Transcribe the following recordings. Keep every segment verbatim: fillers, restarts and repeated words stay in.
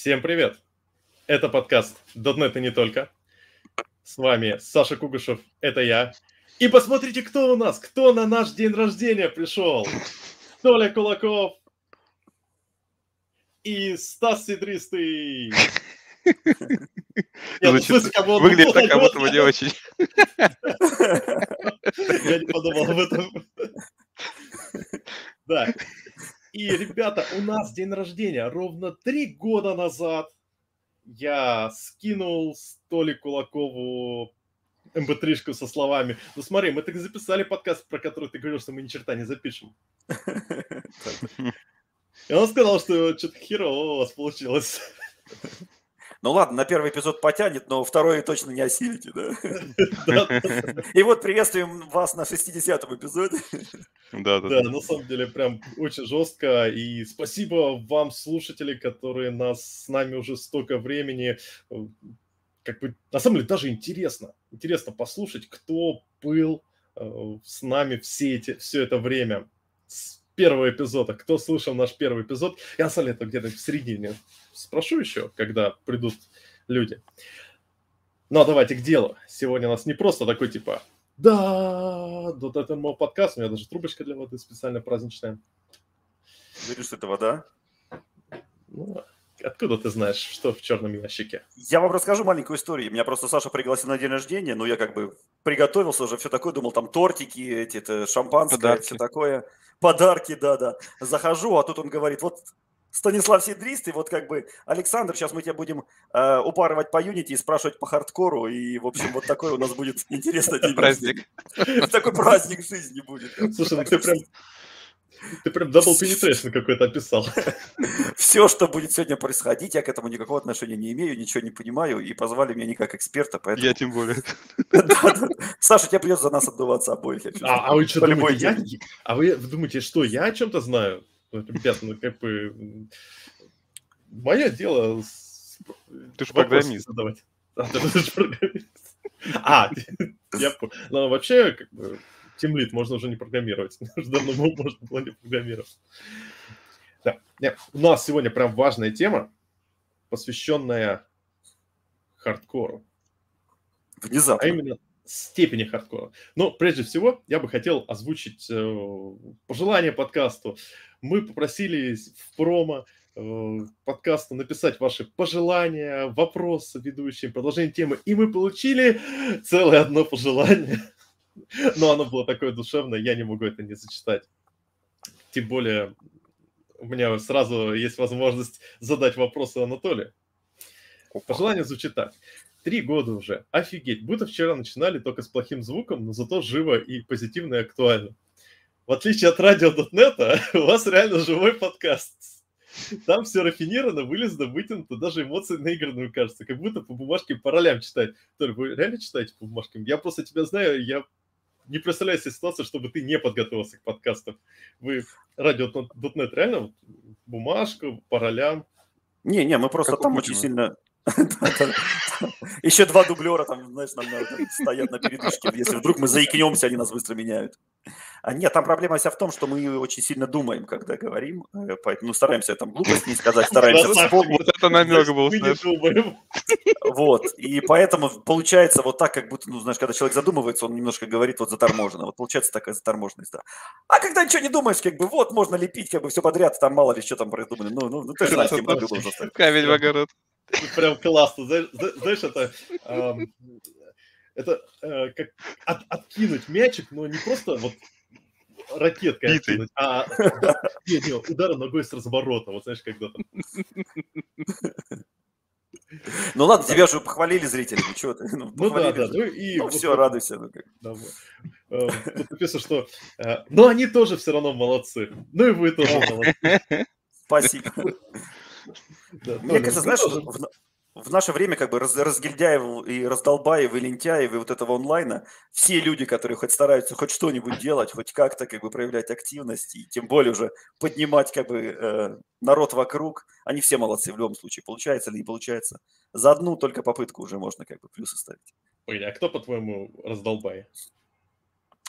Всем привет! Это подкаст .дот нет и не только. С вами Саша Кугушев, это я. И посмотрите, кто у нас, кто на наш день рождения пришел. Толя Кулаков и Стас Сидристый. Выглядит так, как будто бы не очень. Я не подумал об этом. Да. И, ребята, у нас день рождения. Ровно три года назад я скинул Толе Кулакову эм пэ три-шку со словами: ну смотри, мы так записали подкаст, про который ты говорил, что мы ни черта не запишем. И он сказал, что что-то херово у вас получилось. Ну ладно, на первый эпизод потянет, но второй точно не осилите, да? И вот приветствуем вас на шестидесятом эпизоде. Да, на самом деле прям очень жестко. И спасибо вам, слушатели, которые нас с нами уже столько времени. Как бы на самом деле даже интересно, интересно послушать, кто был с нами все эти все это время с первого эпизода, кто слушал наш первый эпизод. Я на самом деле это где-то в середине спрошу еще, когда придут люди. Ну, а давайте к делу. Сегодня у нас не просто такой типа «Да, вот это мой подкаст». У меня даже трубочка для воды специально праздничная. Веришь, что это вода? Ну, откуда ты знаешь, что в черном ящике? Я вам расскажу маленькую историю. Меня просто Саша пригласил на день рождения, но я как бы приготовился уже, все такое, думал, там тортики, эти, это, шампанское, подарки. Все такое. Подарки, да-да. Захожу, а тут он говорит: вот... Станислав Сидристый, вот как бы, Александр, сейчас мы тебя будем э, упарывать по Unity и спрашивать по хардкору, и, в общем, вот такой у нас будет интересный день. Праздник. Такой праздник в жизни будет. Слушай, ты прям... Ты прям дабл пенетрейшн какой-то описал. Все, что будет сегодня происходить, я к этому никакого отношения не имею, ничего не понимаю, и позвали меня не как эксперта, поэтому... Я тем более. Саша, тебе придется за нас отдуваться обоих. А вы что думаете? А вы думаете, что я о чем-то знаю? Ребята, ну как бы мое дело. Ты же программист. Задавать. А, ты же программист. А, я понял. Ну, вообще, как бы, тимлид можно уже не программировать. Уже давно можно было не программировать. Да. У нас сегодня прям важная тема, посвященная хардкору. Внезапно. А именно степени хардкора. Но прежде всего я бы хотел озвучить э, пожелание подкасту. Мы попросили в промо э, подкасту написать ваши пожелания, вопросы ведущим, продолжение темы, и мы получили целое одно пожелание. Но оно было такое душевное, я не могу это не зачитать. Тем более у меня сразу есть возможность задать вопросы Анатолию. Пожелание звучит так. Три года уже. Офигеть. Будто вчера начинали только с плохим звуком, но зато живо и позитивно и актуально. В отличие от радио точка нет, у вас реально живой подкаст. Там все рафинировано, вылезно, вытянуто, даже эмоции наигранные, кажется. Как будто по бумажке по ролям читать. Толь, вы реально читаете по бумажкам? Я просто тебя знаю, я не представляю себе ситуацию, чтобы ты не подготовился к подкастам. Вы радио точка нет реально бумажку по ролям? Не-не, мы просто там очень сильно... Еще два дублера там, знаешь, нам стоят на передышке. Если вдруг мы заикнемся, они нас быстро меняют. А нет, там проблема вся в том, что мы очень сильно думаем, когда говорим. Поэтому стараемся там глупость не сказать, стараемся вспомнить. Вот это намек был. Вот. И поэтому получается вот так, как будто, ну, знаешь, когда человек задумывается, он немножко говорит вот заторможенно. Вот получается такая заторможенность, да. А когда ничего не думаешь, как бы вот можно лепить, как бы все подряд, там мало ли что там придумали. Ну, ну, ты знаешь, кем подумал. Камень в огород. Прям классно. Знаешь, это, э, это э, как от, откинуть мячик, но не просто вот ракеткой откинуть, а не, не, ударом ногой с разворота. Вот знаешь, когда там... Ну ладно, тебя же похвалили зрители. Ну, чего ты? Ну, ну да, да. Ну, и ну вот, все, вот, радуйся. Ну, как. Да, вот. Тут написано, что... Э, ну они тоже все равно молодцы. Ну и вы тоже молодцы. Спасибо. Да, мне тоже, кажется, знаешь, в, в наше время как бы раз, разгильдяев и раздолбаев, и лентяев, и вот этого онлайна, все люди, которые хоть стараются хоть что-нибудь делать, хоть как-то как бы проявлять активность, и тем более уже поднимать как бы э, народ вокруг, они все молодцы в любом случае, получается или не получается. За одну только попытку уже можно как бы плюсы ставить. Ой, а кто, по-твоему, раздолбай?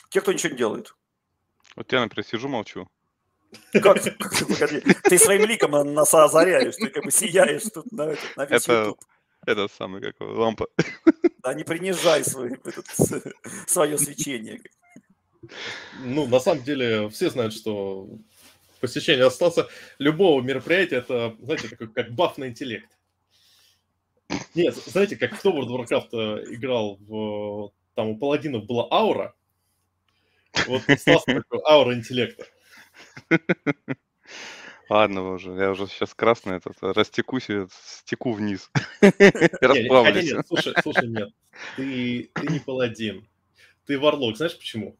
Те, кто ничего не делает. Вот я, например, сижу, молчу. Как? Ты своим ликом нас озаряешь, ты как бы сияешь тут на, на весь YouTube. Это самый как лампа. Да, не принижай свой, этот, свое свечение. Ну, на самом деле, все знают, что посещение остался любого мероприятия, это, знаете, такой, как баф на интеллект. Нет, знаете, как кто в World of Warcraft играл, в, там у паладинов была аура, вот остался такой аура интеллекта. Ладно уже, я уже сейчас красный этот, растекусь и стеку вниз, расплавлюсь. Нет, слушай, слушай, нет, ты, ты не паладин, ты варлок, знаешь почему?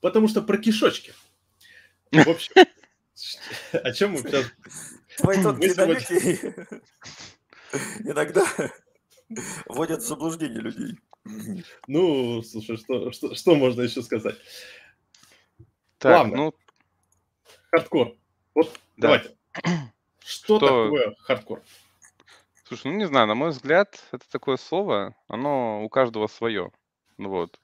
Потому что про кишочки. В общем, о чем мы сейчас... Твои тот кидалики иногда вводят в заблуждение людей. Ну, слушай, что, что, что можно еще сказать? Так, ладно. Ну... Хардкор. Вот, да. Давайте. Что, что такое хардкор? Слушай, ну не знаю, на мой взгляд, это такое слово, оно у каждого свое. Вот.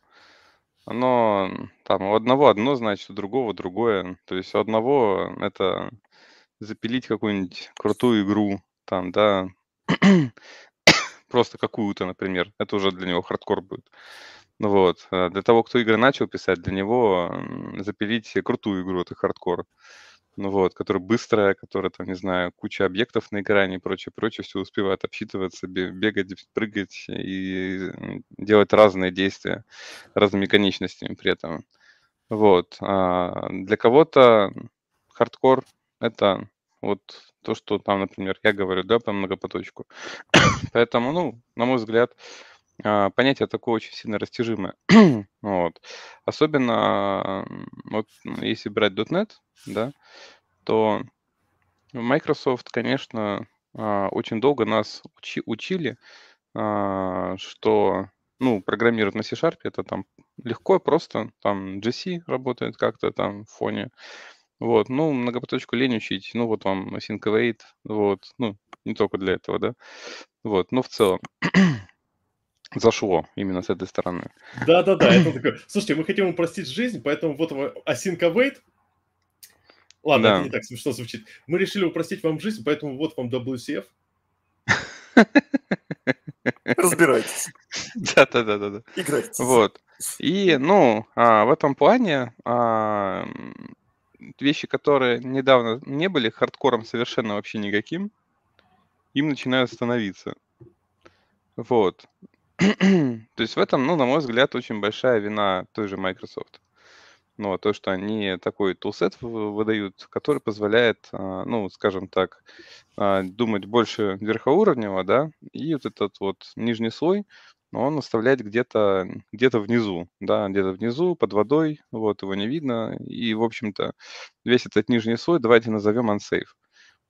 Оно там у одного одно значит, у другого другое. То есть у одного это запилить какую-нибудь крутую игру, там, да, просто какую-то, например. Это уже для него хардкор будет. Вот. Для того, кто игры начал писать, для него запилить крутую игру — это хардкор. Ну вот, которая быстрая, которая, там, не знаю, куча объектов на экране и прочее, прочее, все успевает обсчитываться, бегать, прыгать и делать разные действия разными конечностями при этом. Вот. А для кого-то хардкор — это вот то, что там, например, я говорю, да, по многопоточку. Поэтому, ну, на мой взгляд, понятие такое очень сильно растяжимое. Вот. Особенно вот, если брать .дот нет, да, то Microsoft, конечно, очень долго нас учи- учили, что ну, программировать на C-Sharp это там легко, просто там джи си работает как-то там в фоне. Вот, ну, многопоточку лень учить, ну, вот вам async await, вот, ну, не только для этого, да, вот, но в целом. Зашло именно с этой стороны. Да-да-да, это такое. Слушайте, мы хотим упростить жизнь, поэтому вот async await. Ладно, да. Это не так смешно звучит. Мы решили упростить вам жизнь, поэтому вот вам дабл ю си эф. Разбирайтесь. Да-да-да. Играйте. Вот. И, ну, в этом плане вещи, которые недавно не были хардкором совершенно вообще никаким, им начинают становиться. Вот. То есть в этом, ну, на мой взгляд, очень большая вина той же Microsoft. Ну, то, что они такой тулсет выдают, который позволяет, ну, скажем так, думать больше верхоуровнево, да, и вот этот вот нижний слой, он оставляет где-то, где-то внизу, да, где-то внизу, под водой, вот, его не видно, и, в общем-то, весь этот нижний слой давайте назовем unsafe,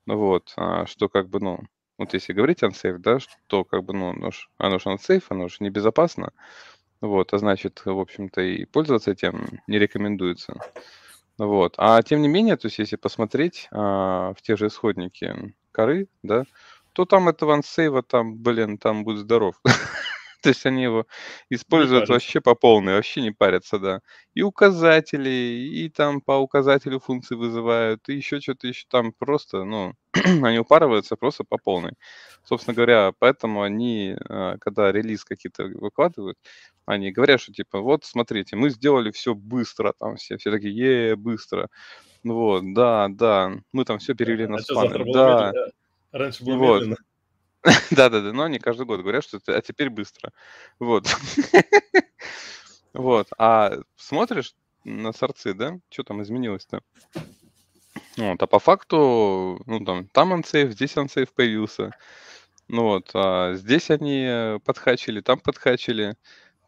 вот, что как бы, ну, вот если говорить unsafe, да, что как бы, ну, оно же unsafe, оно же небезопасно, вот, а значит, в общем-то, и пользоваться этим не рекомендуется, вот. А тем не менее, то есть если посмотреть а, в те же исходники коры, да, то там этого unsafe, там, блин, там будет здоров. То есть они его используют вообще по полной, вообще не парятся, да. И указатели, и там по указателю функции вызывают, и еще что-то еще там просто, ну, они упарываются просто по полной. Собственно говоря, поэтому они, когда релиз какие-то выкладывают, они говорят, что типа, вот, смотрите, мы сделали все быстро, там все, все такие, е-е, быстро. Вот, да, да, мы там все перевели на спаны, да. Раньше было медленно. Да-да-да, но они каждый год говорят, что а теперь быстро. Вот. Вот. А смотришь на сорцы, да? Что там изменилось-то? Вот. А по факту, ну, там, там unsafe, здесь unsafe появился. Ну вот. А здесь они подхачили, там подхачили.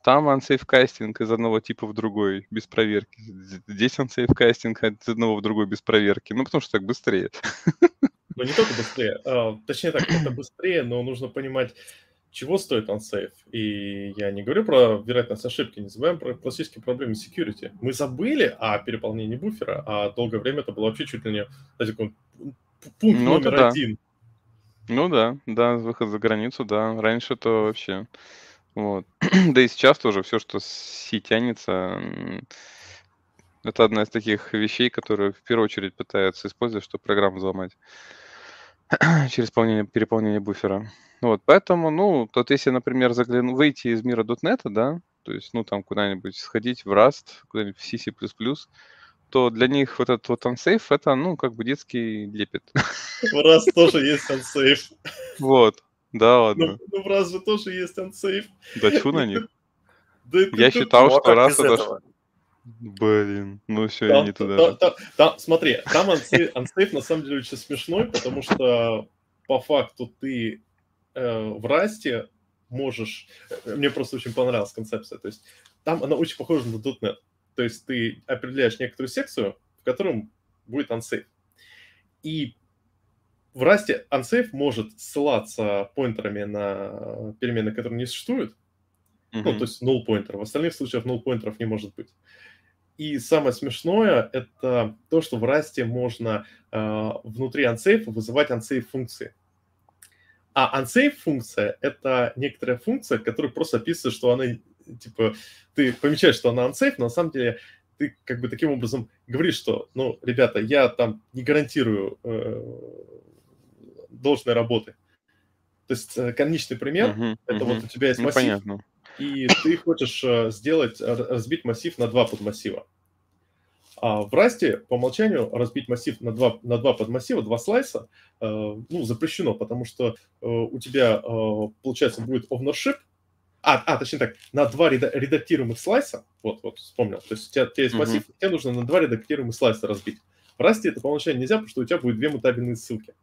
Там unsafe кастинг из одного типа в другой без проверки. Здесь unsafe кастинг из одного в другой без проверки. Ну, потому что так быстрее. Но не только быстрее, а, точнее так, это быстрее, но нужно понимать, чего стоит unsafe. И я не говорю про вероятность ошибки, не забываем про классические проблемы security. Мы забыли о переполнении буфера, а долгое время это было вообще чуть ли не знаете, пункт ну, номер да. один. Ну да, да, выход за границу, да. Раньше это вообще... Вот. Да и сейчас тоже все, что с C тянется... Это одна из таких вещей, которые в первую очередь пытаются использовать, чтобы программу взломать через полнение- переполнение буфера. Вот, поэтому, ну, вот если, например, заглянуть, выйти из мира .нет, да, то есть, ну, там куда-нибудь сходить в Rust, куда-нибудь в C++, то для них вот этот вот unsafe, это, ну, как бы детский лепет. В Rust тоже есть unsafe. Вот, да, ладно. Ну, в Rust же тоже есть unsafe. Да чу на них. Я считал, что Rust это... Блин, ну все, там, я не туда. Там, там, там, смотри, там unsafe на самом деле очень смешной, потому что по факту ты э, в Rust можешь... Мне просто очень понравилась концепция. То есть там она очень похожа на .нет. То есть ты определяешь некоторую секцию, в котором будет unsafe. И в Rust unsafe может ссылаться поинтерами на перемены, которые не существуют. Mm-hmm. Ну, то есть null pointer. В остальных случаях null pointer'ов не может быть. И самое смешное — это то, что в Rust можно э, внутри unsafe вызывать unsafe функции. А unsafe функция — это некоторая функция, которая просто описывает, что она, типа, ты помечаешь, что она unsafe, но на самом деле ты как бы таким образом говоришь, что, ну, ребята, я там не гарантирую э, должной работы. То есть э, каноничный пример uh-huh, — это uh-huh. вот у тебя есть ну, массив. Понятно. И ты хочешь сделать, разбить массив на два подмассива. А в Rust по умолчанию разбить массив на два, на два подмассива, два слайса, э, ну, запрещено, потому что э, у тебя, э, получается, будет ownership, а, а, точнее так, на два реда- редактируемых слайса, вот, вот, вспомнил, то есть у тебя, у тебя есть mm-hmm. массив, тебе нужно на два редактируемых слайса разбить. В Rust это по умолчанию нельзя, потому что у тебя будет две мутабельные ссылки.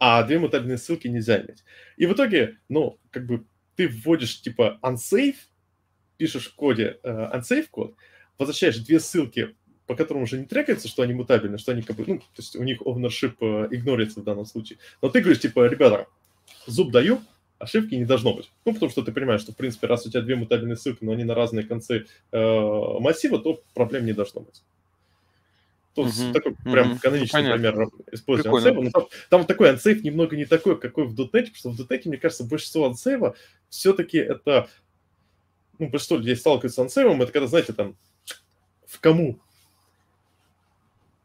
А две мутабельные ссылки нельзя иметь. И в итоге, ну, как бы, ты вводишь, типа, unsafe, пишешь в коде uh, unsafe код, возвращаешь две ссылки, по которым уже не трекается, что они мутабельны, что они как бы, ну, то есть у них ownership uh, игнорится в данном случае. Но ты говоришь, типа, ребята, зуб даю, ошибки не должно быть. Ну, потому что ты понимаешь, что, в принципе, раз у тебя две мутабельные ссылки, но они на разные концы uh, массива, то проблем не должно быть. То есть uh-huh, такой uh-huh. прям каноничный ну, пример используя unsafe. Там, там такой unsafe немного не такой, какой в .нет, потому что в .нет, мне кажется, большинство unsafe все-таки это... Ну, большинство людей сталкиваются с unsafe, это когда, знаете, там, в кому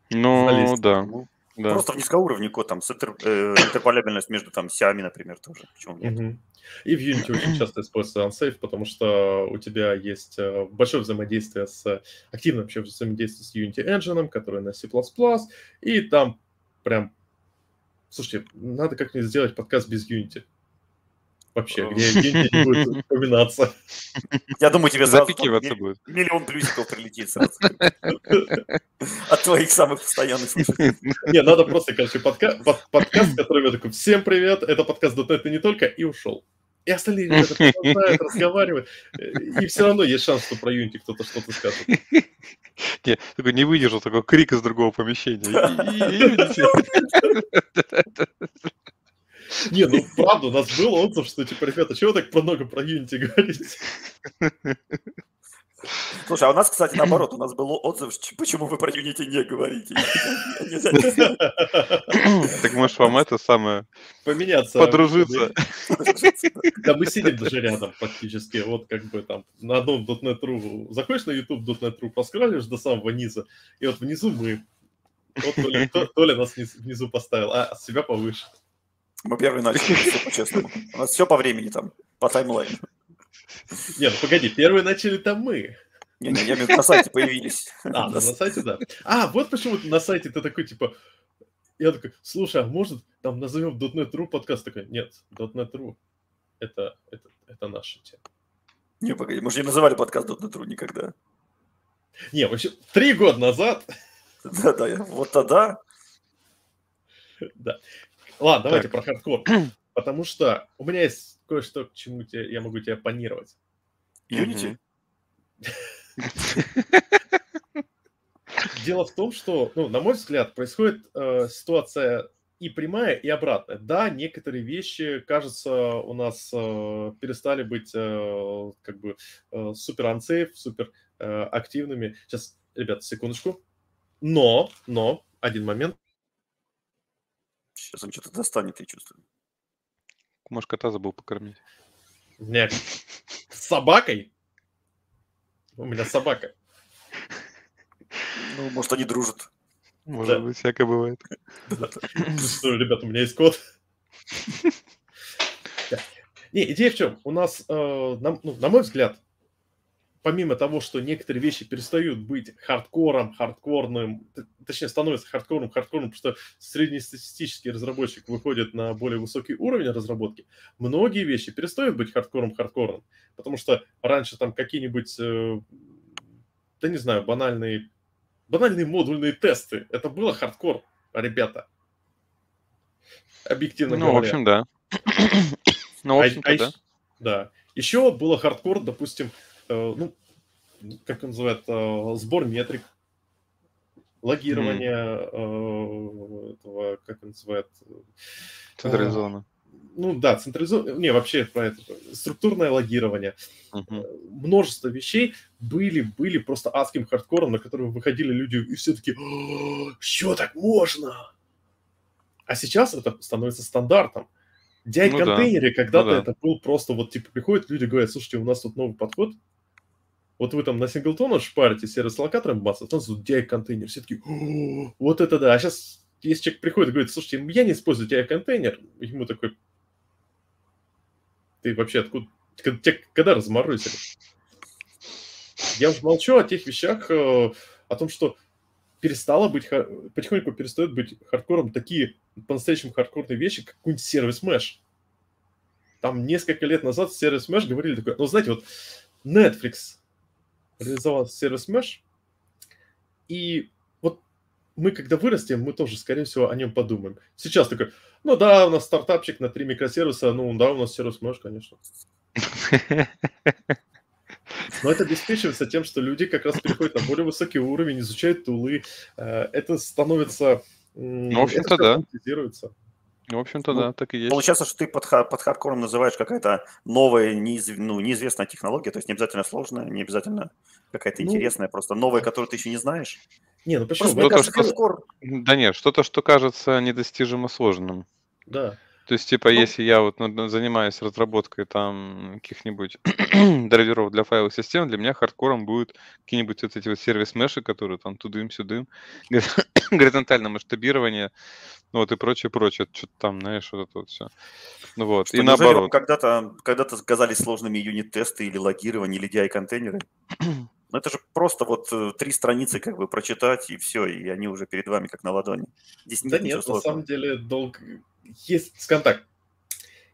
Ну, залезть. Да. Да. Просто в низкоуровне код, там, интерполябельность между там сиами, например, тоже. Почему нет? Uh-huh. И в Unity очень часто используется unsafe, потому что у тебя есть большое взаимодействие с... активное вообще взаимодействие с Unity Engine, который на C++, и там прям... Слушайте, надо как-нибудь сделать подкаст без Unity. Вообще, где Unity не будет упоминаться. Я думаю, тебе сразу миллион плюсиков прилетит сразу. От твоих самых постоянных слушателей. Не, надо просто, короче, подкаст, который я такой, всем привет, это подкаст .нет и не только, и ушел. И остальные ребята продолжают разговаривать, и все равно есть шанс, что про Unity кто-то что-то скажет. Не, такой не выдержал, такой крик из другого помещения. Не, ну правда, у нас был отзыв, что типа, ребята, чего вы так много про Unity говорите? Слушай, а у нас, кстати, наоборот, у нас был отзыв, почему вы про Unity не говорите. Так может вам это самое... Поменяться. Подружиться. Да мы сидим даже рядом фактически, вот как бы там на одном .нет точка ру, заходишь на YouTube .нет точка ру, поскролишь до самого низа, и вот внизу мы. Вот Толя нас внизу поставил, а себя повыше. Мы первые начали, все по-честному. У нас все по времени там, по таймлайну. Не, ну погоди, первые начали там мы. Не-не, я на сайте появились. А, на сайте, да. А, вот почему на сайте ты такой, типа... Я такой, слушай, а может там назовем .нет точка ру подкаст? Такой, нет, .нет точка ру это, это, это наша тема. Не, погоди, мы же не называли подкаст .нет точка ру никогда. Не, вообще, три года назад... Да-да, вот тогда... Да. Ладно, давайте так. Про хардкор, потому что у меня есть кое-что, к чему тебе, я могу тебя оппонировать. Unity? Дело в том, что, ну, на мой взгляд, происходит э, ситуация и прямая, и обратная. Да, некоторые вещи, кажется, у нас э, перестали быть э, как бы э, супер unsafe, супер э, активными. Сейчас, ребят, секундочку. Но, но, один момент. Сейчас он что-то достанет, я чувствую. Может, кота забыл покормить? Нет. С собакой? У меня собака. Ну, может, они дружат. Может да. быть, всякое бывает. Ребята, у меня есть код. Не, идея в чем? У нас, на мой взгляд, помимо того, что некоторые вещи перестают быть хардкором, хардкорным, точнее, становятся хардкорным, хардкорным, потому что среднестатистический разработчик выходит на более высокий уровень разработки, многие вещи перестают быть хардкором, хардкорным, потому что раньше там какие-нибудь, да не знаю, банальные, банальные модульные тесты, это было хардкор, ребята, объективно ну, говоря. Ну, в общем, да. Ну, в общем-то, а, да. Да. Еще было хардкор, допустим, ну, как он называет, сбор метрик, логирование mm. этого, как он называет... Централизованно. Ну да, централизованно, не, вообще про это, структурное логирование. Mm-hmm. Множество вещей были, были просто адским хардкором, на которые выходили люди, и все таки, что так можно? А сейчас это становится стандартом. Ди ай-контейнеры, ну, да. когда-то ну, да. это был просто, вот, типа, приходят люди, говорят, слушайте, у нас тут новый подход, вот вы там на синглтонах шпарите сервис-локатором, бац, а у нас тут ди ай-контейнер, все таки, вот это да. А сейчас, если человек приходит и говорит, слушайте, я не использую ди ай-контейнер, ему такой, ты вообще откуда, тебя когда разморозили? Я уже молчу о тех вещах, о том, что перестало быть, потихоньку перестают быть хардкором такие по-настоящему хардкорные вещи, как какой-нибудь сервис-меш. Там несколько лет назад в сервис-меш говорили такое, ну, знаете, вот Netflix реализовал сервис-меш, и вот мы, когда вырастем, мы тоже, скорее всего, о нем подумаем. Сейчас такой, ну да, у нас стартапчик на три микросервиса, ну да, у нас сервис-меш, конечно. Но это обеспечивается тем, что люди как раз переходят на более высокий уровень, изучают тулы. Это становится... Ну, в общем-то, да. В общем-то, ну, да, так и есть. Получается, что ты под, под хардкором называешь какая-то новая, неиз, ну, неизвестная технология, то есть не обязательно сложная, не обязательно какая-то ну, интересная, просто новая, которую ты еще не знаешь. Не, ну почему? Что-то, кажется, что... хардкор... Да нет, что-то, что кажется недостижимо сложным. Да. То есть, типа, ну, если я вот ну, занимаюсь разработкой там каких-нибудь драйверов для файловых систем, для меня хардкором будут какие-нибудь вот эти вот сервис-меши, которые там тудым-сюдым, горизонтальное масштабирование, ну вот и прочее, прочее, что-то там, знаешь, вот это вот все. Ну, вот. Что, и наоборот. Когда-то, когда-то казались сложными юнит-тесты или логирование, или ди ай-контейнеры. Но это же просто вот три страницы как бы прочитать, и все, и они уже перед вами как на ладони. Здесь да нет, нет на самом деле долго... Есть, скажем так,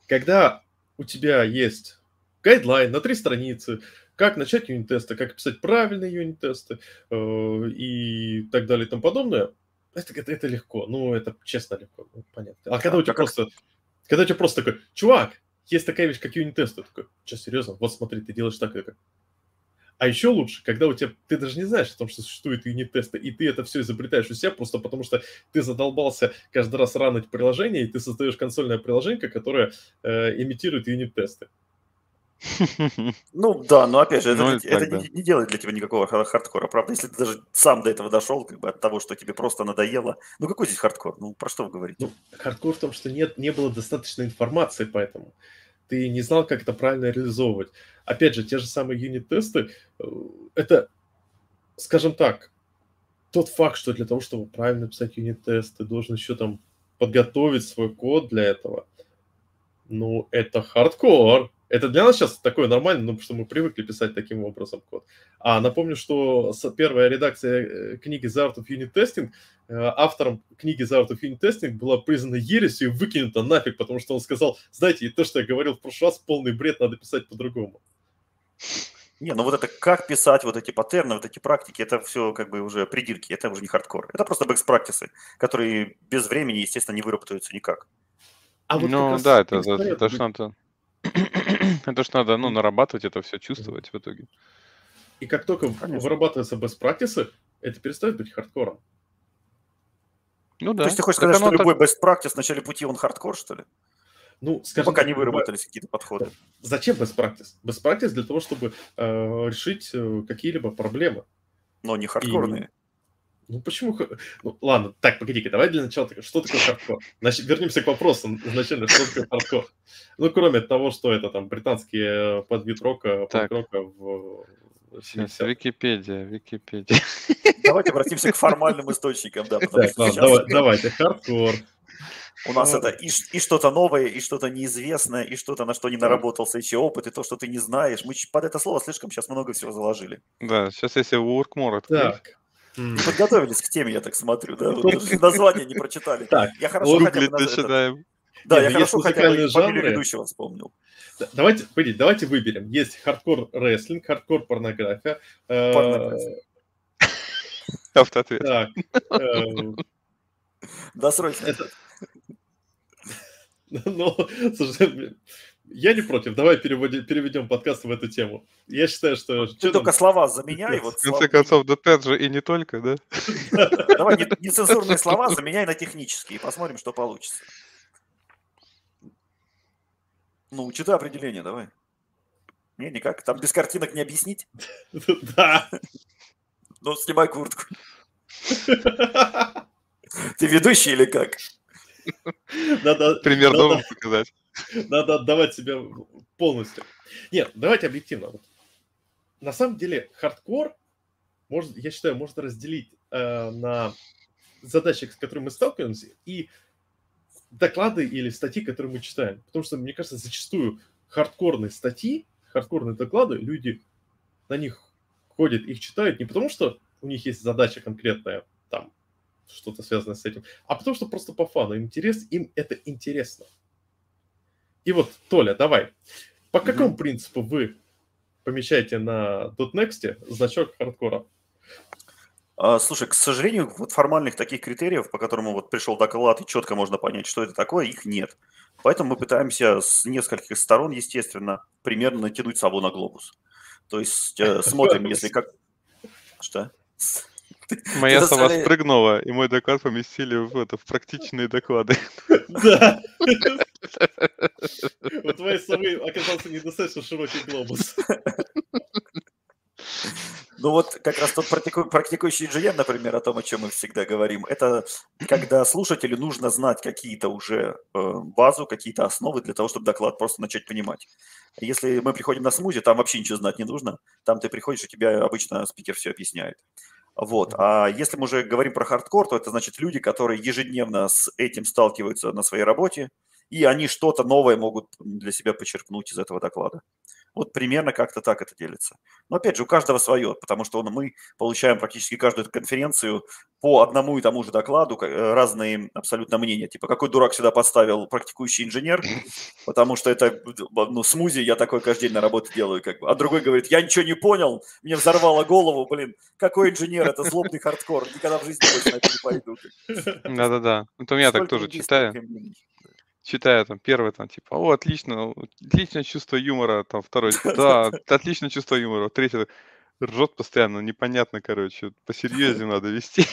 когда у тебя есть гайдлайн на три страницы, как начать юнит-тесты, как писать правильные юнит-тесты э, и так далее и тому подобное, это, это, это легко, ну, это честно легко, ну, понятно. А да, когда у тебя как... просто, когда у тебя просто такой, чувак, есть такая вещь, как юнит-тесты, такой, что, серьезно, вот смотри, ты делаешь так и так. А еще лучше, когда у тебя, ты даже не знаешь о том, что существуют юнит-тесты, и ты это все изобретаешь у себя просто потому, что ты задолбался каждый раз ранить приложение, и ты создаешь консольное приложение, которое э, имитирует юнит-тесты. Ну да, но опять же, это, ну, это, это не, не делает для тебя никакого хардкора, правда? Если ты даже сам до этого дошел, как бы от того, что тебе просто надоело. Ну какой здесь хардкор? Ну про что вы говорите? Ну, хардкор в том, что нет, не было достаточно информации, поэтому... Ты не знал, как это правильно реализовывать. Опять же, те же самые юнит-тесты, это, скажем так, тот факт, что для того, чтобы правильно писать юнит-тест, ты должен еще там подготовить свой код для этого. Ну, это хардкор. Это для нас сейчас такое нормально, ну, потому что мы привыкли писать таким образом код. А напомню, что первая редакция книги The Art of Unit Testing, автором книги The Art of Unit Testing была признана ересью и выкинута нафиг, потому что он сказал, знаете, то, что я говорил в прошлый раз, полный бред, надо писать по-другому. Не, ну вот это как писать, вот эти паттерны, вот эти практики, это все как бы уже придирки, это уже не хардкор. Это просто бэкс-практисы, которые без времени, естественно, не выработаются никак. А вот ну да, это, это, это что-то... Это ж надо, ну, нарабатывать это все, чувствовать в итоге. И как только Конечно. вырабатываются best-практисы, это перестает быть хардкором. Ну да. То есть ты хочешь так сказать, что так... любой best-практис в начале пути, он хардкор, что ли? Ну, скажем, пока не выработались какие-то подходы. Зачем best-практис? Best-практис для того, чтобы э, решить какие-либо проблемы. Но не хардкорные. И... Ну почему? Ну, ладно, так, погоди-ка, давай для начала, что такое хардкор? Значит, вернемся к вопросу изначально, что такое хардкор? Ну, кроме того, что это там британские подвид рока, панк-рока в семидесятых. Википедия, Википедия. Давайте обратимся к формальным источникам. Да, потому так, что ладно, сейчас... давай, давайте, хардкор. У нас это и, и что-то новое, и что-то неизвестное, и что-то, на что не наработался еще опыт, и то, что ты не знаешь. Мы под это слово слишком сейчас много всего заложили. Да, сейчас если Workmore открыть. Не подготовились к теме, я так смотрю, да? Название не прочитали. Так, я хорошо хотя бы начинаем. Да, я хорошо хотя бы фамилию ведущего вспомнил. Давайте, погодите, давайте выберем. Есть хардкор-рестлинг, хардкор-порнография. Порнография. Автоответ. Так. Досрочно. Ну, слушай, я не против. Давай переведем подкаст в эту тему. Я считаю, что... Ты только слова заменяй. В конце концов, ДТ же и не только, да? Давай нецензурные слова заменяй на технические. Посмотрим, что получится. Ну, читай определение, давай. Не, никак. Там без картинок не объяснить. Да. Ну, снимай куртку. Ты ведущий или как? Надо, пример надо, надо, показать. Надо отдавать себя полностью. Нет, давайте объективно. На самом деле, хардкор, может, я считаю, можно разделить э, на задачи, с которыми мы сталкиваемся, и доклады или статьи, которые мы читаем. Потому что, мне кажется, зачастую хардкорные статьи, хардкорные доклады, люди на них ходят, их читают не потому, что у них есть задача конкретная, там, что-то связанное с этим, а потому что просто по фану интерес, им это интересно. И вот, Толя, давай, по какому mm-hmm. принципу вы помещаете на .next значок хардкора? Слушай, к сожалению, вот формальных таких критериев, по которым вот пришел доклад и четко можно понять, что это такое, их нет. Поэтому мы пытаемся с нескольких сторон, естественно, примерно натянуть сову на глобус. То есть смотрим, если как... Что? Моя сова спрыгнула, и мой доклад поместили в, это, в практичные доклады. Да. У твоей совы оказался недостаточно широкий глобус. Ну вот как раз тот практикующий инженер, например, о том, о чем мы всегда говорим, это когда слушателю нужно знать какие-то уже базу, какие-то основы для того, чтобы доклад просто начать понимать. Если мы приходим на смузи, там вообще ничего знать не нужно. Там ты приходишь, и тебе обычно спикер все объясняет. Вот. А если мы уже говорим про хардкор, то это значит люди, которые ежедневно с этим сталкиваются на своей работе, и они что-то новое могут для себя почерпнуть из этого доклада. Вот примерно как-то так это делится. Но опять же, у каждого свое, потому что мы получаем практически каждую эту конференцию по одному и тому же докладу разные абсолютно мнения. Типа, какой дурак сюда подставил практикующий инженер, потому что это, ну, смузи, я такой каждый день на работе делаю, как бы. А другой говорит, я ничего не понял, мне взорвало голову, блин, какой инженер, это злобный хардкор, никогда в жизни больше на это не пойду. Да-да-да, это я так тоже читаю. Читаю там первое, там, типа, о, отлично, отличное чувство юмора, там, второй, да, отличное чувство юмора, третье, ржет постоянно, непонятно, короче, посерьезнее надо вести.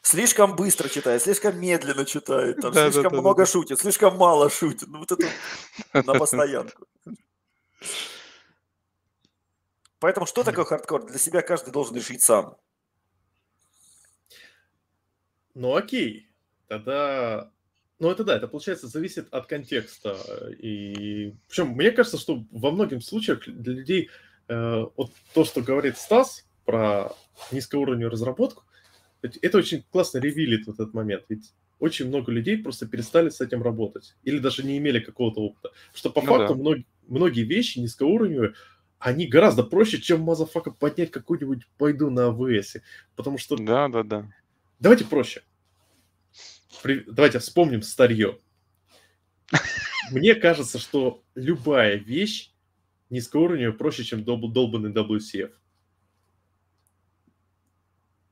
Слишком быстро читает, слишком медленно читает, там, да, слишком да, да, много да. шутит, слишком мало шутит, ну, вот это на постоянку. Поэтому что такое хардкор? Для себя каждый должен решить сам. Ну окей, тогда, ну это да, это получается зависит от контекста, и причем мне кажется, что во многих случаях для людей э, вот то, что говорит Стас про низкоуровневую разработку, это очень классно ревилит в этот момент, ведь очень много людей просто перестали с этим работать, или даже не имели какого-то опыта, что по ну факту да. многие, многие вещи низкоуровневые, они гораздо проще, чем, мазафака, поднять какую-нибудь байду на эй ви эс, потому что... Да-да-да. Давайте проще. При... Давайте вспомним старье. Мне кажется, что любая вещь низкоуровневая проще, чем дол... долбанный дабл ю си эф.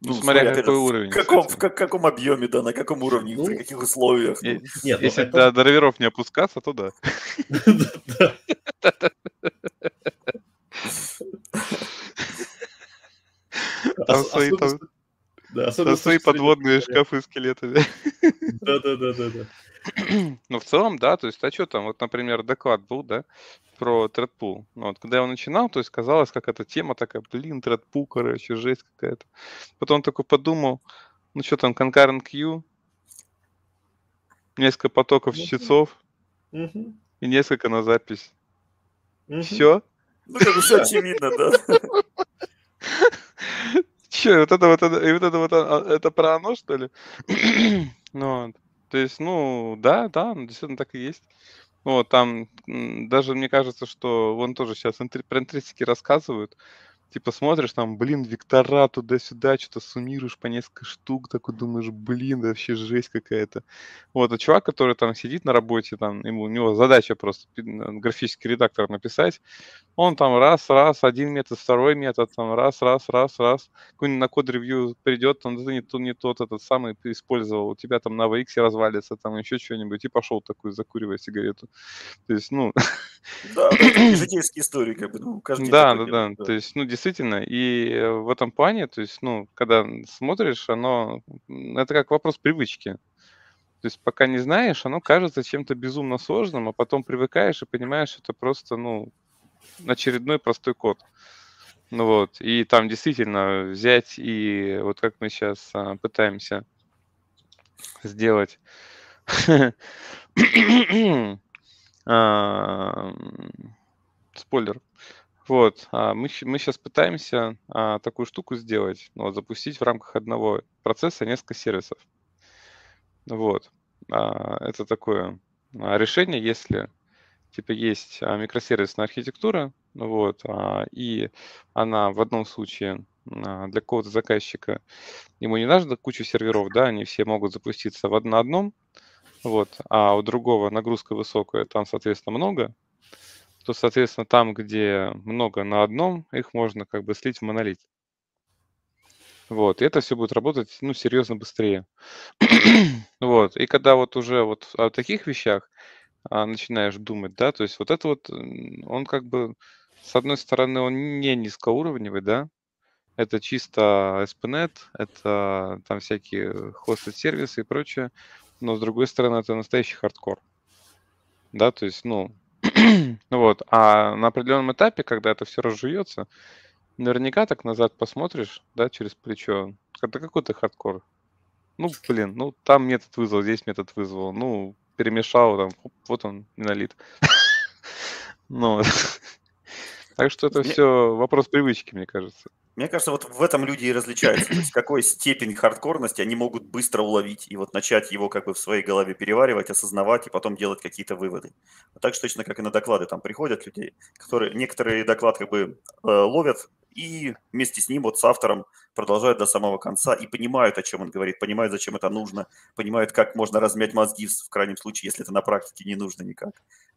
Ну, ну смотря смотри, какой уровень. В каком, в каком объеме, да, на каком уровне, ну, при каких условиях. И, нет, если ну, это... до драйверов не опускаться, то да. Да, особенно свои подводные шкафы с скелетами. Да-да-да. Ну, в целом, да, то есть, а что там, вот, например, доклад был, да, про Threadpool. Ну, вот, когда я его начинал, то есть, казалось, как эта тема такая, блин, Threadpool, короче, жесть какая-то. Потом такой подумал, ну, что там, concurrent queue, несколько потоков чтецов и несколько на запись. Все. Ну, как бы все очевидно, да. Че, вот это вот, и вот это вот, это про оно, что ли? Ну, то есть, ну, да, да, действительно так и есть. Вот, там м, даже мне кажется, что вон тоже сейчас про интрисики рассказывают. Типа смотришь там, блин, вектора туда-сюда, что-то суммируешь по несколько штук, такой думаешь, блин, да вообще жесть какая-то. Вот, а чувак, который там сидит на работе, там, ему, у него задача просто пи- на- графический редактор написать, он там раз, раз, один метод, второй метод, там раз, раз, раз, раз, какой-нибудь на код-ревью придет, там, да ты не, то, не тот этот самый ты использовал, у тебя там на вэ икс развалится, там еще что-нибудь, и пошел такой, закуривая сигарету. То есть, ну, Да, да, это такие житейские истории, как бы, ну, каждый день да, такое да, делает, да. да. То есть, ну, действительно, и э, в этом плане, то есть, ну, когда смотришь, оно, м, это как вопрос привычки. То есть, пока не знаешь, оно кажется чем-то безумно сложным, а потом привыкаешь и понимаешь, это просто, ну, очередной простой код. Ну вот, и там действительно взять и вот как мы сейчас пытаемся сделать а, м, спойлер. Вот, а, мы, щ- мы сейчас пытаемся а, такую штуку сделать, ну, вот, запустить в рамках одного процесса несколько сервисов. Вот, А, это такое а, решение, если типа есть а, микросервисная архитектура, ну вот, а, и она в одном случае а, для какого-то заказчика, ему не нужно кучу серверов, да, они все могут запуститься в од- на одном, вот, а у другого нагрузка высокая, там, соответственно, много, то, соответственно, там, где много на одном, их можно как бы слить в монолит. Вот, и это все будет работать, ну, серьезно быстрее. Вот, и когда вот уже вот о таких вещах а, начинаешь думать, да, то есть вот это вот, м, он как бы, с одной стороны, он не низкоуровневый, да, это чисто эспинет, это там всякие хостед сервисы и прочее, но с другой стороны, это настоящий хардкор, да, то есть, ну, вот, а на определенном этапе, когда это все разжуется, наверняка так назад посмотришь, да, через плечо, это какой-то хардкор. Ну, блин, ну там метод вызвал, здесь метод вызвал, ну, перемешал, там, хоп, вот он, монолит. Ну, так что это Мне, все вопрос привычки, мне кажется. мне кажется, вот в этом люди и различаются. То есть какой степень хардкорности они могут быстро уловить и вот начать его как бы в своей голове переваривать, осознавать и потом делать какие-то выводы. А так же точно, как и на доклады там приходят люди, которые некоторые доклад как бы э, ловят и вместе с ним вот с автором продолжают до самого конца и понимают, о чем он говорит, понимают, зачем это нужно, понимают, как можно размять мозги в с- в крайнем случае, если это на практике не нужно никак.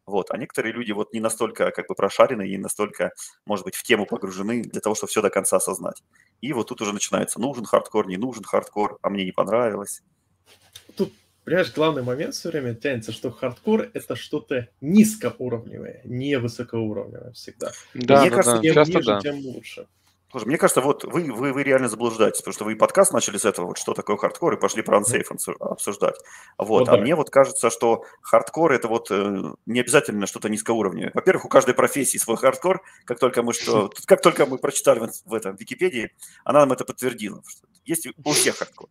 Вот. А некоторые люди вот не настолько как бы прошарены, не настолько может быть, в тему погружены для того, чтобы все до конца осознать. И вот тут уже начинается, нужен хардкор, не нужен хардкор, а мне не понравилось. Тут, понимаешь, главный момент все время тянется, что хардкор — это что-то низкоуровневое, не высокоуровневое всегда. И Да, Мне да, кажется, да, тем часто ниже, да. тем лучше. слушай, мне кажется, вот вы, вы, вы реально заблуждаетесь, потому что вы и подкаст начали с этого, вот что такое хардкор, и пошли про Мгм. ансейф ансу- обсуждать. Вот. Вот А да. мне вот кажется, что хардкор это вот э, не обязательно что-то низкоуровневое. Во-первых, у каждой профессии свой хардкор. Как только мы, что, как только мы прочитали в, инс- в этом Википедии, она нам это подтвердила. Что есть у всех хардкор.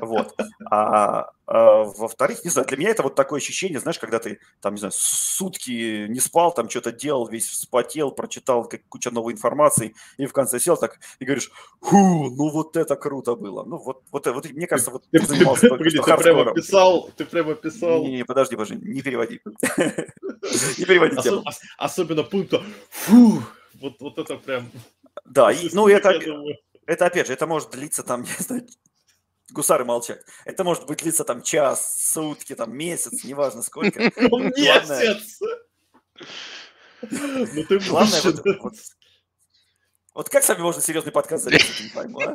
Вот. А, а, во-вторых, не знаю, для меня это вот такое ощущение, знаешь, когда ты, там, не знаю, сутки не спал, там что-то делал, весь вспотел, прочитал как, кучу новой информации, и в конце сел так и говоришь, фу, ну вот это круто было. Ну вот, вот, э- вот и мне Ты, кажется, вот ты, ты ты- занимался только погоди, что ты прямо хардкором. писал, ты прямо писал, Не-не-не, подожди, подожди, не переводи. Не переводи осо- тему. ос- особенно пункта «фу», вот, вот это прям Да, и, ну присутствует, это, я думаю. это опять же, это может длиться там, не знаю, гусары молчат. Это может быть длиться там час, сутки, там месяц, неважно сколько. Главное, Месяц! Ну ты главное вот, мужчина. вот, вот как с вами можно серьезный подкаст записывать, я не пойму, а?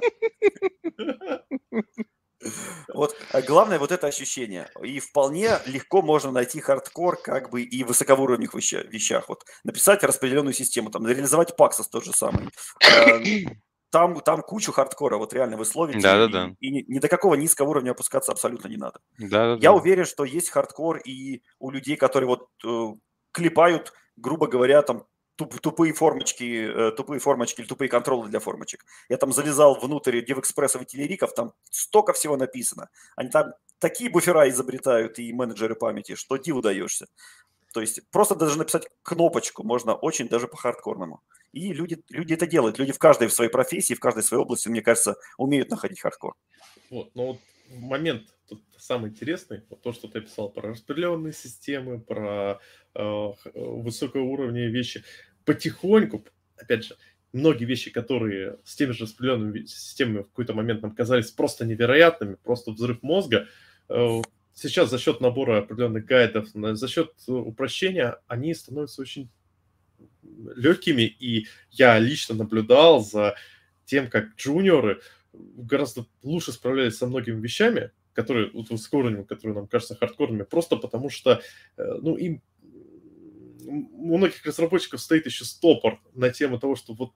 Вот а главное вот это ощущение. И вполне легко можно найти хардкор как бы и в высокоуровневых веща- вещах. Вот написать распределенную систему, там, реализовать Paxos тот же самый. Э, Там, там кучу хардкора, вот реально вы словите, Да, да, да. и, и ни ни до какого низкого уровня опускаться абсолютно не надо. Да, да, Я да. уверен, что есть хардкор и у людей, которые вот э, клепают, грубо говоря, там туп- тупые формочки, э, тупые формочки или тупые контролы для формочек. Я там залезал внутрь DevExpress и телериков, там столько всего написано. Они там такие буфера изобретают и менеджеры памяти, что диву даешься. То есть просто даже написать кнопочку можно очень даже по-хардкорному. И люди, люди это делают. Люди в каждой в своей профессии, в каждой своей области, мне кажется, умеют находить хардкор. Вот, но вот момент тут самый интересный, вот то, что ты писал про распределенные системы, про э, высокого уровня вещи. Потихоньку, опять же, многие вещи, которые с теми же распределенными системами в какой-то момент нам казались просто невероятными, просто взрыв мозга, э, сейчас за счет набора определенных гайдов, за счет упрощения они становятся очень легкими. И я лично наблюдал за тем, как джуниоры гораздо лучше справлялись со многими вещами, которые вот, высокоуровневыми, которые нам кажутся хардкорными, просто потому что ну, им, у многих разработчиков стоит еще стопор на тему того, что вот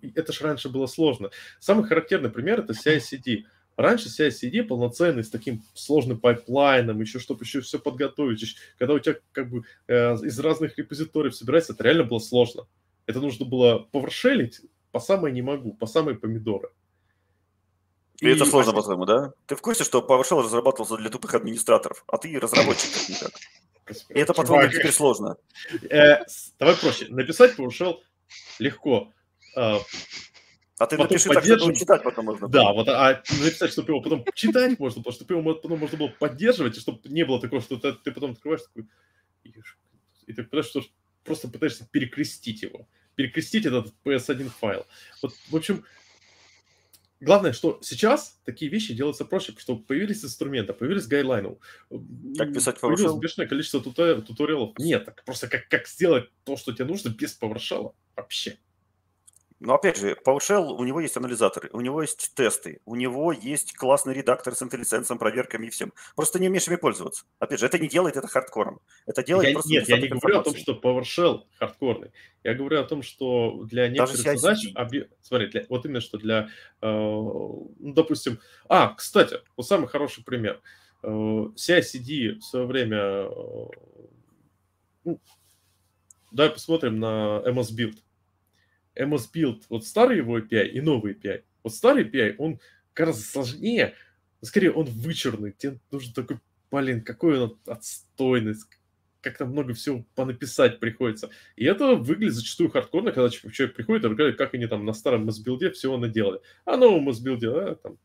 это же раньше было сложно. Самый характерный пример – это си ай си ди. Раньше си ай си ди полноценный, с таким сложным пайплайном, еще чтобы еще все подготовить. Когда у тебя как бы э, из разных репозиториев собирается, это реально было сложно. Это нужно было повершелить по самой не могу, по самой помидоры. И, и это сложно, а... по-твоему, да? Ты в курсе, что PowerShell разрабатывался для тупых администраторов, а ты разработчик как-никак. И это, по-твоему, теперь сложно. Давай проще. Написать PowerShell легко. А ты потом напиши так, чтобы его читать потом можно было. Да, вот, а написать, чтобы его потом читать можно было, чтобы его потом можно было поддерживать, и чтобы не было такого, что ты, ты потом открываешь такой... И ты понимаешь, что просто пытаешься перекрестить его. Перекрестить этот пи эс один файл. Вот, в общем, главное, что сейчас такие вещи делаются проще, потому что появились инструменты, появились гайдлайны. Как писать PowerShell? Появилось бешеное количество туториалов. Нет, так просто как, как сделать то, что тебе нужно, без PowerShell вообще. Но опять же, PowerShell, у него есть анализаторы, у него есть тесты, у него есть классный редактор с интеллиценсом, проверками и всем. Просто не умеешь ими пользоваться. Опять же, это не делает это хардкором. Это делает я, просто... Нет, я не говорю о том, что PowerShell хардкорный. Я говорю о том, что для некоторых задач... Объ... Смотри, для... вот именно что для... Э... Ну, допустим... А, кстати, вот самый хороший пример. Э... си ай си ди в свое время... Э... Давай посмотрим на эм эс Build. эм эс Build, вот старый его эй пи ай и новый эй пи ай. Вот старый эй пи ай, он гораздо сложнее, скорее он вычурный. Тебе нужен такой, блин, какой он отстойный, как там много всего понаписать приходится. И это выглядит зачастую хардкорно, когда человек приходит и говорит, как они там на старом эм эс Build всего наделали. А новом эм эс Build, а, там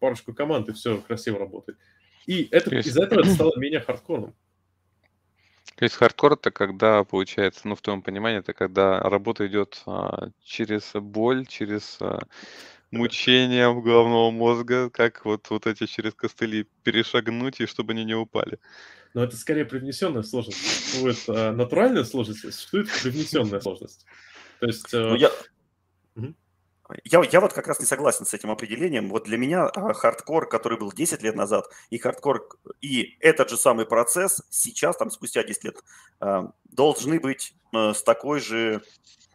парочку команд и все красиво работает. И это, из-за этого это стало менее хардкорным. То есть хардкор это когда, получается, ну, в твоем понимании, это когда работа идет а, через боль, через а, мучение головного мозга, как вот, вот эти через костыли перешагнуть, и чтобы они не упали. Но это скорее привнесенная сложность. Существует а, натуральная сложность, существует привнесенная сложность. То есть... А... Я... Угу. Я, я вот как раз не согласен с этим определением. Вот для меня хардкор, который был десять лет назад, и хардкор, и этот же самый процесс сейчас, там, спустя десять лет, должны быть с такой же,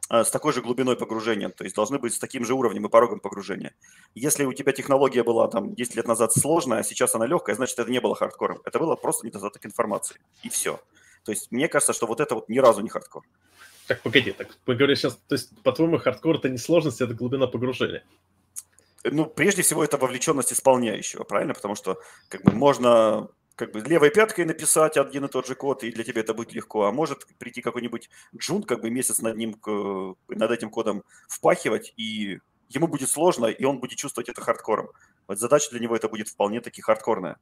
с такой же глубиной погружения, то есть должны быть с таким же уровнем и порогом погружения. Если у тебя технология была там десять лет назад сложная, а сейчас она легкая, значит, это не было хардкором. Это было просто недостаток информации, и все. То есть мне кажется, что вот это вот ни разу не хардкор. Так, погоди, так мы говорим сейчас, то есть, по-твоему, хардкор – это не сложность, это глубина погружения? Ну, прежде всего, это вовлеченность исполняющего, правильно? Потому что как бы, можно как бы, левой пяткой написать один и тот же код, и для тебя это будет легко. А может прийти какой-нибудь джун, как бы месяц над ним, над этим кодом впахивать, и ему будет сложно, и он будет чувствовать это хардкором. Вот задача для него это будет вполне-таки хардкорная.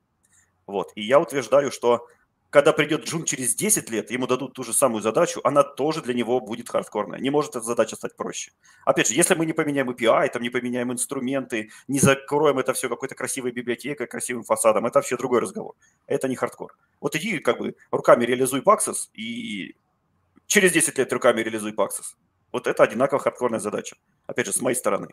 Вот. И я утверждаю, что... Когда придет джун через десять лет, ему дадут ту же самую задачу, она тоже для него будет хардкорная. Не может эта задача стать проще. Опять же, если мы не поменяем эй пи ай, там не поменяем инструменты, не закроем это все какой-то красивой библиотекой, красивым фасадом, это вообще другой разговор. Это не хардкор. Вот иди как бы руками реализуй Paxos, и через десять лет руками реализуй Paxos. Вот это одинаково хардкорная задача. Опять же, с моей стороны.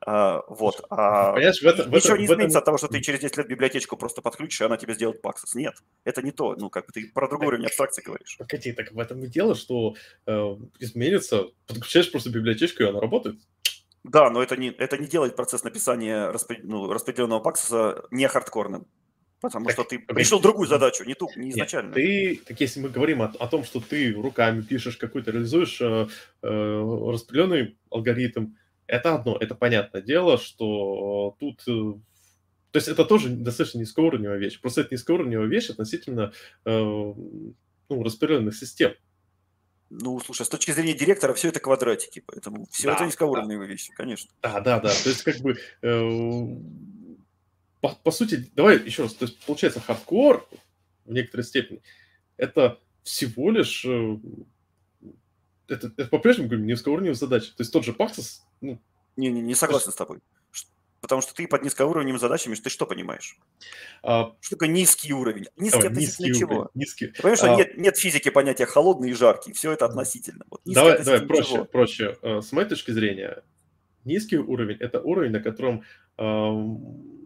А, вот. А понимаешь, в это, в ничего это, не изменится этом... от того, что ты через десять лет библиотечку просто подключишь, и она тебе сделает Paxos. Нет, это не то. Ну, как бы ты про другой так, уровень абстракции говоришь. Погоди, так в этом и дело, что э, изменится, подключаешь просто библиотечку, и она работает. Да, но это не, это не делает процесс написания распри... ну, распределенного Paxos не хардкорным. Потому так, что ты пришел другую задачу, не ту, не изначально. Ты, так если мы говорим о, о том, что ты руками пишешь какой-то, реализуешь э, э, распределенный алгоритм, это одно, это понятное дело, что тут... То есть это тоже достаточно низкоуровневая вещь. Просто это низкоуровневая вещь относительно э, ну, распределенных систем. Ну, слушай, с точки зрения директора все это квадратики, поэтому все да, это низкоуровневые да. вещи, конечно. Да, да, да. То есть, как бы, э, по, по сути, давай еще раз, то есть, получается, хардкор в некоторой степени, это всего лишь, э, это, это по-прежнему, говорю, низкоуровневая задача. То есть, тот же Paxos... Ну, не, не, не согласен то, с тобой. Потому что ты под низкоуровневыми задачами, ты что понимаешь? А... Что такое низкий уровень? Низкий относительно чего? Низкий. Ты понимаешь, а... что нет, нет физики понятия холодный и жаркий. Все это относительно. Вот давай, относительно давай проще, проще. С моей точки зрения, низкий уровень – это уровень, на котором э,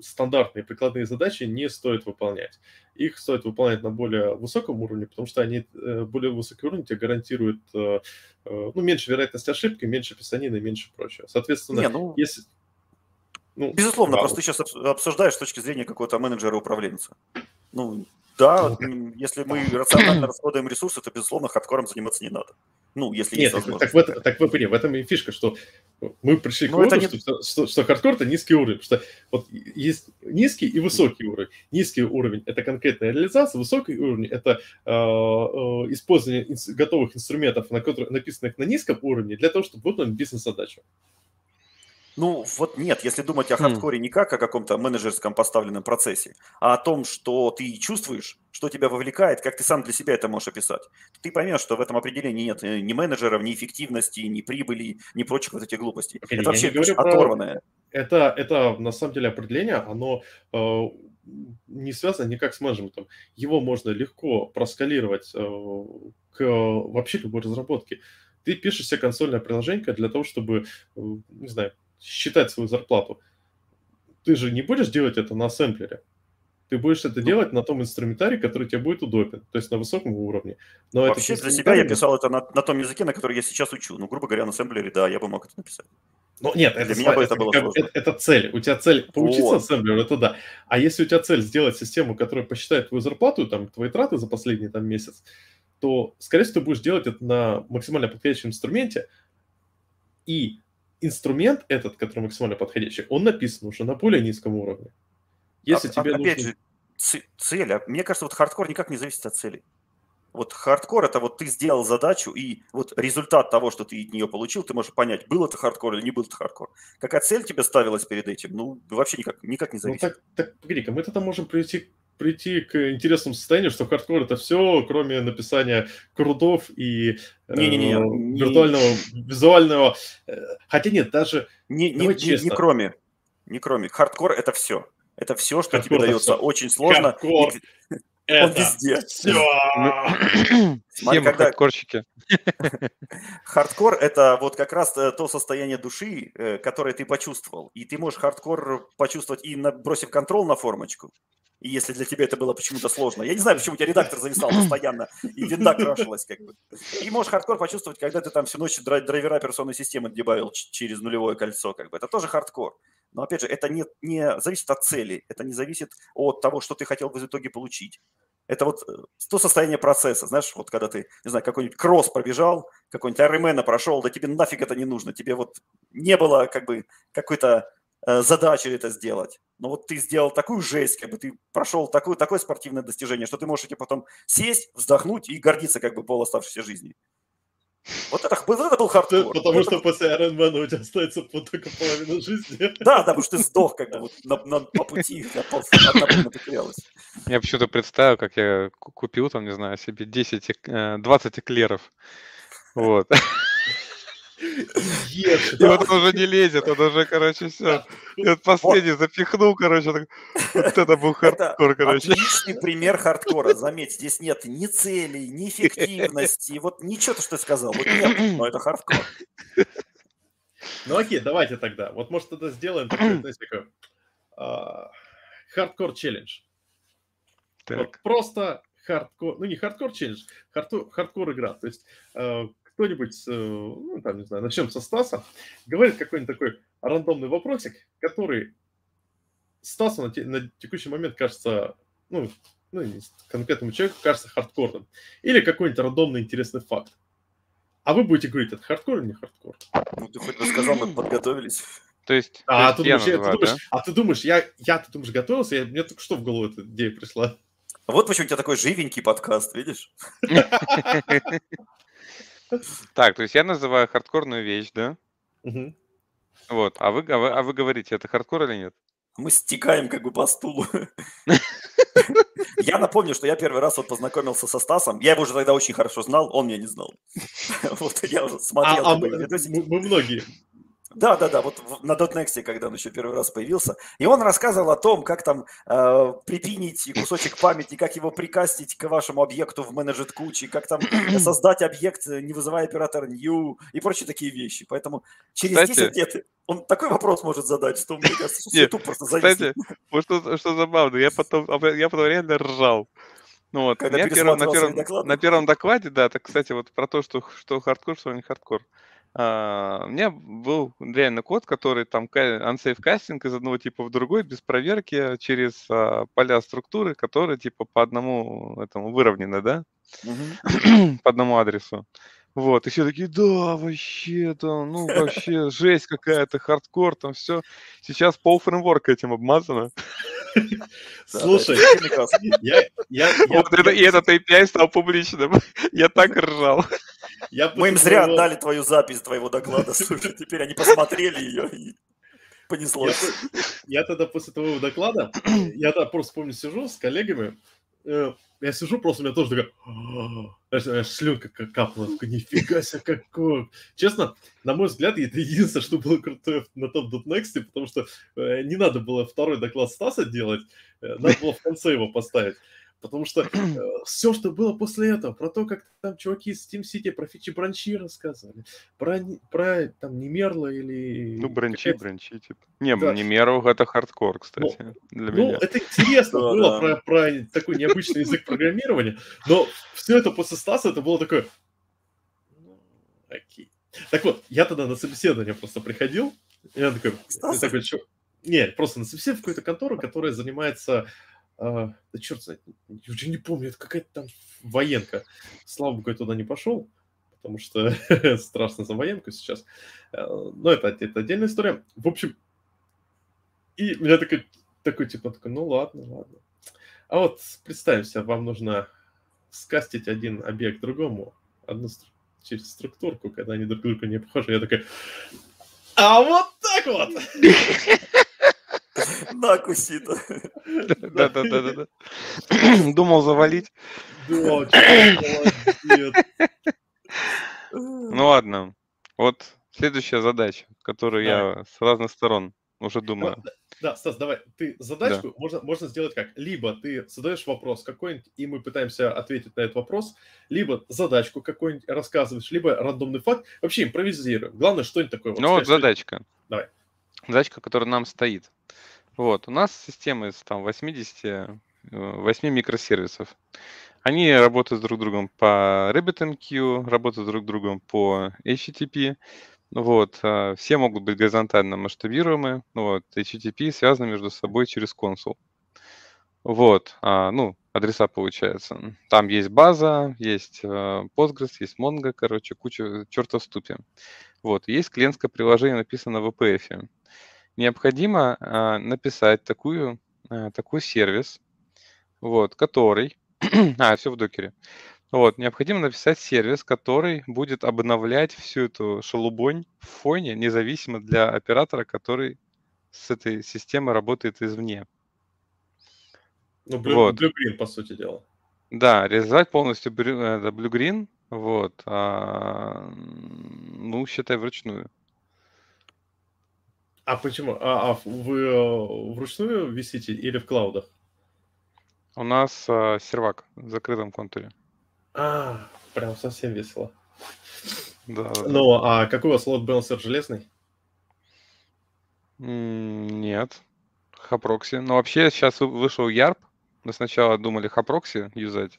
стандартные прикладные задачи не стоит выполнять. Их стоит выполнять на более высоком уровне, потому что они э, более высокий уровень тебе гарантирует э, э, ну, меньше вероятности ошибки, меньше писанины, меньше прочего. Соответственно, не, ну... если... Ну, безусловно, правда. Просто ты сейчас обсуждаешь с точки зрения какого-то менеджера-управленца. Ну, да, если мы рационально расходуем ресурсы, то, безусловно, хардкором заниматься не надо. Ну, если нет, есть так, так, так вы поняли, в этом и фишка, что мы пришли но к выводу, не... что, что, что хардкор – это низкий уровень, потому что вот есть низкий и высокий уровень. Низкий уровень – это конкретная реализация, высокий уровень – это э, э, использование инс- готовых инструментов, на которые, написанных на низком уровне, для того, чтобы выполнить бизнес-задачу. Ну, вот нет, если думать о хардкоре не как о каком-то менеджерском поставленном процессе, а о том, что ты чувствуешь, что тебя вовлекает, как ты сам для себя это можешь описать, ты поймешь, что в этом определении нет ни менеджеров, ни эффективности, ни прибыли, ни прочих вот этих глупостей. Okay, это вообще оторванное. Про... Это, это, на самом деле, определение, оно э, не связано никак с менеджментом. Его можно легко проскалировать э, к э, вообще любой разработке. Ты пишешь себе консольное приложение для того, чтобы, э, не знаю, считать свою зарплату. Ты же не будешь делать это на ассемблере. Ты будешь это ну, делать на том инструментарии, который тебе будет удобен, то есть на высоком уровне. Но вообще это для себя я писал это на, на том языке, на который я сейчас учу. Ну, грубо говоря, на ассемблере, да, я бы мог это написать. Ну, нет, это, меня это, это, было как, это, это цель. У тебя цель поучиться вот. Ассемблеру, это да. А если у тебя цель сделать систему, которая посчитает твою зарплату, там, твои траты за последний там, месяц, то, скорее всего, ты будешь делать это на максимально подходящем инструменте. И инструмент этот, который максимально подходящий, он написан уже на более низком уровне. Если а, тебе опять нужно... же, ц- цель. Мне кажется, вот хардкор никак не зависит от цели. Вот хардкор – это вот ты сделал задачу, и вот результат того, что ты от нее получил, ты можешь понять, был это хардкор или не был это хардкор. Какая цель тебе ставилась перед этим, ну, вообще никак, никак не зависит. Ну, так, так погоди-ка, мы-то там можем прийти, прийти к интересному состоянию, что хардкор – это все, кроме написания крудов и... Не-не-не, э, виртуального, не... визуального. Хотя нет, даже не, не, не, не кроме. Не кроме. Хардкор это все. Это все, что хардкор тебе дается все. Очень сложно. Хардкор и... это везде. Все. Все мы хардкорщики. Хардкор это вот как раз то состояние души, которое ты почувствовал. И ты можешь хардкор почувствовать и бросив контрол на формочку. И если для тебя это было почему-то сложно. Я не знаю, почему у тебя редактор зависал постоянно, и винда крашилась как бы. И можешь хардкор почувствовать, когда ты там всю ночь драйвера операционной системы дебавил через нулевое кольцо. Как бы. Это тоже хардкор. Но опять же, это не, не зависит от цели, это не зависит от того, что ты хотел бы в итоге получить. Это вот то состояние процесса, знаешь, вот когда ты, не знаю, какой-нибудь кросс пробежал, какой-нибудь Ironman прошел, да тебе нафиг это не нужно, тебе вот не было как бы какой-то... задача это сделать. Но вот ты сделал такую жесть, как бы ты прошел такую, такое спортивное достижение, что ты можешь идти потом сесть, вздохнуть и гордиться как бы пол оставшейся жизни. Вот это, вот это был хардкор. Потому это что был... после Ironman у тебя остается только половина жизни. Да, да, потому что ты сдох как бы вот, на, на, по пути, одна потерялась. Я почему-то представил, как я купил там, не знаю, себе десять, двадцать эклеров. Вот. Ешь, и да. Вот он уже не лезет, он уже, короче, все. И вот последний вот. Запихнул, короче, так... вот это был хардкор, это короче. Отличный пример хардкора, заметь, здесь нет ни целей, ни эффективности, вот ничего, что ты сказал, вот нет, но это хардкор. Ну окей, давайте тогда, вот может тогда сделаем такой, знаете, такой uh, хардкор-челлендж. Так. Вот просто хардкор, ну не хардкор-челлендж, хардкор-игра, то есть... Uh, кто-нибудь, ну, там, не знаю, начнем со Стаса, говорит какой-нибудь такой рандомный вопросик, который Стасу на, те, на текущий момент кажется, ну, ну, конкретному человеку кажется хардкорным. Или какой-нибудь рандомный интересный факт. А вы будете говорить, это хардкор или не хардкор? Ну, ты хоть рассказал, мы подготовились. То есть, а, то есть ты думаешь, называю, я, ты думаешь, да? а ты думаешь, я, я ты думаешь, готовился, я, мне только что в голову эта идея пришла. Вот почему у тебя такой живенький подкаст, видишь? Так, то есть я называю хардкорную вещь, да? Вот, а вы, а вы говорите, это хардкор или нет? Мы стекаем как бы по стулу. Я напомню, что я первый раз вот познакомился со Стасом. Я его уже тогда очень хорошо знал, он меня не знал. Вот я уже смотрел. А, а мы, мы многие. Да, да, да. Вот на .next, когда он еще первый раз появился, и он рассказывал о том, как там э, припинить кусочек памяти, как его прикастить к вашему объекту в менеджет куче, как там создать объект, не вызывая оператор new и прочие такие вещи. Поэтому через кстати, десять лет он такой вопрос может задать, что, мне кажется, что YouTube просто зависит. Вот что, что забавно, я потом, я потом реально ржал. Ну, вот. Когда пересматривал на первом, свои доклады. На первом докладе, да, так, кстати, вот про то, что, что хардкор, что не хардкор. Uh, у меня был реально код, который там unsafe кастинг из одного типа в другой, без проверки, через uh, поля структуры, которые типа по одному этому выровнены, да? Uh-huh. По одному адресу. Вот, и все такие, да, вообще, да, ну вообще жесть какая-то, хардкор, там все. Сейчас пол фреймворка этим обмазано. Слушай, и этот эй пи ай стал публичным. Я так ржал. Мы им зря отдали твою запись твоего доклада. Слушай, теперь они посмотрели ее и понеслось. Я тогда после твоего доклада, я тогда просто помню, сижу с коллегами. Я сижу, просто у меня тоже такая слюнка капала. Нифига себе, какой. Честно, на мой взгляд, это единственное, что было крутое на Top.next, потому что не надо было второй доклад Стаса делать, надо было в конце его поставить. Потому что все, что было после этого, про то, как там чуваки из Steam City про фичи бранчи рассказывали, про, про там Немерло или... Ну, бранчи, бранчи, типа. Не, да. Немерло это хардкор, кстати, но, для ну, меня. это интересно да, было да. Про, про такой необычный язык программирования, но все это после Стаса, это было такое... Ну, окей. Так вот, я тогда на собеседование просто приходил, и я такой... Я такой Чё? Нет, просто на собеседование в какую-то контору, которая занимается... Uh, да черт знает, я уже не помню, это какая-то там военка. Слава богу, я туда не пошел, потому что страшно за военку сейчас. Uh, но это, это отдельная история. В общем, и у меня такой, такой типа, такой, ну ладно, ладно. А вот представимся, вам нужно скастить один объект другому, одну стру- через структурку, когда они друг друга не похожи. Я такой, а вот так вот! На, куси-то. Да-да-да. Думал завалить. Да, молодец. Ну ладно. Вот следующая задача, которую я с разных сторон уже думаю. Да, Стас, давай. Ты задачку можно сделать как? Либо ты задаешь вопрос какой-нибудь, и мы пытаемся ответить на этот вопрос, либо задачку какую-нибудь рассказываешь, либо рандомный факт. Вообще импровизируем. Главное, что-нибудь такое. Ну вот задачка. Давай. Задачка, которая нам стоит. Вот, у нас система из там, восемьдесят восемь микросервисов. Они работают друг с другом по RabbitMQ, работают друг с другом по эйч ти ти пи. Вот, все могут быть горизонтально масштабируемы. Вот, эйч ти ти пи связаны между собой через консул. Вот, ну, адреса получается. Там есть база, есть Postgres, есть Mongo, короче, куча чертов ступи. Вот, есть клиентское приложение, написано в и пи эф. Необходимо а, написать такую, а, такой сервис, вот, который... а, все в докере. Вот, необходимо написать сервис, который будет обновлять всю эту шелубонь в фоне, независимо для оператора, который с этой системой работает извне. Ну, Blue, вот. Blue Green, по сути дела. Да, реализовать полностью Blue Green, вот, а, ну, считай, вручную. А почему? А, а вы вручную висите или в клаудах? У нас а, сервак в закрытом контуре. А, прям совсем весело. Да. Ну, да. А какой у вас лоуд-балансер железный? Нет. Хапрокси. Но вообще сейчас вышел ярп. Мы сначала думали Хапрокси юзать.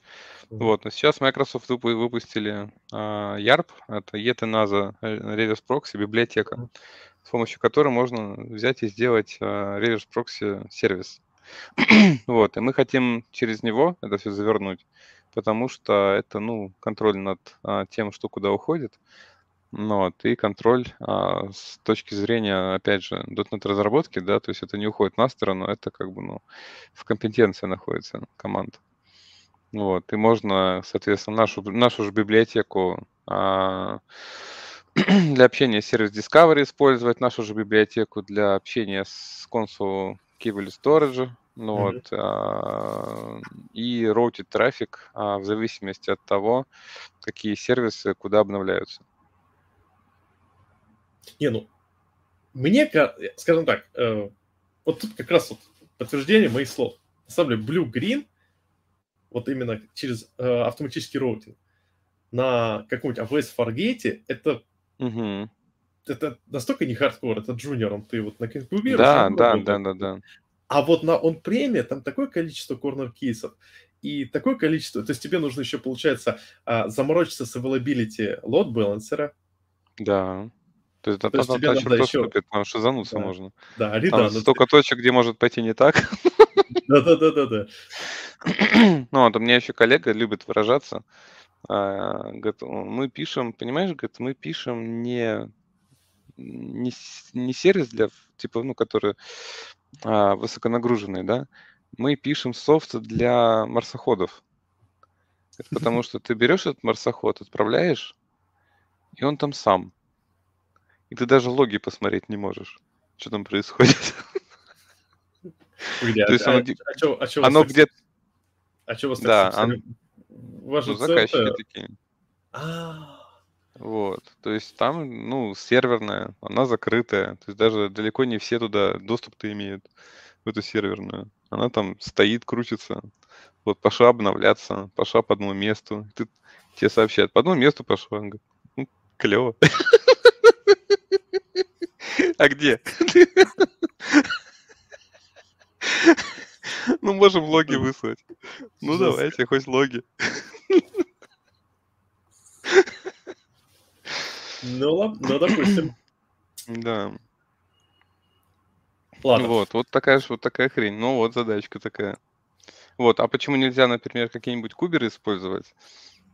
Mm-hmm. Вот. Но сейчас Microsoft выпустили а, ярп. Это Etenaza Reverse Proxy библиотека. Mm-hmm. С помощью которой можно взять и сделать uh, Reverse Proxy сервис. Вот, и мы хотим через него это все завернуть, потому что это, ну, контроль над uh, тем, что куда уходит, ну, вот, и контроль uh, с точки зрения, опять же, .дот нет разработки, да, то есть это не уходит на сторону, это как бы, ну, в компетенции находится команда. Вот, и можно, соответственно, нашу, нашу же библиотеку а, для общения с сервис Discovery использовать, нашу же библиотеку для общения с консул Key-Value Storage, ну, mm-hmm. вот, а, и роутить трафик а, в зависимости от того, какие сервисы куда обновляются. Не, ну, мне, скажем так, э, вот тут как раз вот подтверждение моих слов. На самом деле, Blue-Green, вот именно через э, автоматический роутинг, на каком-нибудь эй ви эс Fargate, это, угу. это настолько не хардкор, это джуниором ты вот наконфигурируешь. Да, да, да, да, да. А вот на он-преме там такое количество корнер-кейсов и такое количество... То есть тебе нужно еще, получается, заморочиться с availability load-балансера. Да. То есть, то есть там точек доступит, потому что зануться да. можно. Да, там да, столько да. точек, где может пойти не так. Да-да-да-да. Ну, вот у меня еще коллега любит выражаться. Говорит, мы пишем, понимаешь, говорит, мы пишем не, не, не сервис для, типа, ну, который а, высоконагруженный, да, мы пишем софт для марсоходов. Это потому что ты берешь этот марсоход, отправляешь, и он там сам. И ты даже логи посмотреть не можешь, что там происходит. Оно где-то... А что у вас так? Ну, заказчики такие. Вот, то есть там, ну, серверная, она закрытая, то есть даже далеко не все туда доступ-то имеют, в эту серверную. Она там стоит, крутится, вот пошла обновляться, пошла по одному месту. Ты, тебе сообщают, по одному месту пошла, он говорит, ну, клево. А где? Ну, можем логи выслать. Ну, давайте, хоть логи. Ну, ладно, ну, допустим. Да. Ладно. Вот, вот такая вот такая хрень. Ну, вот задачка такая. Вот, а почему нельзя, например, какие-нибудь куберы использовать?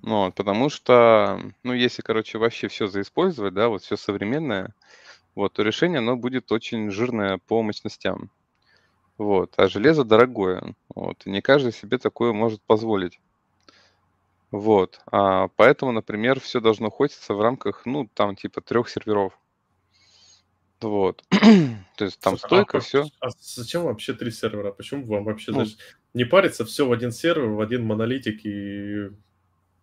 Ну, потому что, ну, если, короче, вообще все заиспользовать, да, вот все современное, вот, то решение, оно будет очень жирное по мощностям. Вот, а железо дорогое, вот, и не каждый себе такое может позволить. Вот, а поэтому, например, все должно хоститься в рамках, ну, там, типа, трех серверов. Вот, то есть там столько, а, все. А зачем вообще три сервера? Почему вам вообще ну, даже не париться все в один сервер, в один монолитик и...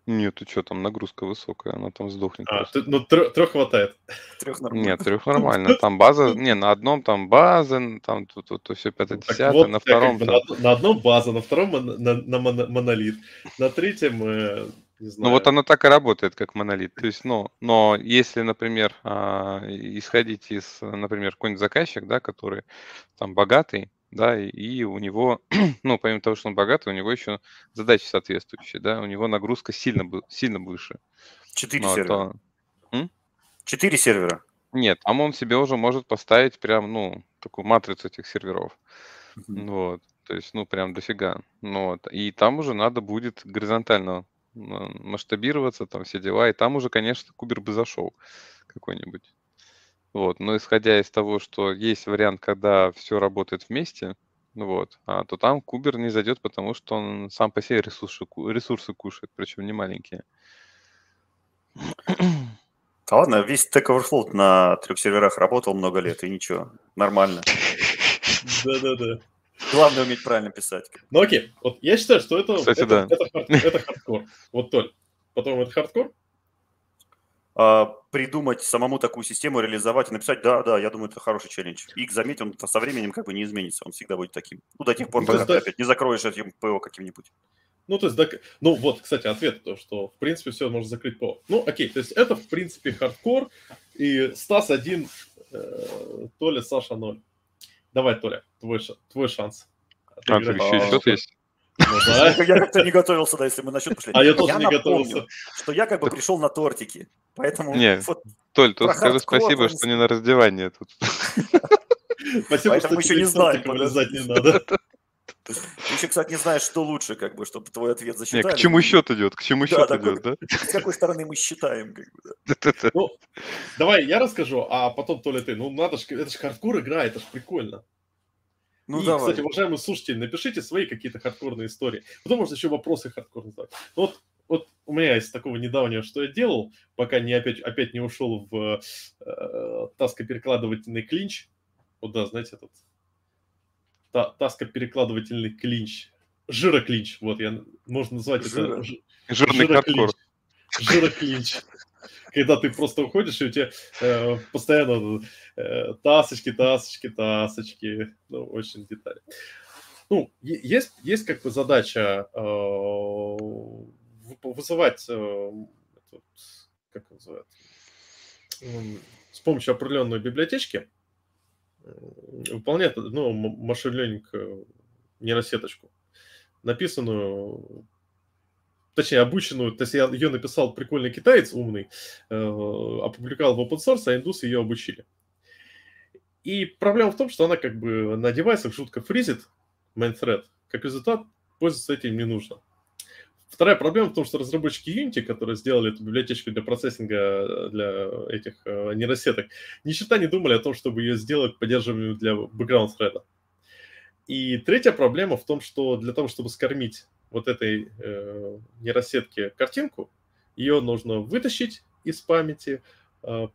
Нет, ты что, там нагрузка высокая, она там сдохнет. А, ты, ну, трех, трех хватает. Трех нормально. Нет, трех нормально. Там база, не, на одном там база, там тут, тут, тут все пятое-десятое, вот, на втором... Как бы, там... на, на одном база, на втором мон, на, на монолит, на третьем, э, не знаю. Ну, вот оно так и работает, как монолит. То есть, ну, но если, например, э, исходить из, например, какой-нибудь заказчик, да, который там богатый, да, и, и у него, ну, помимо того, что он богатый, у него еще задачи соответствующие, да, у него нагрузка сильно, сильно выше. Четыре ну, сервера? То... Четыре сервера? Нет, там он себе уже может поставить прям, ну, такую матрицу этих серверов, mm-hmm. вот, то есть, ну, прям дофига, ну, вот, и там уже надо будет горизонтально масштабироваться, там все дела, и там уже, конечно, кубер бы зашел какой-нибудь. Вот, но исходя из того, что есть вариант, когда все работает вместе, вот, а, то там кубер не зайдет, потому что он сам по себе ресурсы, ресурсы кушает, причем не маленькие. Да ладно, весь Stack Overflow на трех серверах работал много лет, и ничего, нормально. Да-да-да. Главное уметь правильно писать. Ну окей, вот я считаю, что это хардкор. Вот, Толь, потом это хардкор. Придумать самому такую систему, реализовать и написать, да, да, я думаю, это хороший челлендж. Икс, заметь, он со временем как бы не изменится, он всегда будет таким. Ну, до тех пор, пока ты опять не закроешь этим ПО каким-нибудь. Ну, то есть, да, ну, вот, кстати, ответ, то, что, в принципе, все можно закрыть ПО. Ну, окей, то есть, это, в принципе, хардкор, и Стас один, э, Толя, Саша ноль. Давай, Толя, твой, твой шанс. А, ты еще счет есть? Ну, да. Я как-то не готовился, да, если мы насчет пошли. А я тоже я не напомню, готовился. Что я как бы пришел на тортики, поэтому... Не, вот Толь, тут скажи спасибо, он... что не на раздевание тут. Спасибо, поэтому что мы еще не знаем. Вылезать не надо. Ты еще, кстати, не знаешь, что лучше, как бы, чтобы твой ответ засчитали. Не, к чему счет идет, к чему счет да, идет, такой, да? С какой стороны мы считаем, как бы, да. Ну, давай я расскажу, а потом Толя ты. Ну, надо ж, это ж хардкор игра, это ж прикольно. Ну, и, давай. Кстати, уважаемые слушатели, напишите свои какие-то хардкорные истории. Потом, может, еще вопросы хардкорные. Вот, вот у меня есть такого недавнего, что я делал, пока не опять, опять не ушел в э, таскоперекладывательный клинч. Вот, да, знаете, этот та, таскоперекладывательный клинч. Жироклинч. Вот, я, можно назвать Жиро. это ж, жирный хардкор. Жироклинч. Когда ты просто уходишь, и у тебя э, постоянно э, тасочки, тасочки, тасочки. Ну, очень детали. Ну, есть, есть как бы задача э, вызывать, э, этот, как его называют, э, с помощью определенной библиотечки выполнять, ну, машин-ленинг нейросеточку, написанную... Точнее, обученную, то есть я ее написал прикольный китаец, умный, э, опубликовал в open source, а индусы ее обучили. И проблема в том, что она как бы на девайсах жутко фризит main-thread. Как результат, пользоваться этим не нужно. Вторая проблема в том, что разработчики Unity, которые сделали эту библиотечку для процессинга для этих э, нейросеток, ни черта не думали о том, чтобы ее сделать поддерживаемой для background-thread. И третья проблема в том, что для того, чтобы скормить вот этой э, нейросетке картинку, ее нужно вытащить из памяти, э,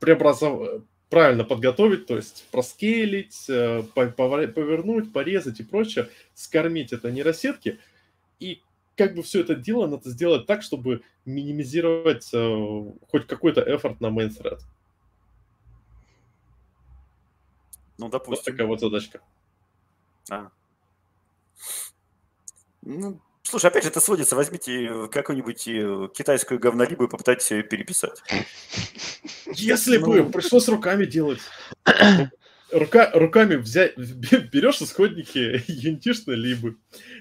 преобразов... правильно подготовить, то есть проскейлить, э, повернуть, порезать и прочее, скормить это нейросетке. И как бы все это дело надо сделать так, чтобы минимизировать э, хоть какой-то эфорт на main thread. Ну, допустим. Вот такая вот задачка. А. Ну, слушай, опять же, это сводится. Возьмите какую-нибудь китайскую говнолибу и попытайтесь ее переписать. Если бы, пришлось руками делать. Рука, руками взять, берешь исходники юнитишные либо,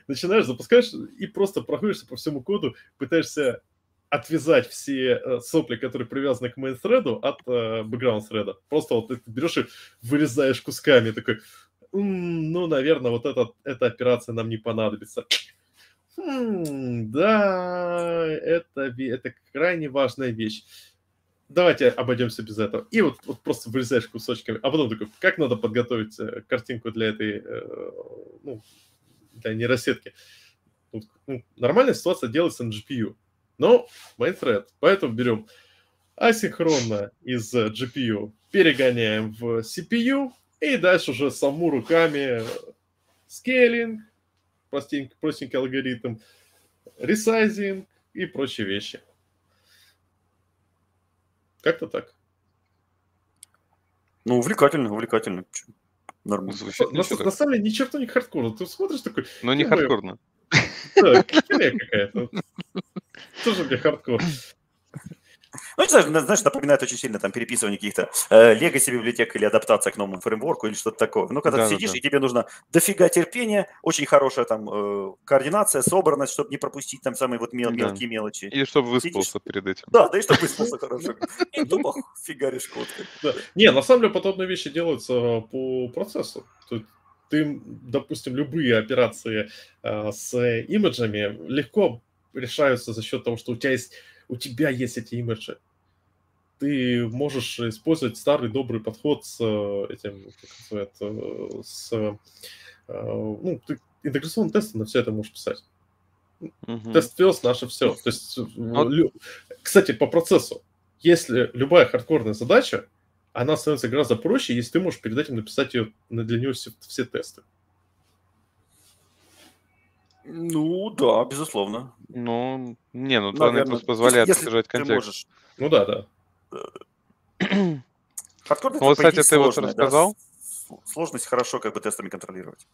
начинаешь, запускаешь и просто проходишься по всему коду, пытаешься отвязать все сопли, которые привязаны к мейн-thread, от бэкграунд-thread. Просто вот ты берешь и вырезаешь кусками, такой... Ну, наверное, вот это, эта операция нам не понадобится. Хм, да, это, это крайне важная вещь. Давайте обойдемся без этого. И вот, вот просто вырезаешь кусочками. А потом такой, как надо подготовить картинку для этой, ну, для нейросетки. Ну, нормальная ситуация делается на джи пи ю. Но main-thread. Поэтому берем асинхронно из джи пи ю, перегоняем в си пи ю. И дальше уже саму руками скейлинг, простенький, простенький алгоритм, ресайзинг и прочие вещи. Как-то так. Ну, увлекательно, увлекательно. Нормально. Звучит, на, на самом деле, ни черта не хардкорно. Ты смотришь такой... Ну, не хардкорно. Да, херня какая-то. Тоже мне хардкор. Ну, знаешь, напоминает очень сильно там переписывание каких-то э, legacy библиотек или адаптация к новому фреймворку или что-то такое. Ну, когда да, ты сидишь, да, да. и тебе нужно дофига терпения, очень хорошая там э, координация, собранность, чтобы не пропустить там самые вот мел- да. мелкие мелочи. И чтобы выспался сидишь... перед этим. Да, да и чтобы выспался хорошо. И тупо фигаришь код. Не, на самом деле подобные вещи делаются по процессу. Ты, допустим, любые операции с имиджами легко решаются за счет того, что у тебя есть... У тебя есть эти имиджи. Ты можешь использовать старый добрый подход с этим, как называют, с... Ну, ты интеграционные тесты на все это можешь писать. Угу. Тест-филс, наше все. То есть, вот. лю... Кстати, по процессу. Если любая хардкорная задача, она становится гораздо проще, если ты можешь перед этим написать ее, для нее все, все тесты. Ну, да, безусловно. Ну, не, ну, данные просто позволяют содержать контекст. Ну, да, да. Хардкор, ну, вот, кстати, ты вот рассказал. Да? Сложность хорошо как бы тестами контролировать.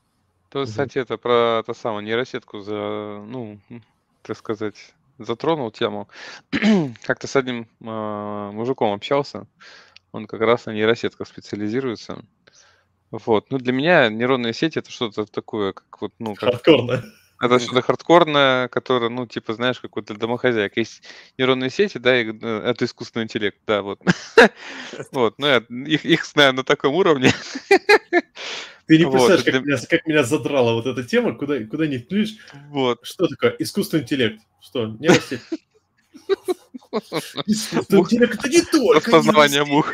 То, угу. кстати, это про ту самую нейросетку, за, ну, так сказать, затронул тему. Как-то с одним э, мужиком общался. Он как раз на нейросетках специализируется. Вот. Ну, для меня нейронные сети — это что-то такое, как вот, ну... Как... Хардкорное. Это что-то хардкорное, которое, ну, типа, знаешь, какой-то домохозяйка. Есть нейронные сети, да, и, это искусственный интеллект, да, вот. Вот, ну, их, знаю, на таком уровне. Ты не представляешь, как, для... меня, как меня задрала вот эта тема, куда, куда не вклюешь. Вот. Что такое искусственный интеллект? Что, нейросеть? Интеллект не только. Распознавание мух.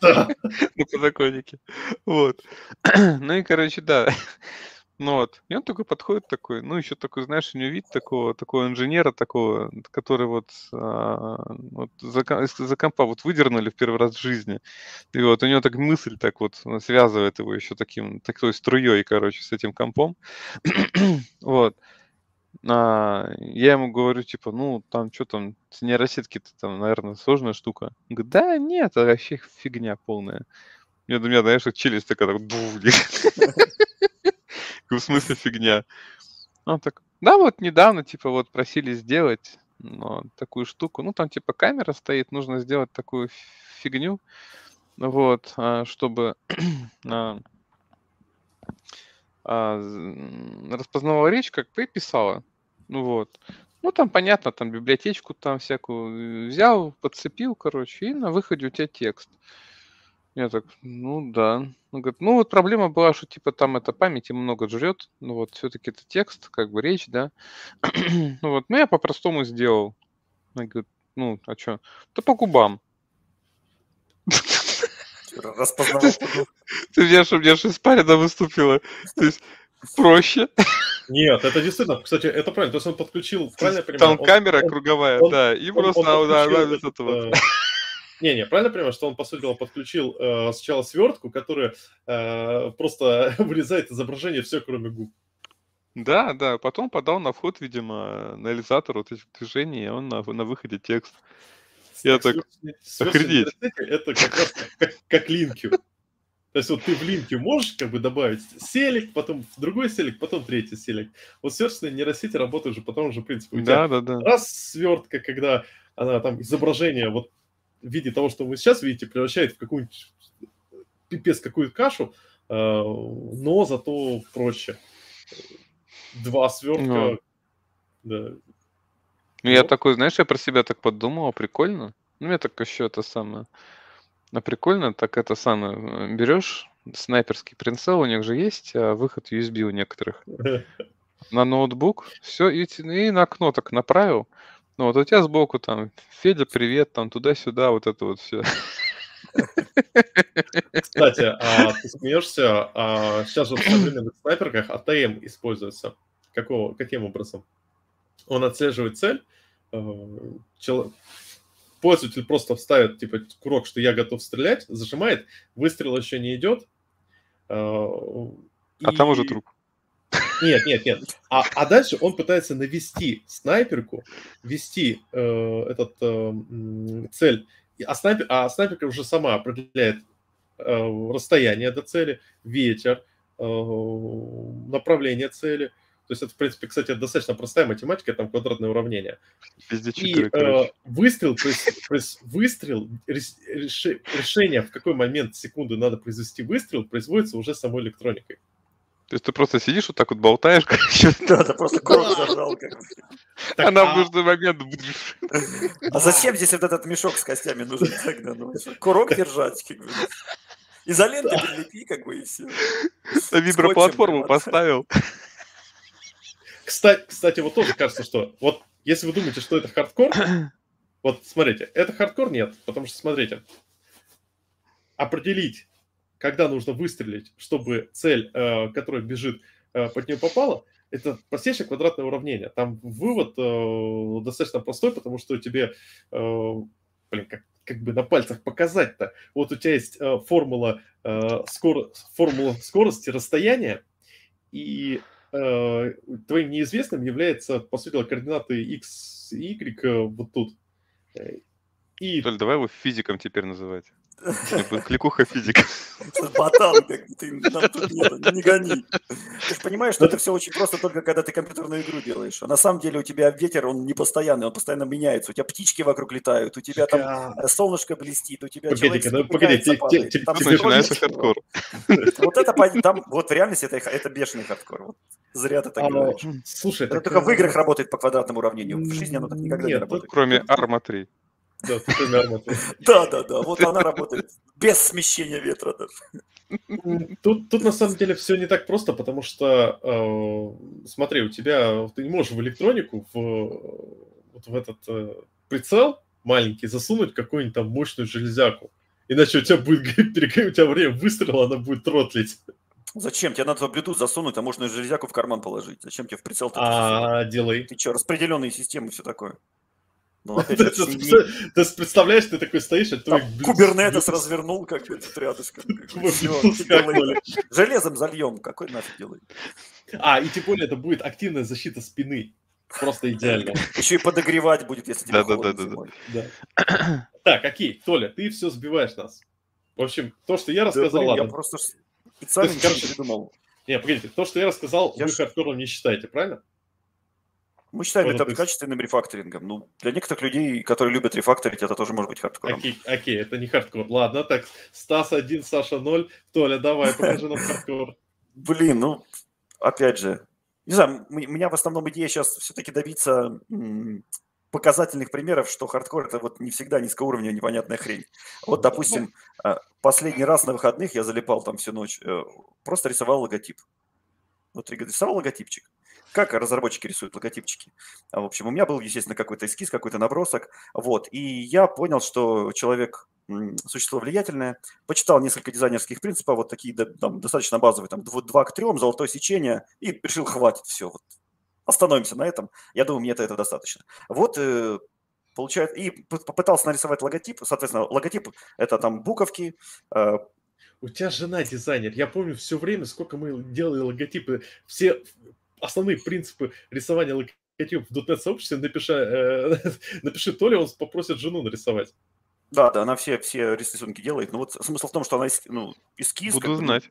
Да. На подоконнике. Вот. Ну и, короче, да. Ну вот. И он такой подходит такой, ну еще такой, знаешь, у него вид такого, такого инженера такого, который вот, а, вот за, за компа вот выдернули в первый раз в жизни. И вот у него так мысль так вот связывает его еще таким, такой струей, короче, с этим компом. Вот. А, я ему говорю, типа, ну, там, что там, с нейросетки-то там, наверное, сложная штука. Он говорит, да нет, это вообще фигня полная. Я думаю, знаешь, челюсть такая, так, в смысле фигня. Он так, да, вот недавно, типа, вот просили сделать ну, такую штуку. Ну, там, типа, камера стоит, нужно сделать такую фигню, вот, чтобы а, а, распознавала речь, как ты писала. Ну, вот. Ну, там, понятно, там, библиотечку там всякую взял, подцепил, короче, и на выходе у тебя текст. Я так, ну да. Он говорит, ну вот проблема была, что типа там эта память много жрет, ну вот все-таки это текст, как бы речь, да. Ну вот, ну я по-простому сделал. Он говорит, ну а что? Да по губам. Распознавал. Ты меня же испарина выступила. То есть проще. Нет, это действительно, кстати, это правильно. То есть он подключил, правильно понимаю? Там камера круговая, да, и просто... Не-не, правильно понимаешь, что он, по сути дела, подключил э, сначала свертку, которая э, просто вырезает изображение все, кроме губ. Да, да, потом подал на вход, видимо, на анализатор вот этих движений, и он на, на выходе текст. Я так, так охренеть. Это как раз как, как линки. То есть вот ты в линке можешь как бы добавить селик, потом другой селик, потом третий селик. Вот сверстные нейросети работают же по тому же принципу. Да, да, да. Раз свертка, когда она там изображение вот в виде того, что вы сейчас видите, превращает в какую-нибудь пипец какую-то кашу, но зато проще. Два свертка. Ну, да. Я вот такой, знаешь, я про себя так подумал, а прикольно. Ну, мне так еще это самое... А прикольно, так это самое, берешь снайперский прицел, у них же есть выход ю эс би у некоторых. На ноутбук, все, и, и на окно так направил. Ну вот у тебя сбоку там Федя, привет, там туда-сюда, вот это вот все. Кстати, а, ты смеешься, а, сейчас же в современных снайперках а тэ эм используется. Какого, каким образом? Он отслеживает цель, чел... пользователь просто вставит типа курок, что я готов стрелять, зажимает, выстрел еще не идет. А, и... а там уже труп. Нет, нет, нет. А, а дальше он пытается навести снайперку, вести э, этот э, цель, а, снайпер, а снайперка уже сама определяет э, расстояние до цели, ветер, э, направление цели. То есть это, в принципе, кстати, достаточно простая математика, там квадратное уравнение. Везде четыре, и э, выстрел, то есть, то есть выстрел, решение, в какой момент секунду надо произвести выстрел, производится уже самой электроникой. То есть ты просто сидишь вот так вот болтаешь, короче. Да, ты просто кровь зажал. Она в нужный момент... А зачем здесь вот этот мешок с костями нужен тогда? Курок держать. Изоленты прилепи, как бы, и все. Виброплатформу поставил. Кстати, вот тоже кажется, что... Вот если вы думаете, что это хардкор, вот смотрите, это хардкор нет, потому что, смотрите, определить, когда нужно выстрелить, чтобы цель, э, которая бежит, э, под нее попала, это простейшее квадратное уравнение. Там вывод э, достаточно простой, потому что тебе, э, блин, как, как бы на пальцах показать-то. Вот у тебя есть э, формула, э, скор... формула скорости, расстояния, и э, твоим неизвестным является, по сути дела, координаты x и y э, вот тут. И... Толь, давай его физиком теперь называть. Кликуха физика. Ботан, как ты нам тут нет, не гони. Ты же понимаешь, что это все очень просто только когда ты компьютерную игру делаешь. А на самом деле у тебя ветер, он не постоянный, он постоянно меняется. У тебя птички вокруг летают, у тебя там солнышко блестит, у тебя погоди, человек... Погоди, погоди, тебе начинается хардкор. Вот это там, вот в реальности это, это бешеный хардкор. Вот. Зря ты так говоришь. Слушай, это так... только в играх работает по квадратному уравнению. В жизни оно так никогда нет, не работает. Кроме Арма три. Да, да, да, да, вот она работает без смещения ветра. Тут, тут на самом деле все не так просто, потому что, э, смотри, у тебя, ты не можешь в электронику, в, вот в этот э, прицел маленький засунуть какую-нибудь там мощную железяку. Иначе у тебя будет у тебя время выстрела, она будет ротлить. Зачем? Тебе надо в Bluetooth засунуть, а можно железяку в карман положить. Зачем тебе в прицел? А, делай. Ты что, распределенные системы, все такое. Ну, опять же, ты представляешь, ты такой стоишь, а твой Кубернетес развернул как бы тут рядышком. Железом зальем, какой нафиг делай. А, и тем более это будет активная защита спины. Просто идеально. Еще и подогревать будет, если тебе холодно зимой. Так, окей, Толя, ты все сбиваешь нас. В общем, то, что я рассказал... Я просто специально придумал. Нет, погодите, то, что я рассказал, вы хардкором не считаете, правильно? Мы считаем вот это есть... качественным рефакторингом. Ну, для некоторых людей, которые любят рефакторить, это тоже может быть хардкором. Окей, окей, это не хардкор. Ладно, так, Стас один, Саша ноль. Толя, давай, покажи нам хардкор. Блин, ну, опять же. Не знаю, у меня в основном идея сейчас все-таки добиться показательных примеров, что хардкор – это вот не всегда низкоуровневая непонятная хрень. Вот, допустим, последний раз на выходных я залипал там всю ночь, просто рисовал логотип. Вот рисовал логотипчик. Как разработчики рисуют логотипчики? В общем, у меня был, естественно, какой-то эскиз, какой-то набросок. Вот. И я понял, что человек – существо влиятельное. Почитал несколько дизайнерских принципов, вот такие там, достаточно базовые, там два к трем, золотое сечение, и решил, хватит, все. Вот. Остановимся на этом. Я думаю, мне этого достаточно. Вот, получается, и попытался нарисовать логотип. Соответственно, логотип – это там буковки. У тебя жена дизайнер. Я помню все время, сколько мы делали логотипы, все… Основные принципы рисования логотипов в .нет-сообществе напиши, э, напиши Толя, он попросит жену нарисовать. Да, да, она все, все рисунки делает. Но вот смысл в том, что она эскиз... Ну, эскиз Буду знать.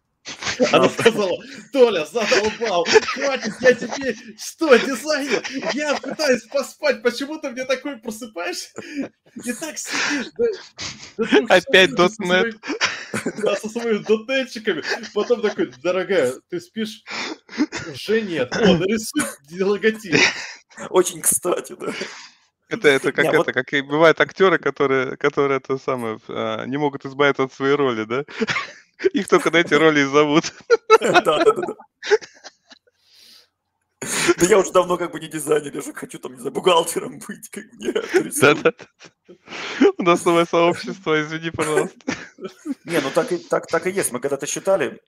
Она сказала: Толя, задолбал, хватит, я тебе что, дизайнер? Я пытаюсь поспать, почему ты мне такой просыпаешь? И так сидишь. Да, да, опять .нет. Да, со своими дотетчиками. Потом такой: дорогая, ты спишь? Уже нет. О, нарисуй логотип. Очень кстати, да. Это, это, как, не, это вот... как и бывают актеры, которые, которые это самое, не могут избавиться от своей роли, да? Их только на эти роли и зовут. Да, да, да. Да я уже давно как бы не дизайнер, я уже хочу там, не знаю, бухгалтером быть, как мне. Да, да. У нас новое сообщество, извини, пожалуйста. Не, ну так и, так, так и есть. Мы когда-то считали,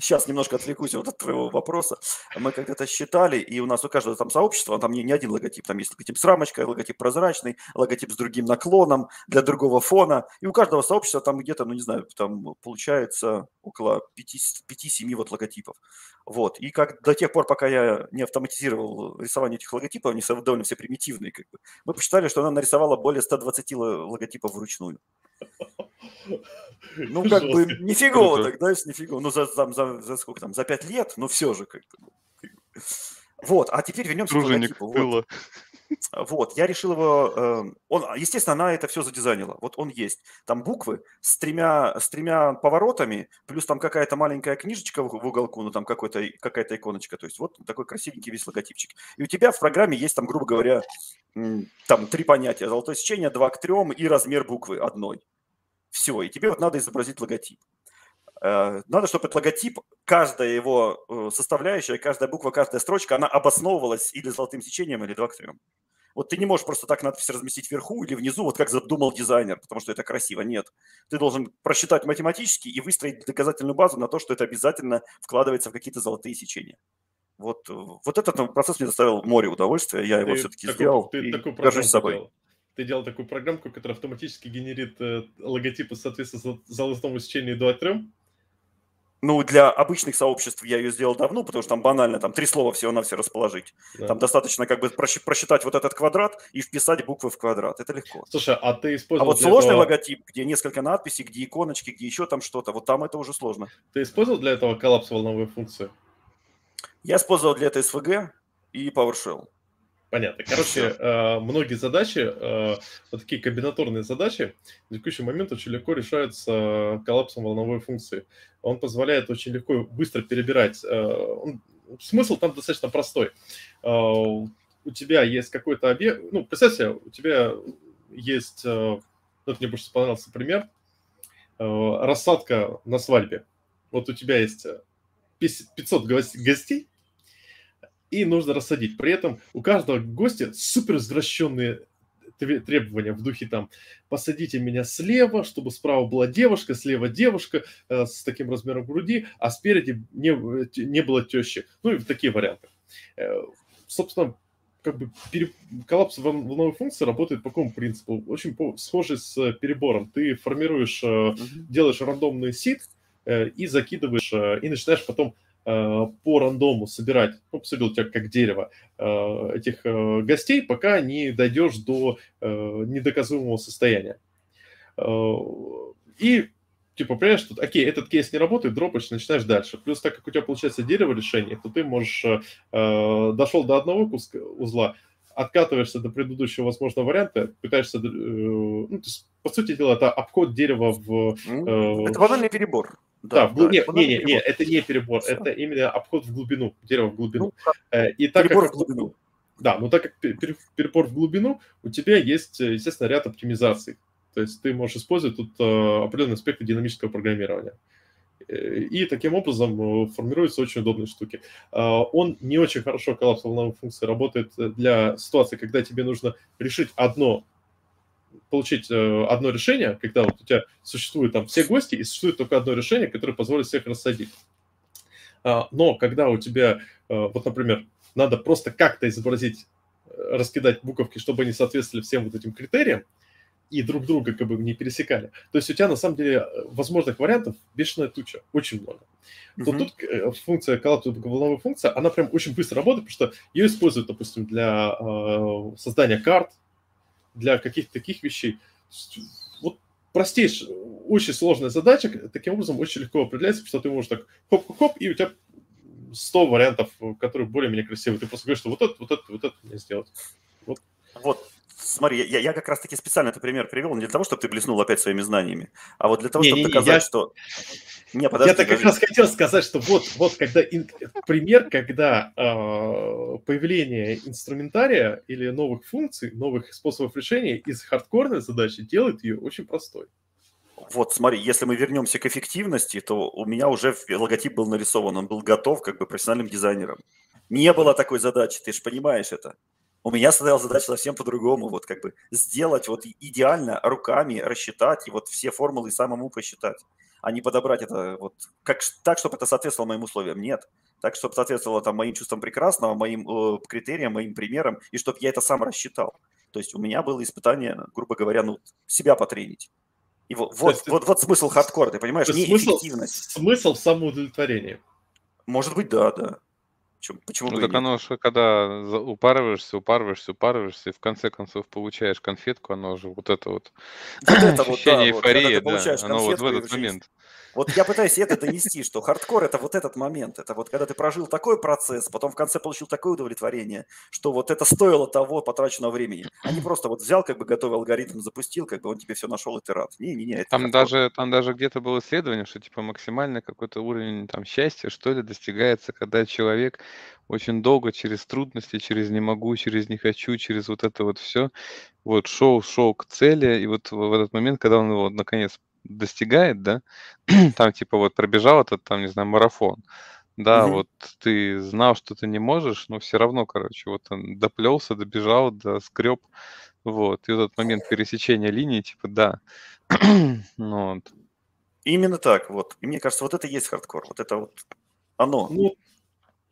сейчас немножко отвлекусь вот от твоего вопроса, мы когда-то считали, и у нас у каждого там сообщества, там не, не один логотип, там есть логотип с рамочкой, логотип прозрачный, логотип с другим наклоном, для другого фона, и у каждого сообщества там где-то, ну не знаю, там получается около пяти-семи вот логотипов. Вот, и как до тех пор, пока я не автоматизировал рисование этих логотипов, они довольно все примитивные, как бы, мы посчитали, что она нарисовала более ста двадцати логотипов вручную. Ну, как бы, нифигово так, да, нифигово. Ну, за, за, за сколько там, за пять лет, но все же как-то. Вот, а теперь вернемся к логотипу. Вот. Вот, я решил его... Э, он, естественно, она это все задизайнила. Вот он есть. Там буквы с тремя, с тремя поворотами, плюс там какая-то маленькая книжечка в, в уголку, ну там какой-то, какая-то иконочка. То есть вот такой красивенький весь логотипчик. И у тебя в программе есть там, грубо говоря, там три понятия. Золотое сечение, два к трем и размер буквы одной. Все, и тебе вот надо изобразить логотип. Надо, чтобы этот логотип, каждая его составляющая, каждая буква, каждая строчка, она обосновывалась или золотым сечением, или два к трем. Вот ты не можешь просто так надпись разместить вверху или внизу, вот как задумал дизайнер, потому что это красиво. Нет. Ты должен просчитать математически и выстроить доказательную базу на то, что это обязательно вкладывается в какие-то золотые сечения. Вот, вот этот процесс мне доставил море удовольствия. Я ты его все-таки сделал ты и горжусь собой. Делал. Ты делал такую программку, которая автоматически генерит э, логотипы, соответственно, золотому сечению два к трем? Ну, для обычных сообществ я ее сделал давно, потому что там банально, там три слова всего-навсего расположить. Да. Там достаточно как бы просчитать вот этот квадрат и вписать буквы в квадрат. Это легко. Слушай, а ты использовал... А вот сложный этого... логотип, где несколько надписей, где иконочки, где еще там что-то, вот там это уже сложно. Ты использовал для этого коллапс волновой функции? Я использовал для этого эс ви джи и PowerShell. Понятно. Короче, многие задачи, вот такие комбинаторные задачи, на текущий момент очень легко решаются коллапсом волновой функции. Он позволяет очень легко быстро перебирать. Смысл там достаточно простой. У тебя есть какой-то объект... Ну, представь себе, у тебя есть... Вот мне больше понравился пример. Рассадка на свадьбе. Вот у тебя есть пятьсот гостей, и нужно рассадить. При этом у каждого гостя супер извращенные требования в духе там «посадите меня слева, чтобы справа была девушка, слева девушка э, с таким размером груди, а спереди не, не было тещи». Ну и такие варианты. Э, собственно, как бы пере... коллапс волновой функции работает по какому принципу? Очень по... схоже с перебором. Ты формируешь, э, mm-hmm. делаешь рандомный сид э, и закидываешь, э, и начинаешь потом по рандому собирать, ну, посадил тебя как дерево, этих гостей, пока не дойдешь до недоказуемого состояния. И, типа, понимаешь, что, окей, этот кейс не работает, дропаешь, начинаешь дальше. Плюс, так как у тебя получается дерево решений, то ты можешь, дошел до одного куска узла, откатываешься до предыдущего возможного варианта, пытаешься... Ну, то есть, по сути дела, это обход дерева в... Это банальный перебор. Да, да, в глуб... да, нет, нет, нет, нет, это не перебор, все. Это именно обход в глубину, дерево в глубину. Ну, и так перебор как... в глубину. Да, но так как перебор в глубину, у тебя есть, естественно, ряд оптимизаций. То есть ты можешь использовать тут определенные аспекты динамического программирования. И таким образом формируются очень удобные штуки. Он не очень хорошо, коллапс волновой функции, работает для ситуации, когда тебе нужно решить одно, получить одно решение, когда вот у тебя существуют там все гости, и существует только одно решение, которое позволит всех рассадить. Но когда у тебя, вот, например, надо просто как-то изобразить, раскидать буковки, чтобы они соответствовали всем вот этим критериям, и друг друга как бы не пересекали. То есть у тебя, на самом деле, возможных вариантов бешеная туча, очень много. Mm-hmm. То тут функция, коллапсово-волновая функция, она прям очень быстро работает, потому что ее используют, допустим, для э, создания карт, для каких-то таких вещей. Вот простейшая, очень сложная задача, таким образом очень легко определяется, потому что ты можешь так хоп-хоп, и у тебя сто вариантов, которые более-менее красивые. Ты просто говоришь, что вот это, вот это, вот это мне сделать. Вот. Вот. Смотри, я, я как раз-таки специально этот пример привел не для того, чтобы ты блеснул опять своими знаниями, а вот для того, не, чтобы не, доказать, я... что... Не, подожди, Я так как раз хотел сказать, что вот, вот когда ин... пример, когда э, появление инструментария или новых функций, новых способов решения из хардкорной задачи делает ее очень простой. Вот, смотри, если мы вернемся к эффективности, то у меня уже логотип был нарисован, он был готов как бы профессиональным дизайнером. Не было такой задачи, ты же понимаешь это. У меня стояла задача совсем по-другому, вот как бы сделать вот идеально руками, рассчитать и вот все формулы самому посчитать, а не подобрать это вот как, так, чтобы это соответствовало моим условиям. Нет, так, чтобы соответствовало там, моим чувствам прекрасного, моим э, критериям, моим примерам, и чтобы я это сам рассчитал. То есть у меня было испытание, грубо говоря, ну себя потренить. И вот, вот, есть, вот, вот смысл хардкора, ты понимаешь, не смысл, эффективность. Смысл в самоудовлетворении. Может быть, да, да. Почему ну, так оно же, когда упарываешься, упарываешься, упарываешься, и в конце концов получаешь конфетку, оно же вот это вот, вот это ощущение вот, да, эйфории, вот, да, оно вот в этот момент. Вот я пытаюсь это донести, что хардкор – это вот этот момент, это вот когда ты прожил такой процесс, потом в конце получил такое удовлетворение, что вот это стоило того потраченного времени, а не просто вот взял, как бы готовый алгоритм, запустил, как бы он тебе все нашел, и ты рад. Не-не-не, это там, даже, там даже где-то было исследование, что типа максимальный какой-то уровень там, счастья, что ли, достигается, когда человек очень долго через трудности, через не могу, через не хочу, через вот это вот все, вот шел, шел к цели, и вот в этот момент, когда он его наконец достигает, да, там типа вот пробежал этот, там, не знаю, марафон, да, mm-hmm. вот ты знал, что ты не можешь, но все равно, короче, вот он доплелся, добежал, доскреб, вот, и вот этот момент пересечения линии, типа, да, ну, вот. Именно так, вот, и мне кажется, вот это и есть хардкор, вот это вот оно. Ну,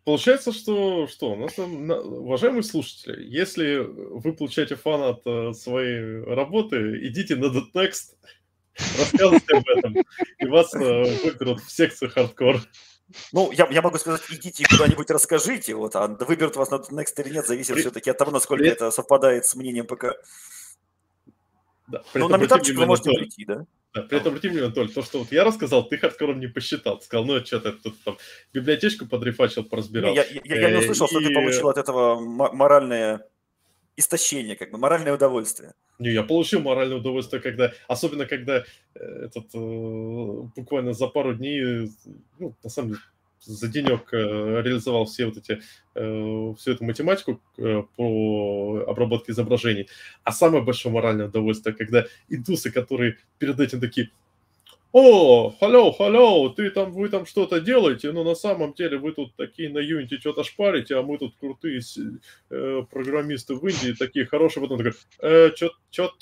получается, что, что у нас, уважаемые слушатели, если вы получаете фан от своей работы, идите на .next, рассказывайте об этом, и вас выберут в секцию хардкор. Ну, я, я могу сказать, идите куда-нибудь расскажите, вот, а выберут вас на .next или нет, зависит При... все-таки от того, насколько При... это совпадает с мнением ПК. Да. Ну, на метапчик вы можете прийти, да? Да, при этом, обрати внимание, Анатолий, то, что вот я рассказал, ты хардкором не посчитал. Ты сказал, ну, что-то тут там библиотечку подрифачил, поразбирал. Я, я, я не услышал, и... что ты получил от этого моральное истощение, как бы, моральное удовольствие. Не, я получил моральное удовольствие, когда, особенно когда этот, буквально за пару дней, ну, на самом деле, за денек реализовал все вот эти, всю эту математику по обработке изображений. А самое большое моральное удовольствие, когда индусы, которые перед этим такие, О, hello, hello, ты там, вы там что-то делаете, но на самом деле вы тут такие на Unity что-то шпарите, а мы тут крутые э, программисты в Индии, такие хорошие, потом такой, э,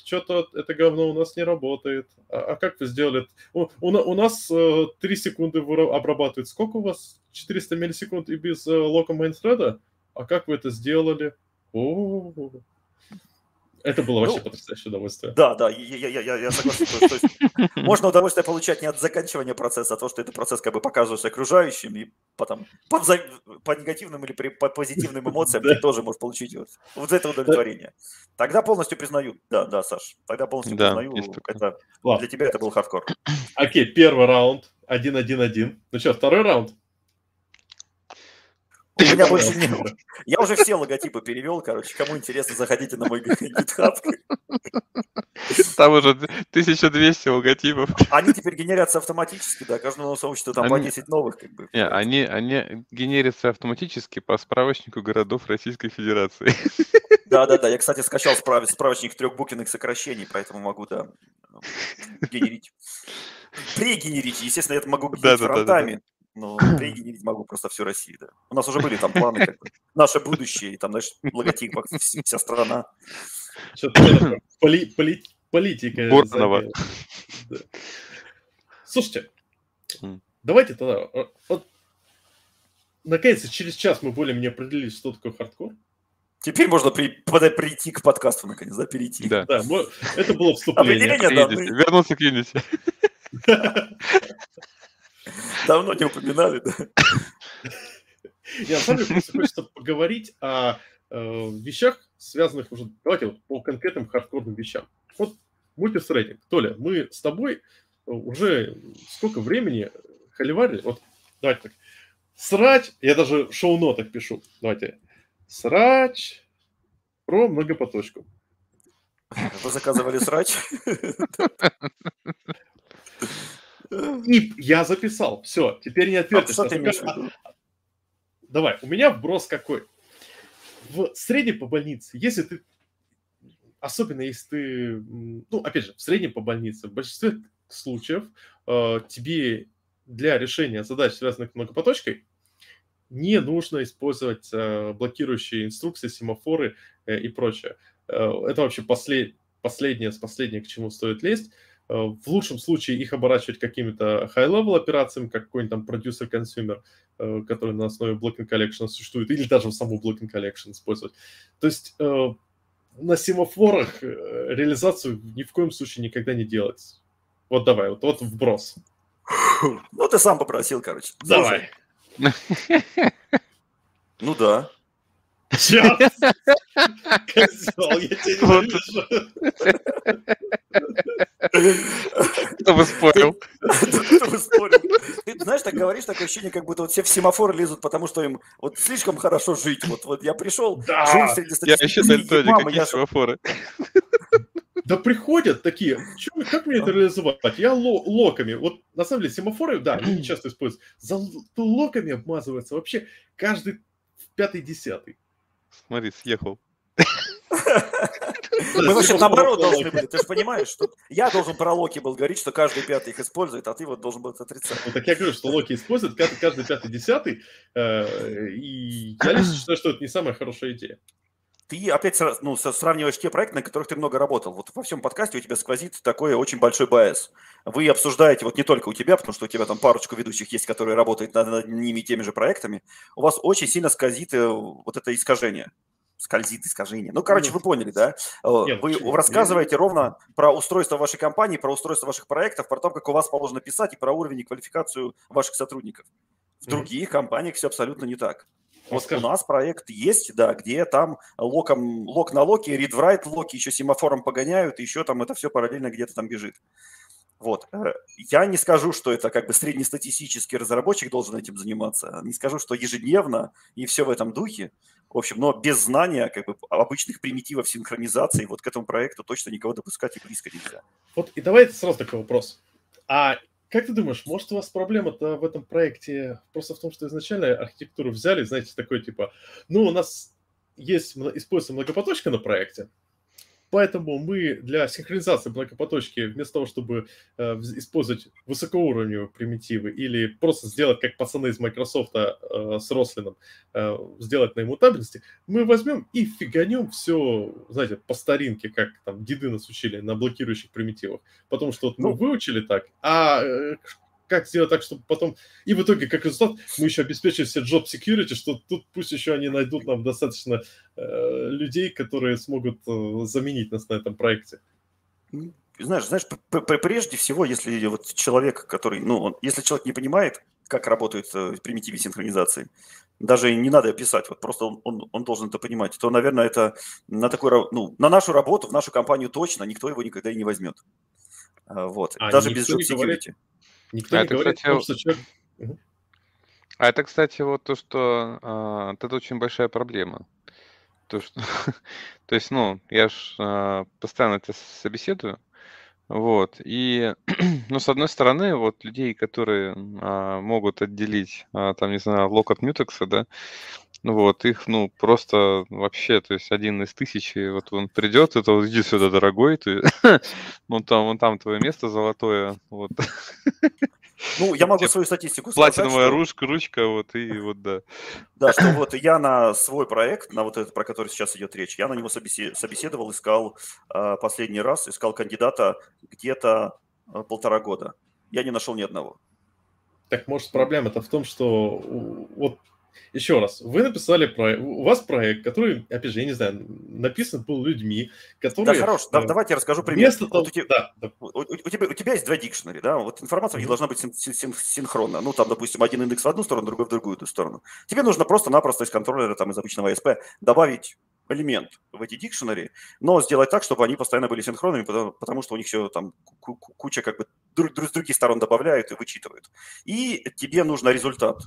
что-то это говно у нас не работает, а, а как вы сделали? У, у, у нас э, три секунды обрабатывает, сколько у вас? четыреста миллисекунд и без э, local main thread? А как вы это сделали? О-о-о-о. Это было вообще ну, потрясающее удовольствие. Да, да, я, я, я, я согласен. То есть, можно удовольствие получать не от заканчивания процесса, а то, что этот процесс как бы показываешь окружающим, и потом по, вза- по негативным или при, по позитивным эмоциям ты тоже можешь получить вот, вот это удовлетворение. Тогда полностью признаю. Да, да, Саш, тогда полностью да, признаю. Это, для тебя это был хардкор. Окей, первый раунд. один один один. Ну что, второй раунд? У меня больше не... Я уже все логотипы перевел, короче. Кому интересно, заходите на мой GitHub. Там уже тысяча двести логотипов. Они теперь генерятся автоматически, да. Каждому сообществу там они... по десять новых. Как бы. Не, они, они генерятся автоматически по справочнику городов Российской Федерации. Да-да-да. Я, кстати, скачал справ... справочник трехбуквенных сокращений, поэтому могу, да, генерить. Прегенерить. Естественно, я это могу генерить фронтами. Но пригенерить могу просто всю Россию, да. У нас уже были там планы, как бы, наше будущее, и там, знаешь, логотип, вся страна. Что-то поли, поли, политика. Борнова. Да. Слушайте, mm. давайте тогда, вот, наконец-то через час мы более-менее определились, что такое хардкор. Теперь можно при, под, прийти к подкасту, наконец, да, перейти. Да, да мы, это было вступление. Да, мы... Вернулся к Unity. Давно не упоминали, да? Я, на самом деле, просто хочется поговорить о э, вещах, связанных уже, давайте вот, по конкретным хардкорным вещам. Вот мультисрейдинг. Толя, мы с тобой уже сколько времени холиварили. Вот, давайте так. Срач, я даже в шоу-нотах пишу. Давайте. Срач про многопоточку. Вы заказывали срач? И я записал. Все, теперь не отвертишь. А как... Давай, у меня вброс какой. В среднем по больнице, если ты... Особенно если ты... Ну, опять же, в среднем по больнице, в большинстве случаев э, тебе для решения задач, связанных с многопоточкой, не нужно использовать э, блокирующие инструкции, семафоры э, и прочее. Э, это вообще послед... последнее, последнее, к чему стоит лезть. В лучшем случае их оборачивать какими-то high-level операциями, как какой-нибудь там producer-consumer, который на основе blocking collection существует, или даже в саму blocking collection использовать. То есть на семафорах реализацию ни в коем случае никогда не делать. Вот давай, вот, вот вброс. Ну, ты сам попросил, короче. Давай. Ну да. Черт! Козел, я тебя не вижу. Кто бы спорил? Кто бы спорил? Ты знаешь, так говоришь, такое ощущение, как будто вот все в семафоры лезут, потому что им вот слишком хорошо жить. Вот, вот я пришел, да. Жил среди статистики. Я еще дальтоник, какие я... семафоры? Да приходят такие, как мне это реализовать? Я ло- локами. Вот на самом деле семафоры, да, они не часто используются. За локами обмазываются вообще каждый пятый-десятый. Смотри, съехал. Мы вообще наоборот должны были. Ты же понимаешь, что я должен про локи был говорить, что каждый пятый их использует, а ты вот должен был это отрицать. Ну, так я говорю, что локи используют каждый пятый-десятый, и я лично считаю, что это не самая хорошая идея. Ты опять ну, сравниваешь те проекты, на которых ты много работал. Вот во всем подкасте у тебя сквозит такой очень большой байс. Вы обсуждаете, вот не только у тебя, потому что у тебя там парочку ведущих есть, которые работают над, над ними теми же проектами. У вас очень сильно сквозит вот это искажение. Скользит искажение. Ну, короче, нет, вы поняли, да? Нет, вы нет, рассказываете нет. ровно про устройство вашей компании, про устройство ваших проектов, про то, как у вас положено писать, и про уровень и квалификацию ваших сотрудников. В mm-hmm. других компаниях все абсолютно не так. Вот у нас проект есть, да, где там локом, лок на локе, read-write локи еще семафором погоняют, и еще там это все параллельно где-то там бежит. Вот. Я не скажу, что это как бы среднестатистический разработчик должен этим заниматься. Не скажу, что ежедневно и все в этом духе. В общем, но без знания как бы обычных примитивов синхронизации вот к этому проекту точно никого допускать и близко нельзя. Вот и давай сразу такой вопрос. А... Как ты думаешь, может, у вас проблема-то в этом проекте просто в том, что изначально архитектуру взяли, знаете, такой типа, ну, у нас есть, используется многопоточка на проекте, Поэтому мы для синхронизации многопоточки, вместо того, чтобы э, использовать высокоуровневые примитивы или просто сделать, как пацаны из Microsoft э, с Рослином, э, сделать на иммутабельности, мы возьмем и фиганем все, знаете, по старинке, как там деды нас учили на блокирующих примитивах. Потому что вот мы выучили так, а э, как сделать так, чтобы потом... И в итоге, как результат, мы еще обеспечим все job security, что тут пусть еще они найдут нам достаточно э, людей, которые смогут э, заменить нас на этом проекте. Знаешь, знаешь, прежде всего, если вот человек, который... Ну, он, если человек не понимает, как работают э, примитивы синхронизации, даже не надо писать, вот просто он, он, он должен это понимать, то, наверное, это на, такой, ну, на нашу работу, в нашу компанию точно никто его никогда и не возьмет. Вот. А даже без job security. Никто не это, говорит, кстати, том, что человек... А это, кстати, вот то, что а, это очень большая проблема. То, что, то есть, ну, я ж а, постоянно это собеседую. Вот. И, ну, с одной стороны, вот людей, которые а, могут отделить, а, там, не знаю, лок от мютекса, да, вот, их, ну, просто вообще, то есть один из тысячи, вот он придет, это вот, иди сюда, дорогой, ты, вон там, вон там твое место золотое, вот. Ну, я могу свою статистику сказать. Платиновая ручка, ручка, вот, и вот, да. Да, что вот я на свой проект, на вот этот, про который сейчас идет речь, я на него собеседовал, искал последний раз, искал кандидата где-то полтора года. Я не нашел ни одного. Так, может, проблема-то в том, что вот... Еще раз, вы написали проект, у вас проект, который, опять же, я не знаю, написан был людьми, которые... Да, хорош, да, давайте я расскажу пример. Того... Вот у, тебя, да, да. У, у, тебя, у тебя есть два дикшнери, да, вот информация mm-hmm. должна быть син, син, синхронна, ну, там, допустим, один индекс в одну сторону, другой в другую сторону. Тебе нужно просто-напросто из контроллера, там, из обычного эй эс пи добавить элемент в эти дикшнери, но сделать так, чтобы они постоянно были синхронными, потому, потому что у них еще там куча, как бы, друг, друг с других сторон добавляют и вычитывают. И тебе нужен результат.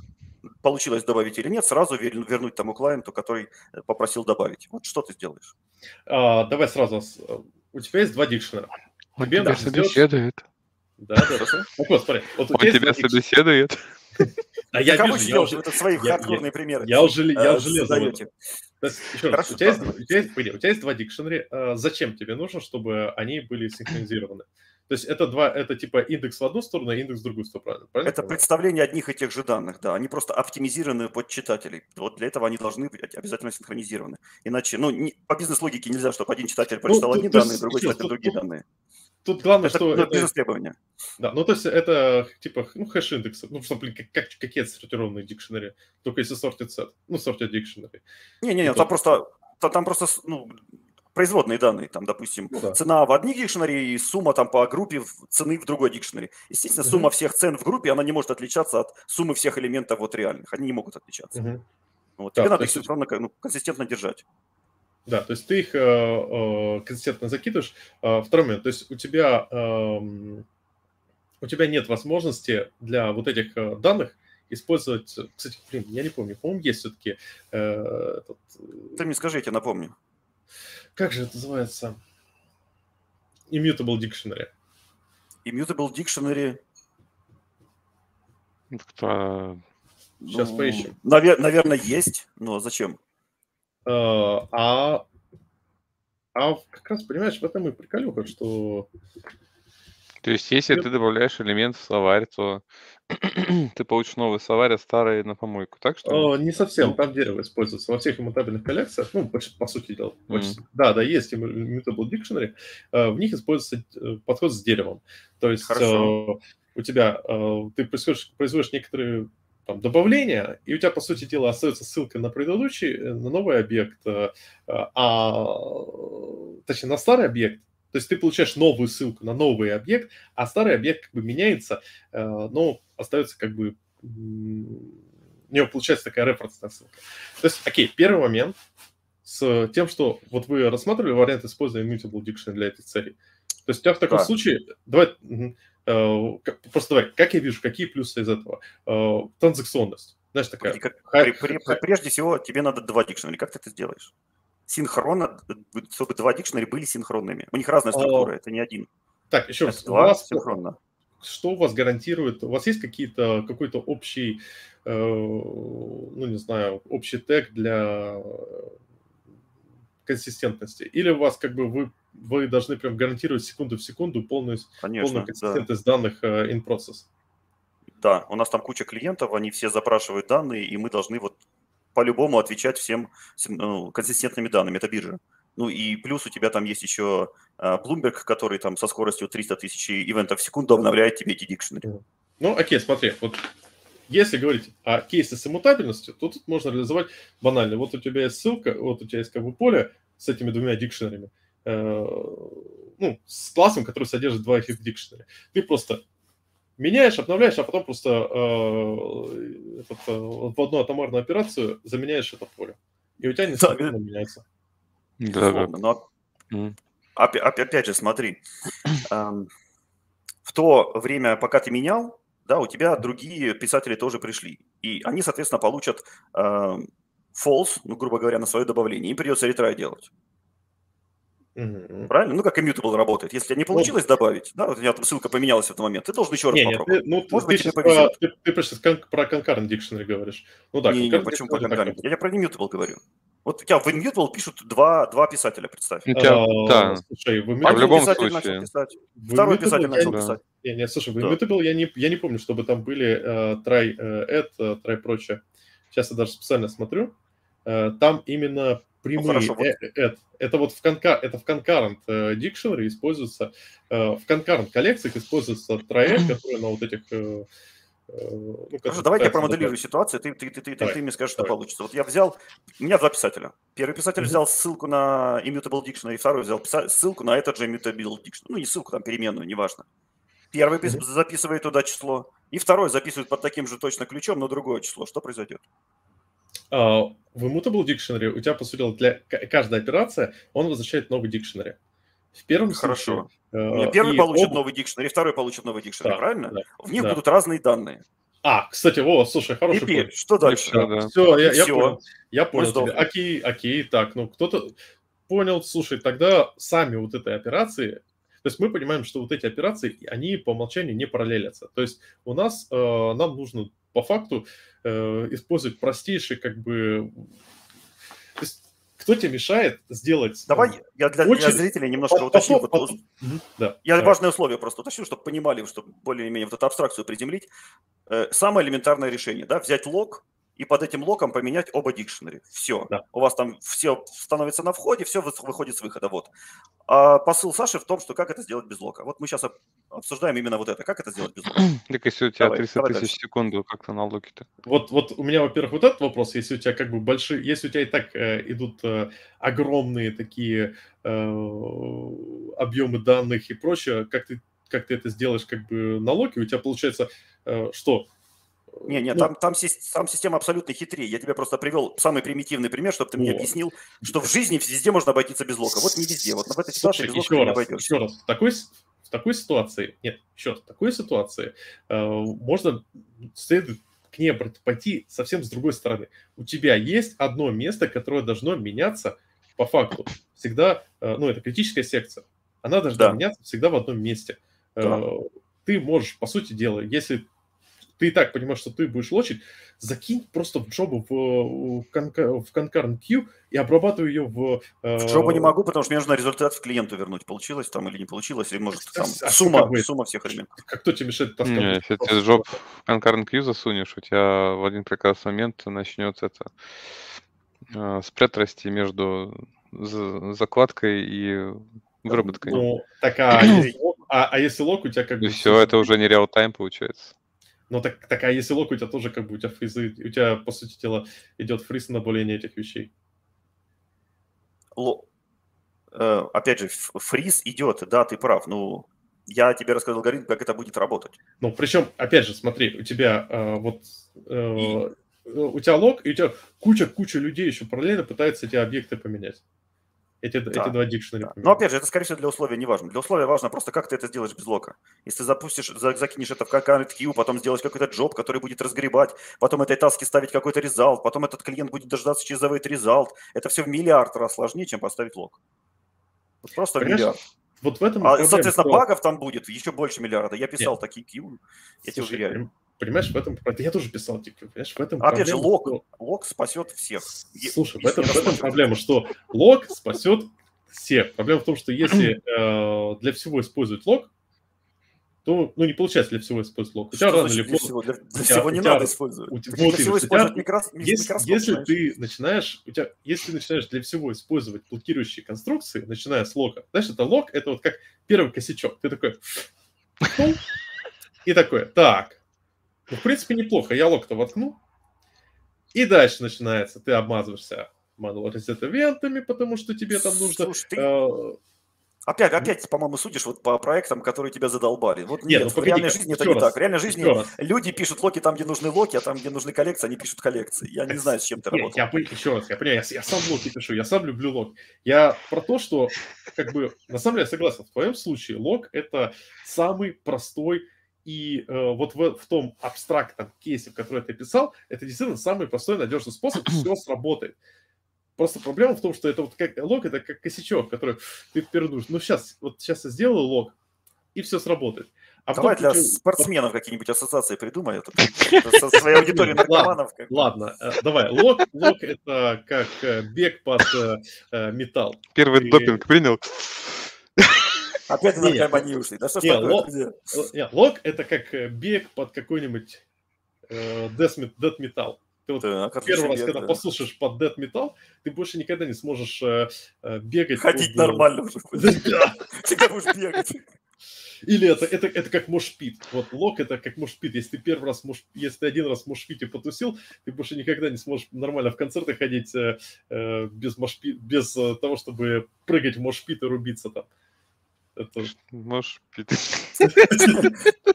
Получилось добавить или нет, сразу вернуть тому клиенту, который попросил добавить. Вот что ты сделаешь? А, давай сразу. У тебя есть два дикшнера. Он тебе тебя собеседует. Да, да, да. Вот, смотри. Вот у Он тебя собеседует. А я вижу, это свои хардкорные примеры. Я уже задаете. Еще раз, у тебя есть два дикшнера. Зачем тебе нужно, чтобы они были синхронизированы? То есть это два, это типа индекс в одну сторону, а индекс в другую сторону, правильно? Это представление одних и тех же данных, да. Они просто оптимизированы под читателей. Вот для этого они должны быть обязательно синхронизированы. Иначе, ну, не, по бизнес-логике нельзя, чтобы один читатель прочитал ну, одни то, данные, то, другой читатель другие тут, данные. Тут главное, это, что... Ну, это бизнес-требования. Да, ну, то есть это типа, ну, хэш-индексы. Ну, что, блин, как, как, какие отсортированные дикшенери? Только если sorted set, ну, sorted dictionary. Не-не-не, там, там просто, там просто, ну... производные данные, там, допустим, ну, да. цена в одни дикшнери и сумма там по группе цены в другой дикшнери. Естественно, сумма uh-huh. всех цен в группе, она не может отличаться от суммы всех элементов вот реальных. Они не могут отличаться. Uh-huh. Вот. Да, тебе надо есть... их синхронно, ну, консистентно держать. Да, то есть ты их э, э, консистентно закидываешь. Э, второй момент, то есть у тебя, э, у тебя нет возможности для вот этих э, данных использовать... Кстати, блин, я не помню, по-моему, есть все-таки... Э, этот... Ты мне скажи, я тебе напомню. Как же это называется? Immutable Dictionary. Immutable Dictionary. Кто... Сейчас ну, поищем. Навер- наверное, есть, но зачем? А, а, а как раз, понимаешь, в этом и приколюха, что... То есть, если ты добавляешь элемент в словарь, то ты получишь новый словарь, а старый на помойку, так что? О, не совсем, там дерево используется во всех иммутабельных коллекциях, ну, по, по сути дела. Mm. Да, да, есть immutable dictionary, в них используется подход с деревом. То есть Хорошо. у тебя, ты производишь, производишь некоторые там, добавления, и у тебя, по сути дела, остается ссылка на предыдущий, на новый объект, а, точнее, на старый объект. То есть ты получаешь новую ссылку на новый объект, а старый объект как бы меняется, но остается как бы... У него получается такая референсная ссылка. То есть, окей, первый момент с тем, что вот вы рассматривали вариант использования Immutable Dictionary для этой цели. То есть у тебя в таком да. случае... Давай, просто давай, как я вижу, какие плюсы из этого? Транзакционность. Знаешь, такая... Прежде всего, тебе надо два дикшнери. Как ты это сделаешь? Синхронно, чтобы два дикшнери были синхронными. У них разная структура, а, это не один. Так, еще раз. Два у вас, синхронно. Что у вас гарантирует? У вас есть какие-то, какой-то общий, э, ну, не знаю, общий тег для консистентности? Или у вас как бы вы вы должны прям гарантировать секунду в секунду полную, полную консистентность да. данных in process. Да, у нас там куча клиентов, они все запрашивают данные, и мы должны вот по-любому отвечать всем ну, консистентными данными, это биржа. Ну и плюс у тебя там есть еще Bloomberg, который там со скоростью триста тысяч ивентов в секунду обновляет тебе эти дикшенери. Ну окей, смотри, вот если говорить о кейсе с иммутабельностью, то тут можно реализовать банально. Вот у тебя есть ссылка, вот у тебя есть как бы поле с этими двумя дикшенерами, э, ну, с классом, который содержит два этих дикшенера. Ты просто меняешь, обновляешь, а потом просто э, этот, э, в одну атомарную операцию заменяешь это поле. И у тебя не да. меняется. Да, да. Но, mm. опять, опять же, смотри, эм, в то время, пока ты менял, да, у тебя другие писатели тоже пришли. И они, соответственно, получат э, false, ну, грубо говоря, на свое добавление. Им придется ретрай делать. Mm-hmm. Правильно? Ну, как immutable работает. Если не получилось mm-hmm. добавить, да, вот у тебя там ссылка поменялась в этот момент, ты должен еще раз не, попробовать. Не, ты, ну, Может, ты, ты, сейчас, ты, ты, ты сейчас кон- про concurrent dictionary говоришь. Ну, да, не, не, почему про concurrent? Я, я про immutable говорю. Вот у тебя в immutable пишут два, два писателя, представь. Да. Слушай, в immutable... А в любом писатель случае. Начал писать, второй писатель начал да. писать. Не, не, слушай, в immutable да. я, не, я не помню, чтобы там были uh, try uh, add, uh, try прочее. Сейчас я даже специально смотрю. Uh, там именно прямые ну, хорошо, вот. add. Это вот в, конка, это в concurrent uh, dictionary используется, uh, в concurrent коллекциях используется try add, который на вот этих... Uh, Ну, Хорошо, давайте я промоделирую ситуацию, ты, ты, ты, ты, ты мне скажешь, давай. Что получится. Вот я взял, у меня два писателя. Первый писатель mm-hmm. взял ссылку на immutable dictionary, и второй взял писа... ссылку на этот же immutable dictionary. Ну, не ссылку, там, переменную, неважно. Первый mm-hmm. записывает туда число, и второй записывает под таким же точно ключом, но другое число. Что произойдет? Uh, в immutable dictionary у тебя, по сути, для каждой операции он возвращает новый dictionary. В первом Хорошо. Случае, первый получит оба... новый дикшнер, и второй получит новый дикшнер, да, правильно? Да, в них да. будут разные данные. А, кстати, о, слушай, хороший Теперь, пункт. Что дальше? Все, да. Все, я, я Все. понял. Я понял тебя. Окей, окей, так, ну кто-то понял, слушай, тогда сами вот этой операции, то есть мы понимаем, что вот эти операции, они по умолчанию не параллелятся. То есть у нас, э, нам нужно по факту э, использовать простейшие как бы... Кто тебе мешает сделать... Давай там, я для, для зрителей немножко по, уточню. По, по, вот, по, да, я да. важное условие просто уточню, чтобы понимали, чтобы более-менее вот эту абстракцию приземлить. Самое элементарное решение, да, взять лог и под этим логом поменять оба дикшенери. Все. Да. У вас там все становится на входе, все выходит с выхода. Вот. А посыл Саши в том, что как это сделать без лока. Вот мы сейчас обсуждаем именно вот это. Как это сделать без лока? Так если у тебя давай, триста тысяч в секунду, как-то на локе-то. Вот, вот у меня, во-первых, вот этот вопрос. Если у тебя как бы большие, если у тебя и так э, идут э, огромные такие э, объемы данных и прочее, как ты, как ты это сделаешь как бы на локе, у тебя получается э, что? Не, не, ну, там, там, там система абсолютно хитрее. Я тебе просто привел самый примитивный пример, чтобы ты вот. Мне объяснил, что в жизни везде можно обойтиться без лока. Вот не везде. Вот в этой ситуации без лока не обойдешься. Еще раз, в такой, в такой ситуации, нет, еще раз, в такой ситуации э, можно следует к ней пойти совсем с другой стороны. У тебя есть одно место, которое должно меняться по факту. Всегда, э, ну, это критическая секция. Она должна да. меняться всегда в одном месте. Да. Э, ты можешь, по сути дела, если... Ты и так понимаешь, что ты будешь лочить, закинь просто в джобу в, в, в concurrent queue и обрабатывай ее в... Э... В джобу не могу, потому что мне нужно результат в клиенту вернуть. Получилось там или не получилось, или может там а сумма, сумма всех элементов. Как кто тебе мешает таскать? Нет, если ты джоб в concurrent queue засунешь, у тебя в один прекрасный момент начнет это э, спред расти между закладкой и выработкой. Ну, так, а, а, а если лог у тебя как бы... И все, это уже не реал-тайм получается. Ну, так, так а если лог, у тебя тоже как бы у тебя фризы, у тебя, по сути дела, идет фриз на боление этих вещей. Ло... Э, опять же, фриз идет, да, ты прав. Ну, я тебе рассказал алгоритм, как это будет работать. Ну, причем, опять же, смотри, у тебя э, вот э, и... у тебя лог, и у тебя куча-куча людей еще параллельно пытаются эти объекты поменять. Эти, да. эти два дикшенери. Да. Но опять же, это, скорее всего, для условия не важно. Для условия важно просто, как ты это сделаешь без лока. Если ты запустишь, закинешь это в какой-нибудь queue, потом сделаешь какой-то джоб, который будет разгребать, потом этой таске ставить какой-то резалт, потом этот клиент будет дождаться через await резалт. Это все в миллиард раз сложнее, чем поставить лок. Вот просто в миллиард. Вот в этом а, проблема, соответственно, что... багов там будет еще больше миллиарда. Я писал Нет. такие queue, я тебе уверяю. Понимаешь, в этом... Я тоже писал дикью, понимаешь, в этом а, проблема... Опять же, лог, лог спасет всех. Слушай, в этом, в этом проблема, что лог спасет все. Проблема в том, что если э, для всего использовать лог, то ну, не получается для всего использовать лог. Что рано значит, для, всего? Для, для всего не надо использовать. У тебя, для вот, всего использовать микрос... микроскоп. Если ты начинаешь, у тебя, если начинаешь для всего использовать блокирующие конструкции, начиная с лога, знаешь, это лог, это вот как первый косячок. Ты такой... И такой, так, ну, в принципе, неплохо, я лог-то воткну. И дальше начинается, ты обмазываешься manual reset ивентами, потому что тебе там нужно... Слушай, ты... э... Опять, опять, по-моему, судишь вот по проектам, которые тебя задолбали. Вот нет, нет, ну, в реальной жизни это не раз, так. В реальной жизни люди пишут локи там, где нужны локи, а там, где нужны коллекции, они пишут коллекции. Я не знаю, с чем ты нет, работал. Я, еще раз, я понимаю, я, я сам локи пишу, я сам люблю лог. Я про то, что, как бы, на самом деле я согласен, в твоем случае лог – это самый простой и э, вот в, в том абстрактном кейсе, в который ты писал, это действительно самый простой, надежный способ, все сработает. Просто проблема в том, что это вот как лог, это как косячок, который ты передушишь. Ну, сейчас, вот сейчас я сделаю лог, и все сработает. А давай потом, для ты... спортсменов какие-нибудь ассоциации придумай. Со своей аудиторией наркоманов. Ладно, давай. Лог это как бег под металл. Первый допинг принял. Опять наркомании ушли. Да что ж такое? Нет, лог это как бег под какой-нибудь death metal. Ты вот так, первый раз, бег, когда да. послушаешь под Death Metal, ты больше никогда не сможешь э, э, бегать. Ходить под... нормально уже. Всегда будешь бегать. Или это, это, это как мошпит. Вот лог это как мошпит. Если ты первый раз, мош... если ты один раз в мошпите потусил, ты больше никогда не сможешь нормально в концерты ходить э, э, без, мошпи... без э, того, чтобы прыгать в мошпит и рубиться там. Это... Мошпит.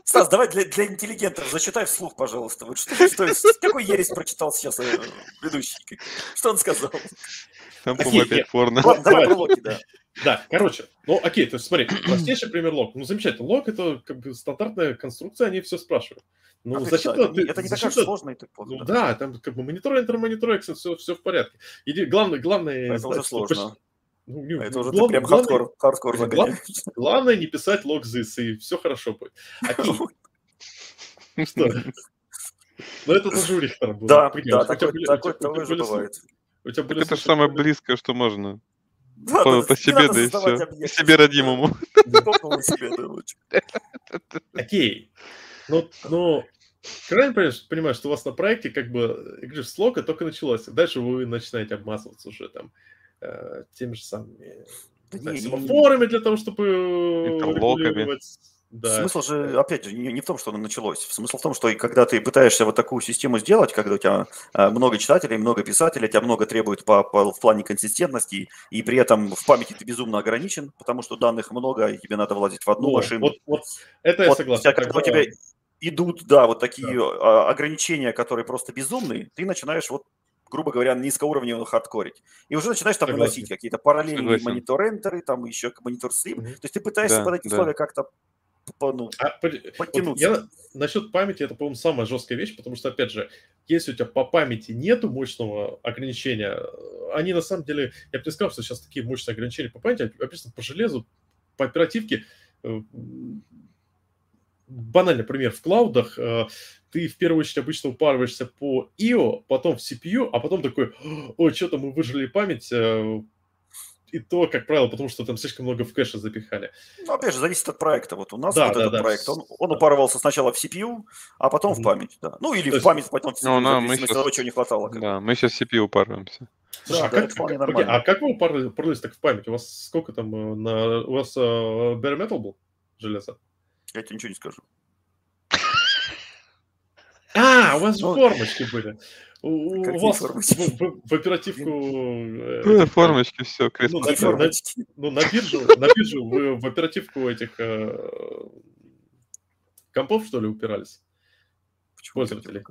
Стас, давай для, для интеллигентов зачитай вслух, пожалуйста. Вот что, что, что, какой ересь прочитал сейчас э, ведущий? Что он сказал? Там, по-моему, опять порно. Ладно, давай про локи, да. Да, короче. Ну, окей, то есть смотри, простейший пример лог. Ну, замечательно. Лог – это как бы стандартная конструкция, они все спрашивают. Ну, зачем это? Ты, это не такая сложная. Ну, да, там как бы монитор, интермонитор, экшен, все, все в порядке. Иди, главное, главное… Это уже сложно. Ну, а это уже главное, прям хардкор, хардкор главное, главное не писать log this, и все хорошо будет. Что? Ну, это тоже у Рихтера было. Да, такое же бывает. Это же самое близкое, что можно. По себе, да и все. Себе родимому. Окей. Ну... Крайне понимаешь, что у вас на проекте как бы, говоришь, с лога только началось. Дальше вы начинаете обмазываться уже там теми же самыми да не, семафорами для того, чтобы регулировать. Да. Смысл же, опять же, не в том, что оно началось. Смысл в том, что когда ты пытаешься вот такую систему сделать, когда у тебя много читателей, много писателей, тебя много требует по, по, в плане консистентности, и при этом в памяти ты безумно ограничен, потому что данных много, и тебе надо влазить в одну О, машину. Вот, вот это я вот, согласен. Когда у тебя идут, да, вот такие да. ограничения, которые просто безумные, ты начинаешь вот грубо говоря, низкоуровневую хардкорить. И уже начинаешь там выносить какие-то параллельные монитор-энтеры, там еще монитор-стрим. Mm-hmm. То есть ты пытаешься да, под эти да. условия как-то ну, а, подтянуться. Вот я, насчет памяти, это, по-моему, самая жесткая вещь, потому что, опять же, если у тебя по памяти нету мощного ограничения, они на самом деле, я бы не сказал, что сейчас такие мощные ограничения по памяти, описано по железу, по оперативке. Банальный пример, в клаудах ты в первую очередь обычно упарываешься по ай о, потом в си пи ю, а потом такой, ой, что-то мы выжили память, и то, как правило, потому что там слишком много в кэше запихали. Ну, опять же, зависит от проекта. Вот у нас да, вот да, этот да. проект, он, он да. упарывался сначала в си пи ю, а потом в память. Да. Ну, или то в память, есть... потом в си пи ю, ну, мы сейчас... того, чего не хватало. Как... Да, мы сейчас в си пи ю упарываемся. Слушай, да, а, да, как, как, погоди, а как вы упарывались так в память? У вас сколько там, на... у вас uh, bare metal был железо? Я тебе ничего не скажу. А, у вас ну, формочки были. У, у вас формочки? В, в, в оперативку... Ну, формочки, все. Ну, на, формочки. На, ну, на биржу, на биржу вы в оперативку этих э, компов, что ли, упирались? Почему? Пользователи.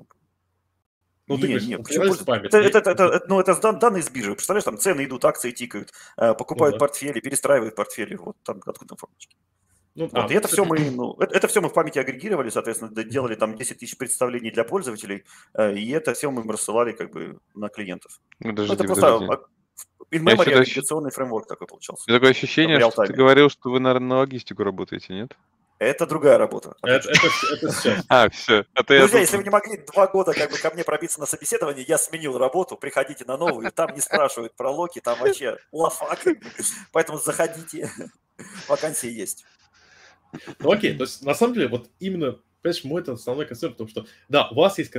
Ну, не, ты говоришь, нет, почему память? Это, это, это, это, ну, это данные с биржи. Представляешь, там цены идут, акции тикают, покупают ну, да. портфели, перестраивают портфели. Вот там откуда там формочки. Ну, вот, а, и это все, мы, ну, это, это все мы в памяти агрегировали, соответственно, делали там десять тысяч представлений для пользователей, и это все мы рассылали как бы на клиентов. Ну, подожди, это подожди. Просто in-memory агрегационный ощущ... фреймворк такой получался. Такое ощущение, что ты говорил, что вы, наверное, на логистику работаете, нет? Это другая работа. Это, это, это все. А, все. Это Друзья, я... если вы не могли два года как бы ко мне пробиться на собеседование, я сменил работу, приходите на новую, там не спрашивают про локи, там вообще лафак. Поэтому заходите, вакансии есть. Ну, окей, то есть на самом деле вот именно, понимаешь, мой это основной концепт, потому что, да, у вас есть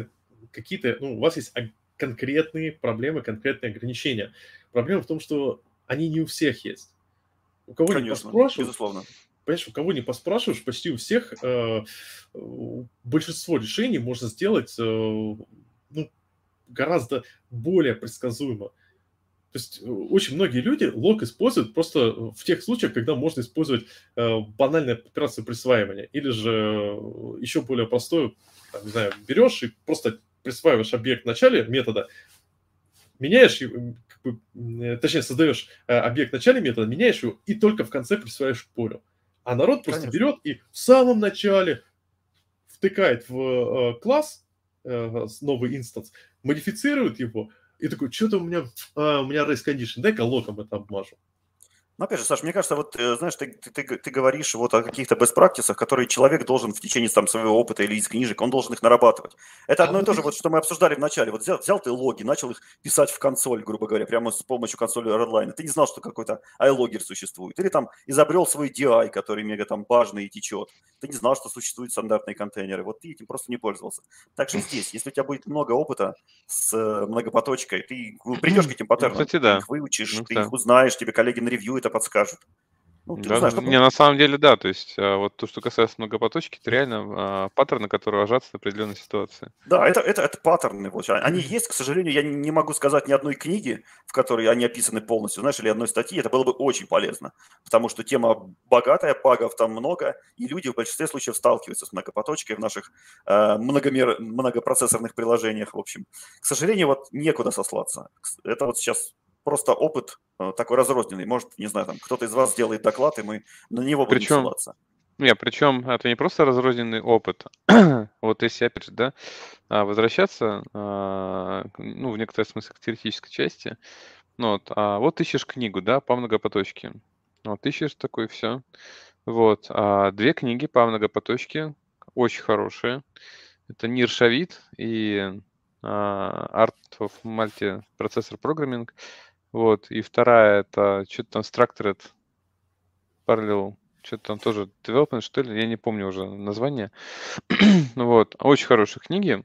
какие-то, ну, у вас есть конкретные проблемы, конкретные ограничения. Проблема в том, что они не у всех есть. У кого не поспрашивают, безусловно. Понимаешь, у кого не поспрашиваешь, почти у всех э, большинство решений можно сделать э, ну, гораздо более предсказуемо. То есть очень многие люди лог используют просто в тех случаях, когда можно использовать э, банальную операцию присваивания, или же э, еще более простую, там, не знаю, берешь и просто присваиваешь объект в начале метода, меняешь, как бы, точнее, создаешь э, объект в начале метода, меняешь его и только в конце присваиваешь к полю. А народ просто Конечно. берет и в самом начале втыкает в э, класс э, новый инстанс, модифицирует его, и такой, что-то у меня, э, у меня race condition, дай-ка локом это обмажу. Ну, опять же, Саш, мне кажется, вот, знаешь, ты, ты, ты, ты говоришь вот о каких-то бест-практисах, которые человек должен в течение там, своего опыта или из книжек, он должен их нарабатывать. Это одно и то же, вот, что мы обсуждали в начале. Вот взял, взял ты логи, начал их писать в консоль, грубо говоря, прямо с помощью консоли Redline. Ты не знал, что какой-то iLogger существует. Или там изобрел свой ди ай, который мега там важный и течет. Ты не знал, что существуют стандартные контейнеры. Вот ты этим просто не пользовался. Так что здесь, если у тебя будет много опыта с многопоточкой, ты придешь к этим паттернам, ну, кстати, да. ты их выучишь, ну, ты да. их узнаешь, тебе коллеги на ревью это подскажут. Ну, да, знаешь, не, будет. На самом деле, да. То есть, вот то, что касается многопоточки, это реально а, паттерны, которые ложатся в определенной ситуации. Да, это, это, это паттерны. Вот. Они есть, к сожалению, я не могу сказать ни одной книги, в которой они описаны полностью, знаешь, или одной статьи. Это было бы очень полезно, потому что тема богатая, багов там много, и люди в большинстве случаев сталкиваются с многопоточкой в наших э, многомер... многопроцессорных приложениях. В общем, к сожалению, вот некуда сослаться. Это вот сейчас... Просто опыт такой разрозненный. Может, не знаю, там кто-то из вас сделает доклад, и мы на него будем причем, ссылаться. Нет, причем это не просто разрозненный опыт. Вот если, опять же, да, возвращаться, ну, в некотором смысле к теоретической части, ну, вот, а вот ищешь книгу, да, по многопоточке. Вот ищешь такой, все. Вот. А две книги по многопоточке, очень хорошие. Это Нир Шавид и Art of Multi-Processor Programming. Вот, и вторая, это что-то там Structured Parallel, что-то там тоже Development, что ли, я не помню уже название. Вот, очень хорошие книги,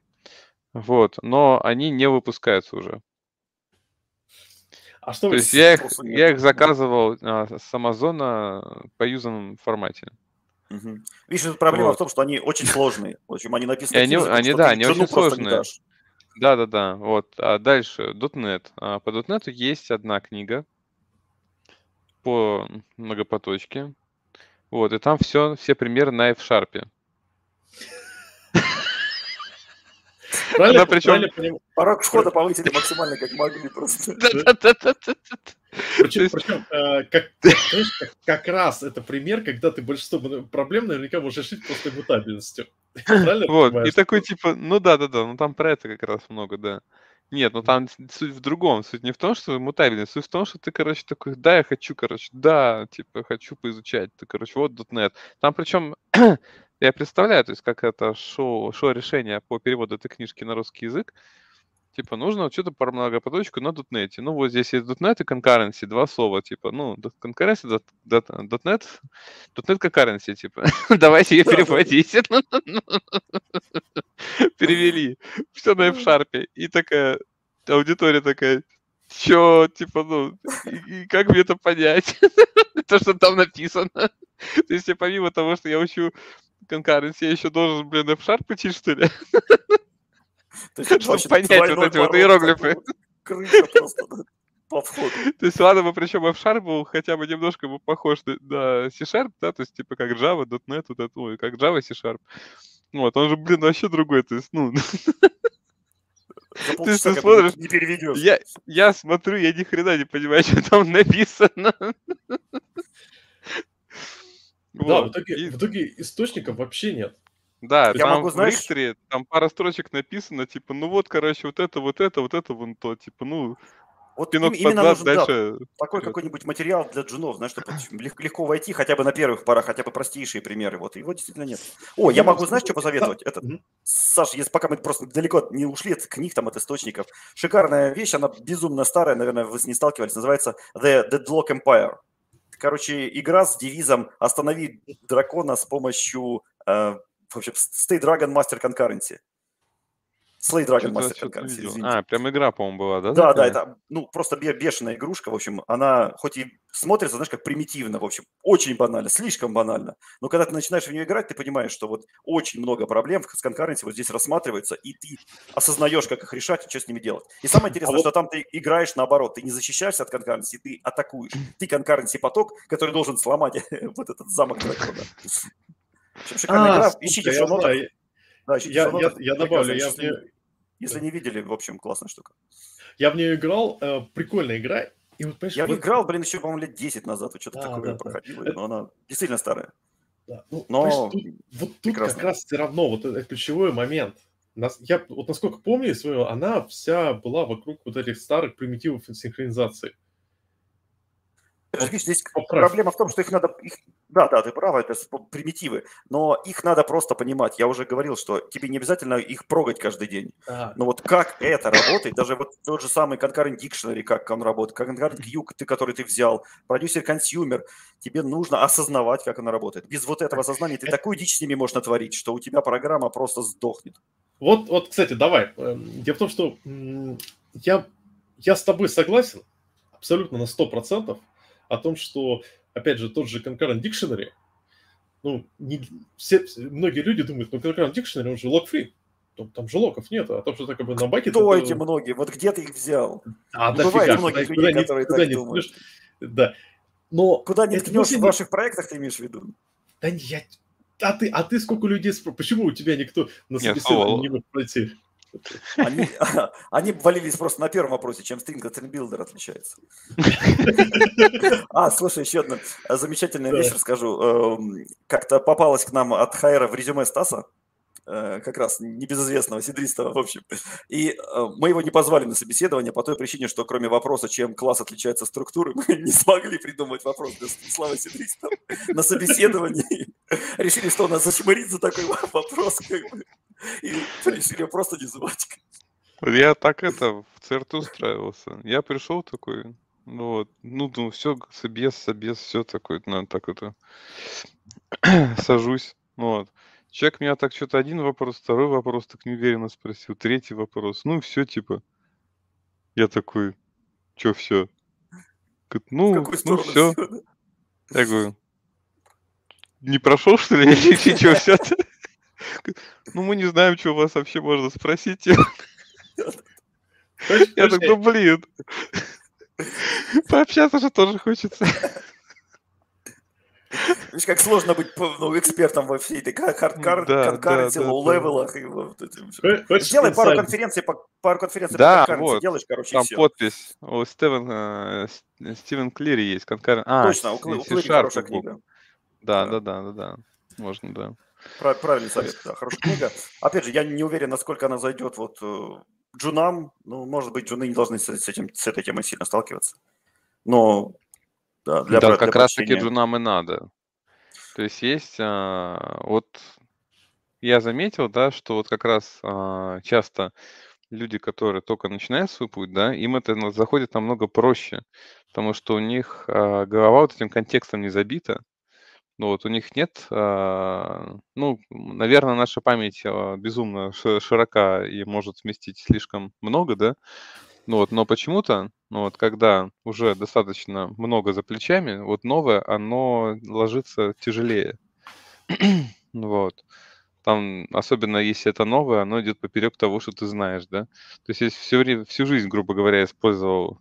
вот, но они не выпускаются уже. А что То есть я их, я их заказывал а, с Амазона по юзанном формате. Угу. Видишь, тут проблема вот. в том, что они очень сложные. В общем, они написаны... Они, книжку, они да, они очень сложные. Да-да-да, вот. А дальше .дот нет. По .дот нет есть одна книга по многопоточке. Вот, и там все, все примеры на F-Sharp. Правильно, причем... Порог входа повысили максимально, как могли просто. Причем, как раз это пример, когда ты большинство проблем наверняка можешь решить просто мутабельностью. Вот, и такой типа, ну да-да-да, ну там про это как раз много, да. Нет, ну там суть в другом, суть не в том, что мутабельность, суть в том, что ты, короче, такой, да, я хочу, короче, да, типа, хочу поизучать, ты, короче, вот .дот нет. Там причем... Я представляю, то есть, как это шоу, шоу решение по переводу этой книжки на русский язык. Типа, нужно что-то по многопоточку на .дот нет. Ну, вот здесь есть .дот нет и concurrency, два слова, типа, ну, concurrency, .дот нет, .дот нет concurrency, типа, давайте ее переводить. Перевели. Все на F-Sharp. И такая аудитория такая, чё, типа, ну, как мне это понять? То, что там написано. То есть, помимо того, что я учу Concurrence, я еще должен, блин, F-Sharp учить, что ли? Чтобы понять вот эти вот иероглифы. Крыша просто по входу. То есть, ладно бы, причем F-Sharp был хотя бы немножко похож на C-Sharp, да, то есть, типа, как Java, .дот нет, ой, как Java, C-Sharp. Вот, он же, блин, вообще другой, то есть, ну... Ты что смотришь? Не переведешь. Я, я смотрю, я ни хрена не понимаю, что там написано. Вот. Да, в итоге, и... в итоге источников вообще нет. Да, я там могу, знаешь... в Рихтере там пара строчек написано, типа, ну вот, короче, вот это, вот это, вот это, вон то, типа, ну, Вот им, именно нужен дальше... да, такой какой-нибудь материал для джунов, знаешь, чтобы легко войти, хотя бы на первых порах, хотя бы простейшие примеры. Вот его действительно нет. О, я могу, знаешь, что посоветовать? Это, Саш, если пока мы просто далеко не ушли от книг, там, от источников. Шикарная вещь, она безумно старая, наверное, вы не сталкивались, называется The Deadlock Empire. Короче, игра с девизом «Останови дракона с помощью э, в общем, Stay Dragon Master Concurrency». Slay Dragon Master Concurrency, извините. А, прям игра, по-моему, была, да? Да, да, это ну, просто бешеная игрушка, в общем, она хоть и смотрится, знаешь, как примитивно, в общем, очень банально, слишком банально, но когда ты начинаешь в нее играть, ты понимаешь, что вот очень много проблем с Concurrency вот здесь рассматривается, и ты осознаешь, как их решать и что с ними делать. И самое интересное, а что вот... там ты играешь наоборот, ты не защищаешься от Concurrency, ты атакуешь. Ты Concurrency поток, который должен сломать вот этот замок дракона. Шикарная игра, ищите в шоу-нотах. Я добавлю, я в нее... Если не видели, в общем, классная штука. Я в нее играл, э, прикольная игра. И вот, я вы... играл, блин, еще, по-моему, лет десять назад. Вот что-то а, такое да, проходило, да. Но она действительно старая. Да. Ну, но... Тут, вот тут прекрасно. Как раз все равно вот этот ключевой момент. Я вот насколько помню, она вся была вокруг вот этих старых примитивов синхронизации. Здесь проблема в том, что их надо... Их... Да, да, ты прав, это примитивы, но их надо просто понимать. Я уже говорил, что тебе не обязательно их прогать каждый день. Ага. Но вот как это работает, даже вот тот же самый Concurrent Dictionary, как он работает, Concurrent Queue, который ты взял, продюсер-консюмер, тебе нужно осознавать, как она работает. Без вот этого осознания ты такую дичь с ними можешь натворить, что у тебя программа просто сдохнет. Вот, вот, кстати, давай. Дело в том, что я, я с тобой согласен абсолютно на сто процентов о том, что... Опять же, тот же Concurrent Dictionary, ну, не, все, многие люди думают, ну, Concurrent Dictionary, он же лок-фри, там, там же локов нет, а то, что так как бы на баке... Кто это... эти многие? Вот где ты их взял? А, не да бывает фига, многих людей, не, которые так не думают. Да. Но куда не ткнешь в ваших проектах, ты имеешь в виду? Да нет, а ты, а ты сколько людей... Почему у тебя никто на собеседование не может пройти? Они, они валились просто на первом вопросе, чем стринг от стринг-билдера отличается. А, слушай, еще одна замечательная вещь расскажу. Как-то попалась к нам от Хайра в резюме Стаса, как раз небезызвестного Сидристова, в общем. И мы его не позвали на собеседование по той причине, что кроме вопроса, чем класс отличается от структуры, мы не смогли придумать вопрос для Славы Сидристова на собеседовании. Решили, что у нас зачмырит за такой вопрос, как бы. И решили просто не звать. Я так это, в ЦРТ устраивался. Я пришел такой, ну вот, ну, ну все, собес, собес, все такое, наверное, так это, сажусь, ну вот. Человек меня так что-то один вопрос, второй вопрос так неуверенно спросил, третий вопрос, ну все, типа. Я такой, что все? Говорит, ну, ну все. Я говорю, не прошел, что ли, или что, все? Ну, мы не знаем, что у вас вообще можно спросить. Я так, ну, блин. Пообщаться же тоже хочется. Видишь, как сложно быть экспертом во всей этой конкуренции, лоу-левелах. Сделай пару конференций по конкуренции. Да, вот. Там подпись. У Стивен Клири есть. Точно, у Клири хорошая книга. Да, да, да, да. Можно, да. Правильный совет, да, хорошая книга. Опять же, я не уверен, насколько она зайдет вот джунам. Ну, может быть, джуны не должны с, этим, с этой темой сильно сталкиваться. Но да, для, да, для как раз-таки джунам и надо. То есть есть... А, вот я заметил, да, что вот как раз а, часто люди, которые только начинают свой путь, да, им это заходит намного проще, потому что у них а, голова вот этим контекстом не забита. Ну, вот у них нет, ну, наверное, наша память безумно широка и может вместить слишком много, да, ну, вот, но почему-то, ну, вот, когда уже достаточно много за плечами, вот новое, оно ложится тяжелее, вот, там, особенно если это новое, оно идет поперек того, что ты знаешь, да, то есть если всю, время, всю жизнь, грубо говоря, использовал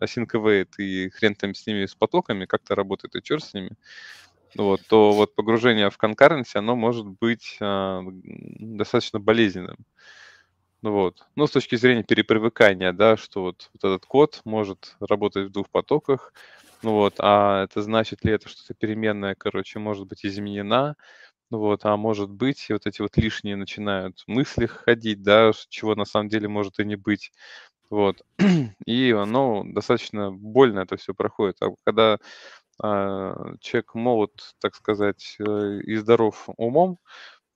async-await и хрен там с ними, с потоками, как-то работает и черт с ними, вот, то вот погружение в Concurrency, оно может быть а, достаточно болезненным, вот, ну, с точки зрения перепривыкания, да, что вот, вот этот код может работать в двух потоках, ну, вот, а это значит ли это, что переменная, короче, может быть изменена, вот, а может быть, вот эти вот лишние начинают мысли ходить, да, чего на самом деле может и не быть. Вот. И оно достаточно больно это все проходит. А когда а, человек молод, так сказать, э, и здоров умом,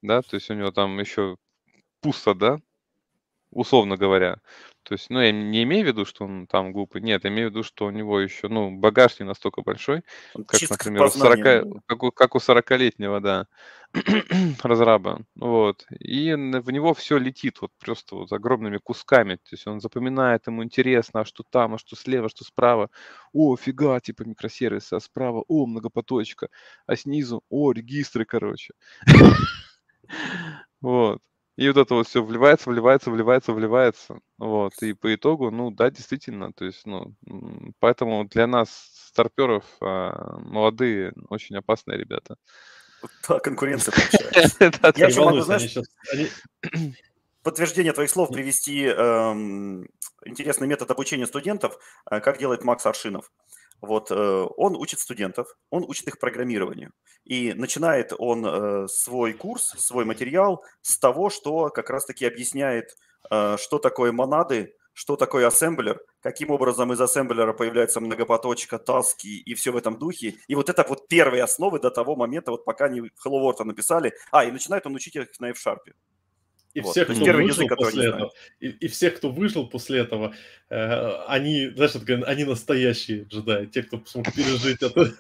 да, то есть у него там еще пусто, да, условно говоря. То есть, ну, я не имею в виду, что он там глупый. Нет, я имею в виду, что у него еще, ну, багаж не настолько большой, Вот как, чисто как например, у познание. сорока, Ну, как у, как у сорокалетнего, да, разраба. Вот. И н- в него все летит вот просто вот огромными кусками. То есть он запоминает, ему интересно, а что там, а что слева, что справа. О, фига, типа микросервисы, а справа, о, многопоточка, а снизу, о, регистры, короче. Вот. И вот это вот все вливается, вливается, вливается, вливается. Вот. И по итогу, ну да, действительно, то есть, ну, м, поэтому для нас, старперов, а, молодые, очень опасные ребята. Да, конкуренция получается. Я Не еще Да-да-да. могу, волнуйся, они знаешь, сейчас... Они... подтверждение твоих слов привести эм, интересный метод обучения студентов, э, как делает Макс Аршинов. Вот, э, он учит студентов, он учит их программированию. И начинает он э, свой курс, свой материал с того, что как раз-таки объясняет, э, что такое монады, что такое ассемблер, каким образом из ассемблера появляется многопоточка, таски и все в этом духе. И вот это вот первые основы до того момента, вот пока не Hello World написали. А, и начинает он учить их на F-Sharp. И Вот, всех, то есть кто первый язык, выжил который не после знает. этого, и, и всех, кто выжил после этого, э, они, знаешь, что такое, они настоящие джедаи, те, кто смог пережить это.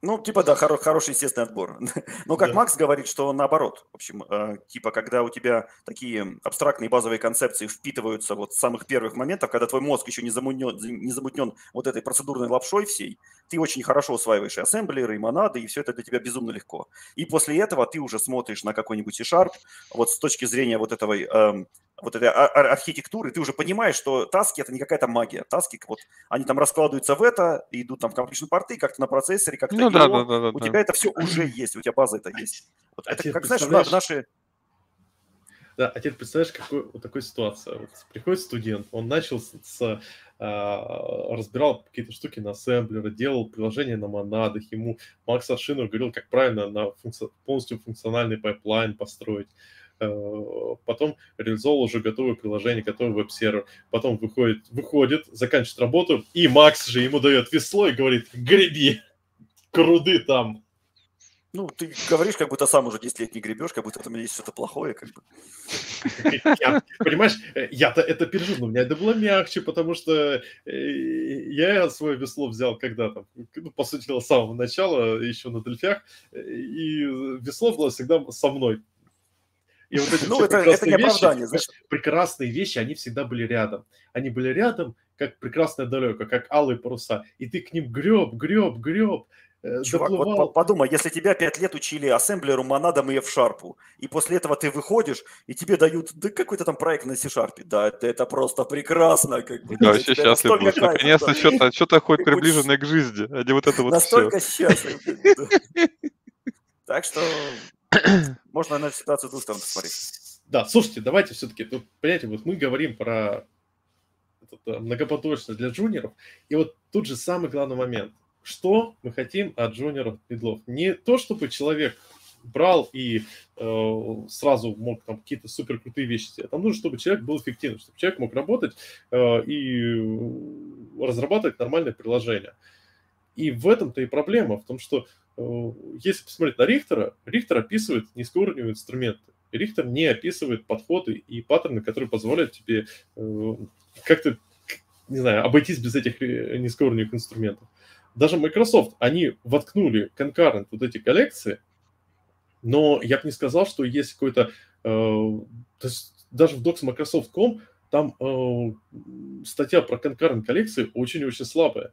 Ну, типа, да, хоро- хороший естественный отбор. Но как Да. Макс говорит, что наоборот. В общем, э, типа, когда у тебя такие абстрактные базовые концепции впитываются вот с самых первых моментов, когда твой мозг еще не замутнен, не замутнен вот этой процедурной лапшой всей, ты очень хорошо усваиваешь и ассемблеры, и монады, и все это для тебя безумно легко. И после этого ты уже смотришь на какой-нибудь C-Sharp, вот с точки зрения вот этого... эм, вот этой ар- ар- архитектуры, ты уже понимаешь, что таски – это не какая-то магия. Таски, вот, они там раскладываются в это, идут там в completion-порты, как-то на процессоре, как-то Ну да, да, ИО. да, да, У да. тебя это все уже есть, у тебя база это А, есть. те- Вот а это, теперь как знаешь, на- представляешь, наши… да, а теперь представляешь, какой, вот такой ситуация. Вот приходит студент, он начал с, с, а, разбирал какие-то штуки на ассемблере, делал приложения на монадах, ему Макс Аршинов говорил, как правильно на функци- полностью функциональный пайплайн построить. Э, Потом реализовал уже готовое приложение, готовый веб-сервер. Потом выходит, выходит, заканчивает работу, и Макс же ему дает весло и говорит: греби, круды там. Ну, ты говоришь, как будто сам уже десять лет не гребешь, как будто там есть что-то плохое, как бы. Я- понимаешь, э, я-то это пережил, но у меня это было мягче, потому что э, я свое весло взял когда-то, ну, по сути дела, с самого начала, еще на дельфях, э, и весло было всегда со мной. И вот эти Ну, все это, это не прекрасные вещи, оправдание, знаешь, знаешь. прекрасные вещи, они всегда были рядом. Они были рядом, как прекрасное далеко, как алые паруса. И ты к ним греб, греб, греб, э, Чувак, вот по- доплывал. подумай, если тебя пять лет учили ассемблеру, монадам и F-Sharp, и после этого ты выходишь, и тебе дают да, какой-то там проект на C-Sharp, да, это, это просто прекрасно, как бы, Я для вообще тебя счастлив настолько будешь. кайфа, да, Наконец-то что-то что хоть ты будешь приближенное к жизни, а не вот это вот все. настолько счастлив, как бы, да. Так что можно на ситуацию с двух сторон посмотреть. Да, слушайте, давайте все-таки, тут, понимаете, вот мы говорим про этот, э, многопоточность для джуниоров, и вот тут же самый главный момент. Что мы хотим от джуниоров медлов? Не то, чтобы человек брал и э, сразу мог там какие-то суперкрутые вещи сделать. Нам нужно, чтобы человек был эффективным, чтобы человек мог работать э, и э, разрабатывать нормальное приложение. И в этом-то и проблема, в том, что э, если посмотреть на Рихтера, Рихтер описывает низкоуровневые инструменты. Рихтер не описывает подходы и паттерны, которые позволяют тебе э, как-то, не знаю, обойтись без этих э, низкоуровневых инструментов. Даже Microsoft, они воткнули concurrent вот эти коллекции, но я бы не сказал, что есть какой-то... э, то есть даже в docs Microsoft ком там э, статья про concurrent коллекции очень-очень слабая.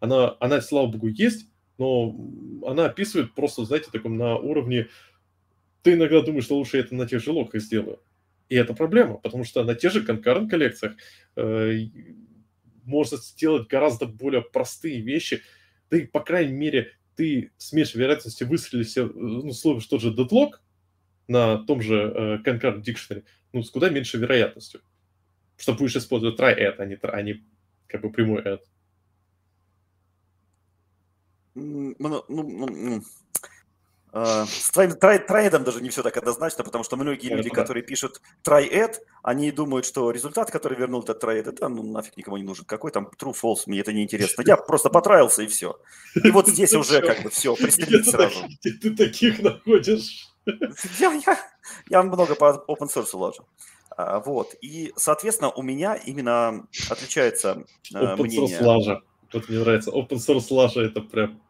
Она, она, слава богу, есть, но м, она описывает просто, знаете, таком на уровне... Ты иногда думаешь, что лучше я это на тех же локах сделаю. И это проблема, потому что на тех же concurrent коллекциях э, можно сделать гораздо более простые вещи. Да и, по крайней мере, ты с меньшей вероятностью выстрелишь, э, ну, словишь тот же дедлог на том же э, concurrent dictionary, ну, с куда меньшей вероятностью, что будешь использовать try at, а не, try- а не как бы прямой at. М, ну, ну, ну, м. Э, с траэдом даже не все так однозначно, потому что многие люди, которые пишут траэд, они думают, что результат, который вернул этот траэд, это ну нафиг никому не нужен. Какой там true, false, мне это не интересно. Я просто потраился и все. И вот здесь уже как бы все, пристрелить сразу. Ты таких находишь? Я много по open source ложу. Вот. И, соответственно, у меня именно отличается мнение. Open source лажа. Вот мне нравится. Open source лажа это прям...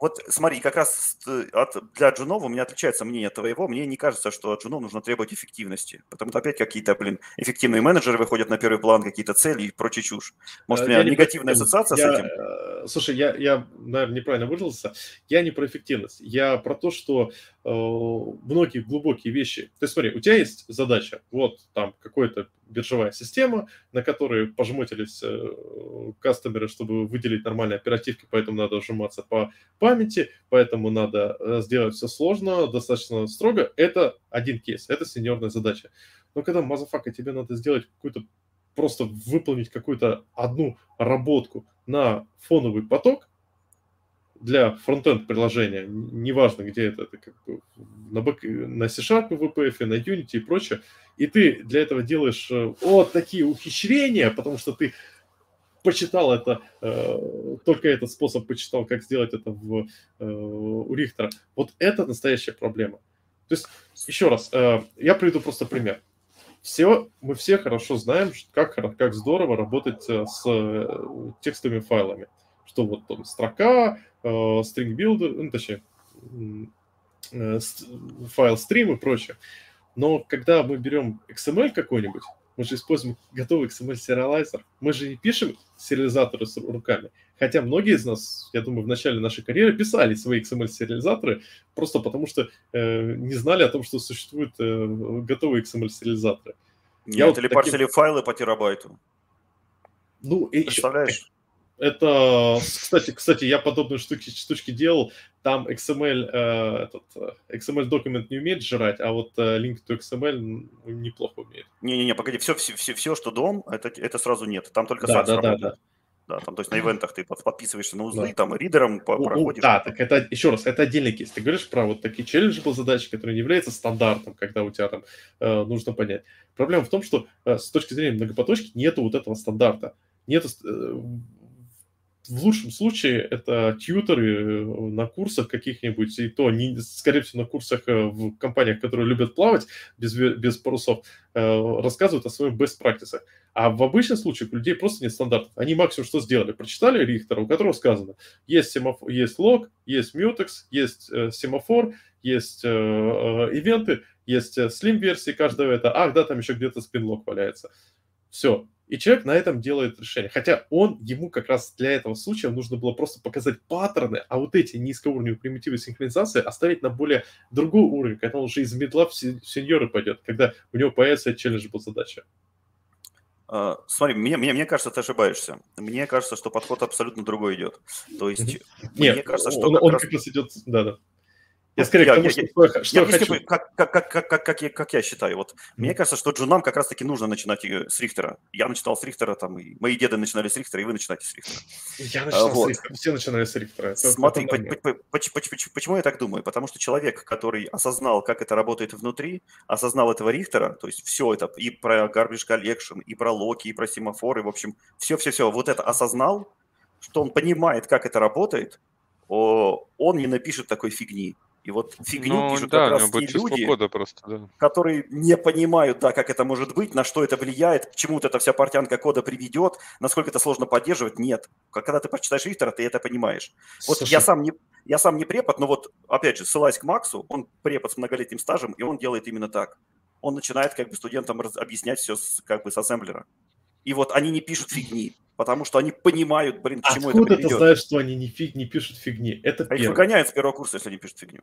Вот смотри, как раз от, для Джунова у меня отличается мнение от твоего. Мне не кажется, что от Джунова нужно требовать эффективности. Потому что опять какие-то, блин, эффективные менеджеры выходят на первый план, какие-то цели и прочая чушь. Может, у меня я негативная не ассоциация я, с этим? Слушай, я, я, наверное, неправильно выразился. Я не про эффективность. Я про то, что э, многие глубокие вещи... То есть смотри, у тебя есть задача. Вот там какая-то биржевая система, на которой пожмотились э, кастомеры, чтобы выделить нормальные оперативки, поэтому надо сжиматься по... памяти, поэтому надо сделать все сложно, достаточно строго. Это один кейс, это сеньорная задача. Но когда, мазафака, тебе надо сделать какую-то, просто выполнить какую-то одну работку на фоновый поток для фронтенд приложения, неважно где это, это как бы на, на C-Sharp, ви пи эф, на Unity и прочее, и ты для этого делаешь вот такие ухищрения, потому что ты почитал это, э, только этот способ почитал, как сделать это в, э, у Рихтера. Вот это настоящая проблема. То есть, еще раз, э, я приведу просто пример. Все, мы все хорошо знаем, как, как здорово работать с э, текстовыми файлами. Что вот там строка, э, string builder, ну, точнее, э, файл стрим и прочее. Но когда мы берем икс эм эль какой-нибудь, мы же используем готовый икс эм эль-сериалайзер. Мы же не пишем сериализаторы с руками. Хотя многие из нас, я думаю, в начале нашей карьеры писали свои икс эм эль-сериализаторы просто потому, что э, не знали о том, что существуют э, готовые икс эм эль-сериализаторы. Нет, я вот или таким... парсили файлы по терабайту. Ну, и представляешь? Это, кстати, кстати, я подобные штуки, штучки делал. Там икс эм эль, э, этот, икс эм эль документ не умеет жрать, а вот э, link to икс эм эль неплохо умеет. Не-не-не, погоди, все, все, все, все что дом, это, это сразу нет. Там только да, сайт да, работает. Да, да. Да, там, то есть на ивентах ты подписываешься на узлы, да. Там ридером проходишь. Да, так это, еще раз, это отдельный кейс. Ты говоришь про вот такие челленджевые задачи, которые не являются стандартом, когда у тебя там э, нужно понять. Проблема в том, что э, с точки зрения многопоточки нету вот этого стандарта. Нету... Э, В лучшем случае это тьюторы на курсах каких-нибудь, и то, не, скорее всего, на курсах в компаниях, которые любят плавать без, без парусов, рассказывают о своих best practices. А в обычном случае у людей просто нет стандартов. Они максимум что сделали? Прочитали Рихтера, у которого сказано, есть, семафор, есть лог, есть мьютекс, есть э, семафор, есть э, э, ивенты, есть слим-версии каждого этого. Ах, да, там еще где-то спин-лог валяется. Все. И человек на этом делает решение. Хотя он, ему как раз для этого случая нужно было просто показать паттерны, а вот эти низкоуровневые примитивы синхронизации оставить на более другой уровень, когда он уже из медла в сеньоры пойдет, когда у него появится челленджбл задача. Uh, смотри, мне, мне, мне кажется, ты ошибаешься. Мне кажется, что подход абсолютно другой идет. То есть, mm-hmm. мне Нет, кажется, что... Он как, он раз... как раз идет... Да-да. Я скорее я, к тому, я, что я, что я, я хочу. Как, как, как, как, как, я, как я считаю. Вот, mm-hmm. Мне кажется, что джунам как раз-таки нужно начинать с Рихтера. Я начинал с Рихтера, там, и мои деды начинали с Рихтера, и вы начинаете с Рихтера. Я начинал вот. с Рихтера, все начинали с Рихтера. Это Смотри, по, по, по, почему, почему я так думаю? Потому что человек, который осознал, как это работает внутри, осознал этого Рихтера, то есть все это, и про Garbage Collection, и про локи, и про семафоры, в общем, все-все-все, вот это осознал, что он понимает, как это работает, о, он не напишет такой фигни. И вот фигню ну, пишут да, как раз те люди, просто, да. которые не понимают, да, как это может быть, на что это влияет, к чему вот эта вся портянка кода приведет, насколько это сложно поддерживать. Нет. Когда ты прочитаешь Рихтера, ты это понимаешь. Вот я сам, не, я сам не препод, но вот, опять же, ссылаясь к Максу, он препод с многолетним стажем, и он делает именно так. Он начинает как бы студентам раз, объяснять все с, как бы с ассемблера. И вот они не пишут фигни, потому что они понимают, блин, к чему это приведет. Откуда ты знаешь, что они не, фиг, не пишут фигни? Это а их выгоняют с первого курса, если они пишут фигню.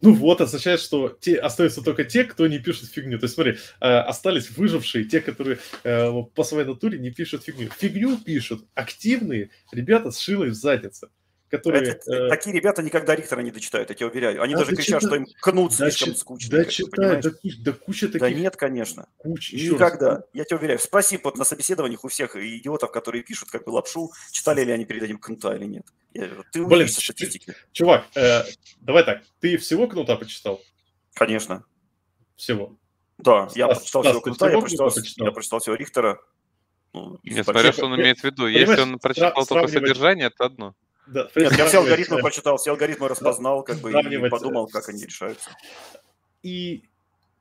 Ну вот, означает, что те, остаются только те, кто не пишет фигню. То есть, смотри, э, остались выжившие, те, которые э, по своей натуре не пишут фигню. Фигню пишут активные ребята с шилой в заднице. Которые, это, э... Такие ребята никогда Рихтера не дочитают, я тебя уверяю. Они а даже дочитают, кричат, что им кнут слишком скучно. Да, читают, да, да куча таких. Да нет, конечно. Куча, никогда. Раз. Я тебя уверяю. Спроси вот на собеседованиях у всех идиотов, которые пишут как бы лапшу, читали ли они перед этим кнута или нет. Ты Блин, статистики. Чувак, э, давай так, ты всего кнута почитал? Конечно. Всего? Да, я а, прочитал всего кнута, я прочитал, почитал? я прочитал всего Рихтера. Ну, я смотрю, что он имеет в виду. Понимаешь, если он прочитал только содержание, это одно. Да, Нет, я все алгоритмы прочитал, все алгоритмы распознал, как бы, и подумал, как они решаются. И,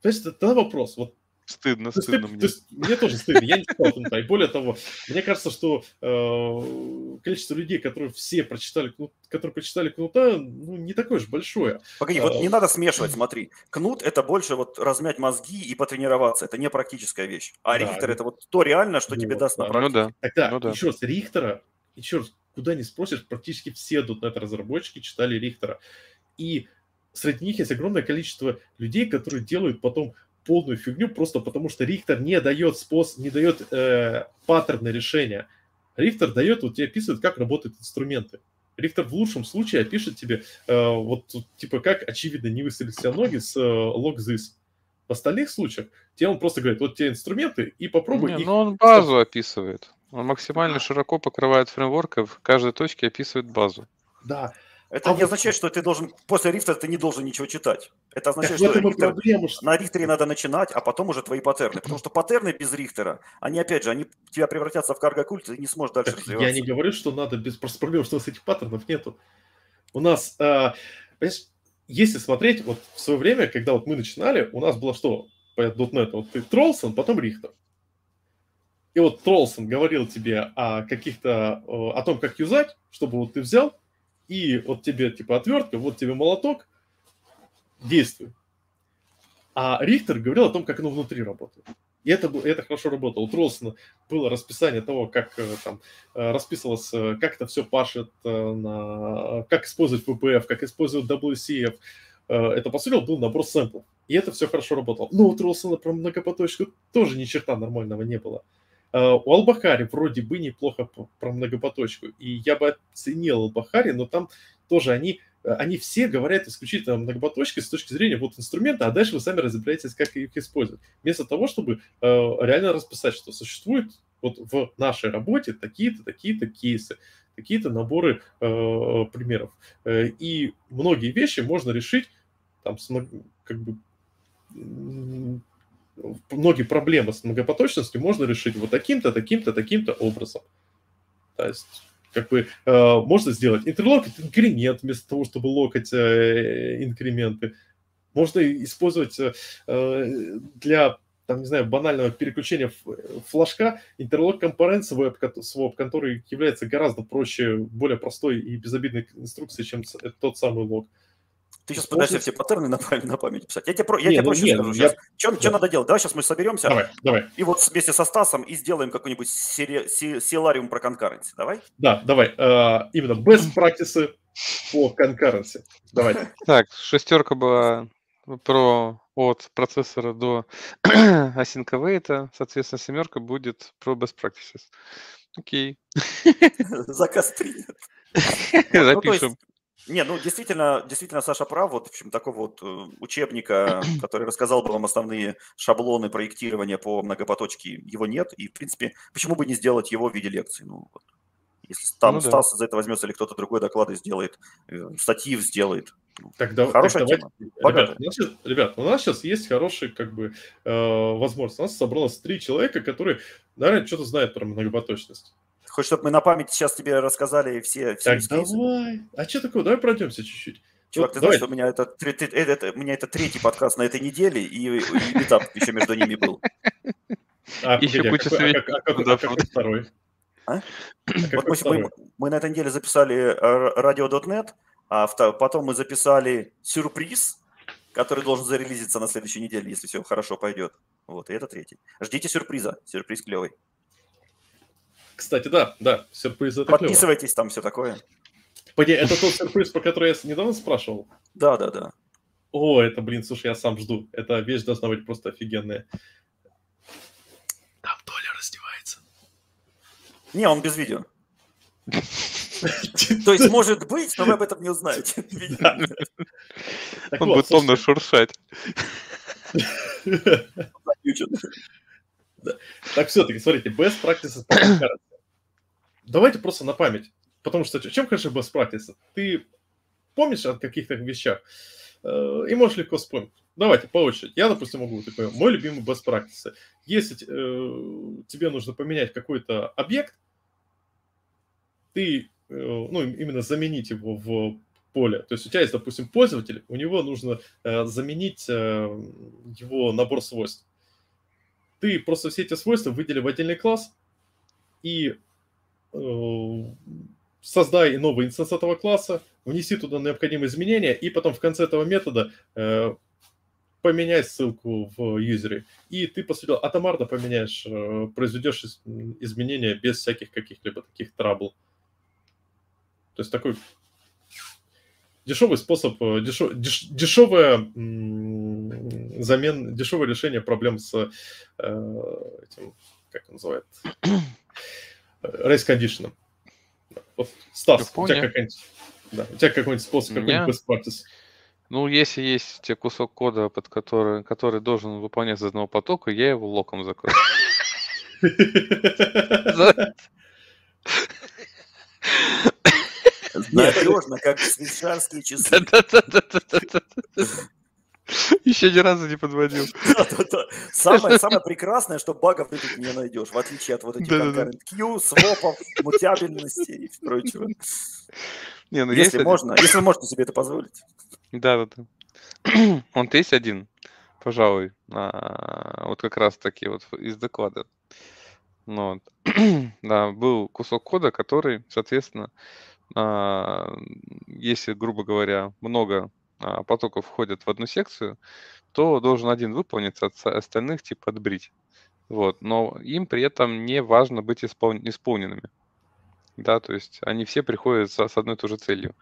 то есть, тогда вопрос, вот. Стыдно, то стыдно ты, мне. То есть, мне тоже стыдно, я не читал кнута. И более того, мне кажется, что э, количество людей, которые все прочитали, кнут, которые прочитали кнута, ну, не такое же большое. Погоди, а, вот не надо смешивать, смотри. Кнут – это больше вот размять мозги и потренироваться, это не практическая вещь. А да, Рихтер – это вот то реально, что ну, тебе даст на практике. Ну да. Тогда, ну, да. еще раз, Рихтера, еще раз, куда ни спросишь, практически все дотнет-разработчики читали Рихтера. И среди них есть огромное количество людей, которые делают потом полную фигню, просто потому что Рихтер не дает способ, не дает э, паттерны решения. Рихтер дает, вот тебе описывает, как работают инструменты. Рихтер в лучшем случае опишет тебе, э, вот типа как очевидно не выстрелить все ноги с э, log this. В остальных случаях тебе он просто говорит, вот те инструменты и попробуй. Не, их... Но он базу описывает. Он максимально да. широко покрывает фреймворк, в каждой точке описывает базу. Да. Это а не вот... означает, что ты должен после Рихтера ты не должен ничего читать. Это означает, так, что, Рихтер, проблема, что на Рихтере надо начинать, а потом уже твои паттерны. Потому что паттерны без Рихтера, они опять же, они тебя превратятся в карго-культ, и ты не сможешь дальше так, развиваться. Я не говорю, что надо без просто проблем, что у нас этих паттернов нету. У нас, э, понимаешь, если смотреть, вот в свое время, когда вот мы начинали, у нас было что по .дот нет, вот ты Тролсон, потом Рихтер. И вот Тролсон говорил тебе о каких-то, о том, как юзать, чтобы вот ты взял. И вот тебе типа отвертка, вот тебе молоток, действуй. А Рихтер говорил о том, как оно внутри работает. И это, это хорошо работало. У Тролсона было расписание того, как там расписывалось, как это все пашет, на, как использовать ви пи эф, как использовать дабл ю си эф. Это, по сути, был набор сэмплов. И это все хорошо работало. Но у Тролсона про многопоточку тоже ни черта нормального не было. Uh, у Албахари вроде бы неплохо про многопоточку, и я бы оценил Албахари, но там тоже они, они все говорят исключительно о многопоточке с точки зрения вот инструмента, а дальше вы сами разбираетесь, как их использовать. Вместо того, чтобы uh, реально расписать, что существует вот в нашей работе такие-то, такие-то кейсы, такие-то наборы uh, примеров. Uh, и многие вещи можно решить там, с, как бы... Многие проблемы с многопоточностью можно решить вот таким-то, таким-то, таким-то образом. То есть, как бы, э, можно сделать интерлокать инкремент вместо того, чтобы локать э, инкременты. Можно использовать э, для, там, не знаю, банального переключения флажка интерлок компонент своп, который является гораздо проще, более простой и безобидной инструкцией, чем тот самый лок. Ты сейчас пытаешься все паттерны на память, на память писать. Я тебе, про, я не, тебе ну, проще нет, скажу сейчас. Я... Что, да. что надо делать? Давай сейчас мы соберемся давай, давай. и вот вместе со Стасом и сделаем какой-нибудь сери... силариум про конкуренции. Давай? Да, давай. Uh, именно best practices по конкуренции. Давайте. Так, шестерка была про от процессора до async await. Соответственно, семерка будет про best practices. Окей. Заказ принят. Запишем. Не, ну действительно, действительно, Саша прав. Вот, в общем, такого вот учебника, который рассказал бы вам основные шаблоны проектирования по многопоточке, его нет. И, в принципе, почему бы не сделать его в виде лекции? Ну, вот. Если там ну, Стас да. за это возьмется или кто-то другой доклады сделает, статьи сделает. Тогда, Хорошая так тема. Ребят, у нас сейчас, ребят, у нас сейчас есть хорошая как бы, э, возможность. У нас собралось три человека, которые, наверное, что-то знают про многопоточность. Хочешь, чтобы мы на память сейчас тебе рассказали все... все так, давай. А что такое? Давай пройдемся чуть-чуть. Чувак, вот, ты давай. знаешь, что у меня это, это, это, у меня это третий подкаст на этой неделе, и, и этап еще между ними был. А, еще погоди, куча а как, а как, а как, а второй? А? А вот мы, второй? Мы, мы на этой неделе записали радио точка нет, а потом мы записали сюрприз, который должен зарелизиться на следующей неделе, если все хорошо пойдет. Вот, и это третий. Ждите сюрприза. Сюрприз клевый. Кстати, да, да, сюрприз это клево. Подписывайтесь, там все такое. Это тот сюрприз, про который я недавно спрашивал? Да, да, да. О, это, блин, слушай, я сам жду. Эта вещь должна быть просто офигенная. Там Толя раздевается. Не, он без видео. То есть, может быть, но вы об этом не узнаете. Он будет томно шуршать. Так, все-таки, смотрите, best practices. Давайте просто на память. Потому что чем хорошо было справиться? Ты помнишь о каких-то вещах э, и можешь легко вспомнить. Давайте по очереди. Я, допустим, могу такой, мой любимый best practice. Если э, тебе нужно поменять какой-то объект, ты, э, ну, именно заменить его в поле. То есть у тебя есть, допустим, пользователь, у него нужно э, заменить э, его набор свойств. Ты просто все эти свойства выдели в отдельный класс и э, создай новый инстанс этого класса, внеси туда необходимые изменения, и потом в конце этого метода э, поменяй ссылку в юзере. И ты, по сути, атомарно поменяешь, э, произведешь из, изменения без всяких каких-либо таких трабл. То есть такой дешевый способ, дешев, деш, дешевое, м, замен, дешевое решение проблем с э, этим, как он называет, race condition. Вот, Стас, у тебя какой-нибудь, да, у тебя какой-нибудь способ, какой-нибудь best practice? Ну, если есть кусок кода, под который, который должен выполняться из одного потока, я его локом закрою. Надежно, как швейцарские часы. Еще ни разу не подводил. Самое, самое прекрасное, что багов ты тут не найдешь, в отличие от вот этих concurrent queue, свопов, мутабельности и прочего. Не, ну если, если можно, один... если можно себе это позволить. Да, да, да. Он-то есть один, пожалуй, а, вот как раз таки вот из доклада. Ну, вот. Да, был кусок кода, который, соответственно, а, если, грубо говоря, много а, потоков входят в одну секцию, то должен один выполниться, от остальных типа отбрить. Вот. Но им при этом не важно быть испол... исполненными. Да, то есть они все приходят с одной и той же целью.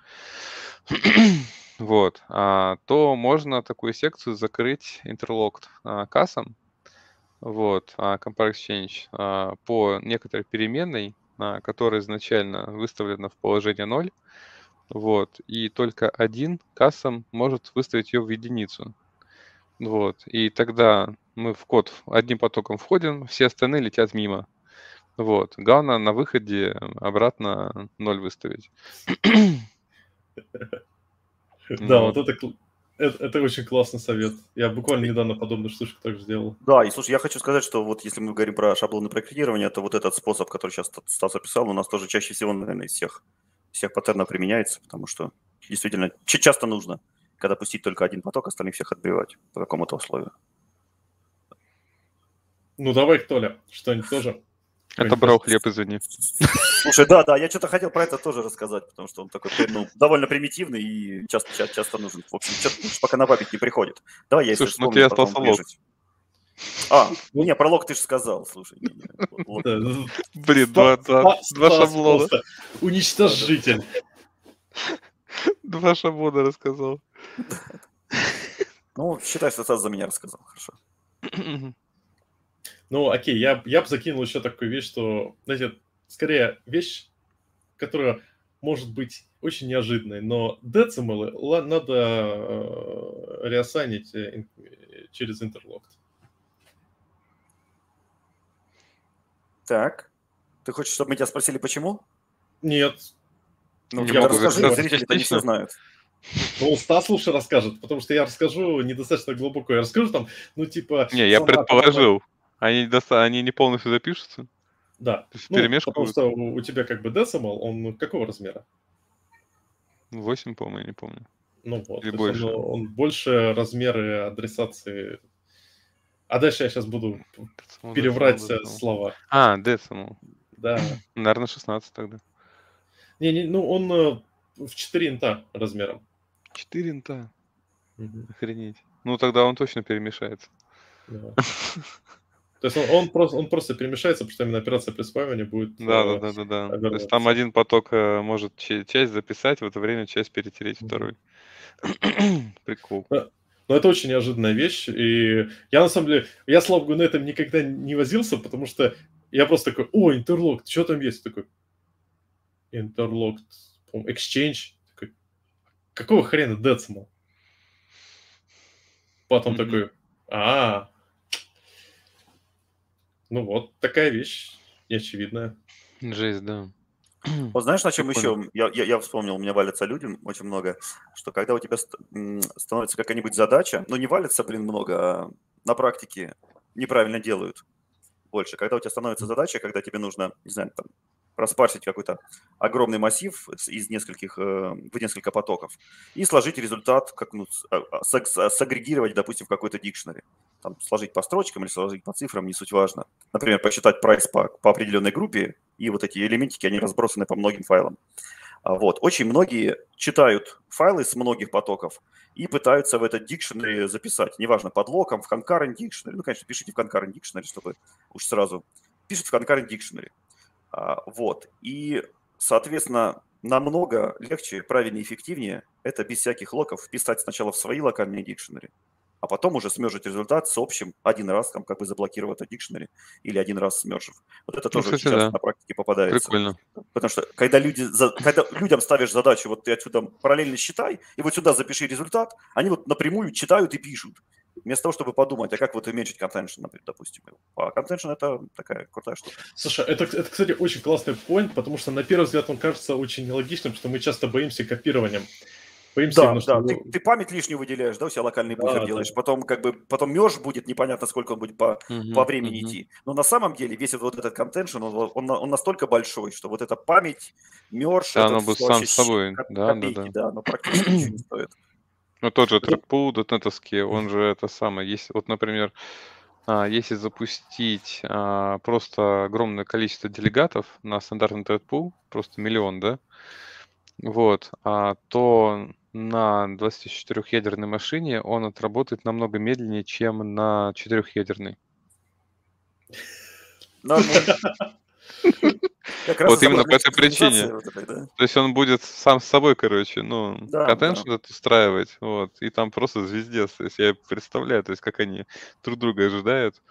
Вот. А, то можно такую секцию закрыть интерлокт а, кассом, вот, а, Compare Exchange, а, по некоторой переменной, а, которая изначально выставлена в положение ноль, вот, и только один кассом может выставить ее в единицу. Вот. И тогда мы в код одним потоком входим, все остальные летят мимо. Вот. Главное на выходе обратно ноль выставить. Да, вот это, это, это очень классный совет. Я буквально недавно подобную штучку также сделал. Да, и слушай, я хочу сказать, что вот если мы говорим про шаблоны проектирования, то вот этот способ, который сейчас Стас описал, у нас тоже чаще всего, наверное, из всех, всех паттернов применяется, потому что действительно часто нужно, когда пустить только один поток, остальных всех отбивать по какому-то условию. Ну давай, Толя, что-нибудь тоже. Это брал хлеб, извини. Слушай, да, да, я что-то хотел про это тоже рассказать, потому что он такой, ну, довольно примитивный и часто, часто, часто нужен. В общем, что-то пока на память не приходит. Давай я, если слушай, вспомню, ну ты остался лог. А, ну не, про лог ты же сказал, слушай. Блин, два шаблона. Уничтожитель. Два шаблона рассказал. Ну, считай, что Стас за меня рассказал, хорошо. Ну, окей, я, я бы закинул еще такую вещь, что, знаете, скорее вещь, которая может быть очень неожиданной, но децималы надо э, реассайнить через интерлокт. Так, ты хочешь, чтобы мы тебя спросили, почему? Нет. Ну, я могу расскажу, но зрители-то не все знают. Ну, Стас лучше расскажет, потому что я расскажу недостаточно глубоко. Я расскажу там, ну, типа... Не, я предположил. Они, доста... Они не полностью запишутся? Да. Ну, потому что у, у тебя как бы decimal, он какого размера? восемь, по-моему, я не помню. Ну вот, больше. Он, он больше размеры адресации. А дальше я сейчас буду decimal, переврать decimal, decimal. слова. А, decimal. Да. Наверное, шестнадцать тогда. Не, не, ну он в четыре инта размером. четыре инта? Угу. Охренеть. Ну тогда он точно перемешается. Да. То есть он, он, просто, он просто перемешается, потому что именно операция присваивания будет... Да-да-да. Э, то есть там один поток э, может часть записать, в это время часть перетереть второй. Прикол. Но, но это очень неожиданная вещь. И я, на самом деле, я, слава богу, на этом никогда не возился, потому что я просто такой, о, интерлокт, что там есть? Такой, интерлокт, exchange. Такой, какого хрена decimal? Потом mm-hmm. такой, а-а-а. Ну вот, такая вещь неочевидная. Жесть, да. Вот знаешь, на чем Прикольно. еще я, я, я вспомнил, у меня валятся люди очень много, что когда у тебя ст- м, становится какая-нибудь задача, ну не валится, блин, много, а на практике неправильно делают больше. Когда у тебя становится задача, когда тебе нужно, не знаю, там, распарсить какой-то огромный массив с- из нескольких, э, в несколько потоков и сложить результат, как, ну, с- а- а- саг- с- сагрегировать, допустим, в какой-то дикшнере. Там, сложить по строчкам или сложить по цифрам, не суть важно. Например, посчитать прайс по, по определенной группе, и вот эти элементики, они разбросаны по многим файлам. А Вот. Очень многие читают файлы с многих потоков и пытаются в этот дикшнери записать. Неважно, под локом, в Concurrent Dictionary. Ну, конечно, пишите в Concurrent Dictionary, чтобы уж сразу. Пишите в Concurrent Dictionary. А, Вот. И, соответственно, намного легче, правильнее, эффективнее это без всяких локов вписать сначала в свои локальные дикшнери, а потом уже смержить результат с общим один раз, там, как бы заблокировав это дикшнери или один раз смержив. Вот это Ну, тоже очень кстати, часто да, на практике попадается. прикольно. Потому что когда, люди, за- когда людям ставишь задачу, вот ты отсюда параллельно считай, и вот сюда запиши результат, они вот напрямую читают и пишут. Вместо того, чтобы подумать, а как вот уменьшить контеншн, например, допустим. А контеншн – это такая крутая штука. Слушай, это, это, кстати, очень классный point, потому что на первый взгляд он кажется очень нелогичным, что мы часто боимся копированием. Боимся Да, именно, да, ты, что... ты память лишнюю выделяешь, да, у себя локальный буфер Да, да. делаешь, потом как бы, потом меж будет, непонятно, сколько он будет по, по Мгм, времени мгм. идти. Но на самом деле весь вот этот контеншн, он, во- он, на- он настолько большой, что вот эта память, мерж, Да, это оно бы всё сам вообще с щ- собой. ко- Да, да, копейки, да. да, но практически ничего не стоит. Ну, тот же Это- трекпул дотнетовский, он же это самое. Если, вот, например, а, если запустить а, просто огромное количество делегатов на стандартный трекпул, просто миллион, да, вот, а, то на двадцатичетырёхъядерной машине он отработает намного медленнее, чем на четырехъядерной. Нормуль. Как раз Вот из-за именно по этой причине. проблематизации вот этой, да? То есть он будет сам с собой, короче, ну, Да, да. контент этот устраивать, вот, и там просто звездец. То есть я представляю, то есть как они друг друга ожидают.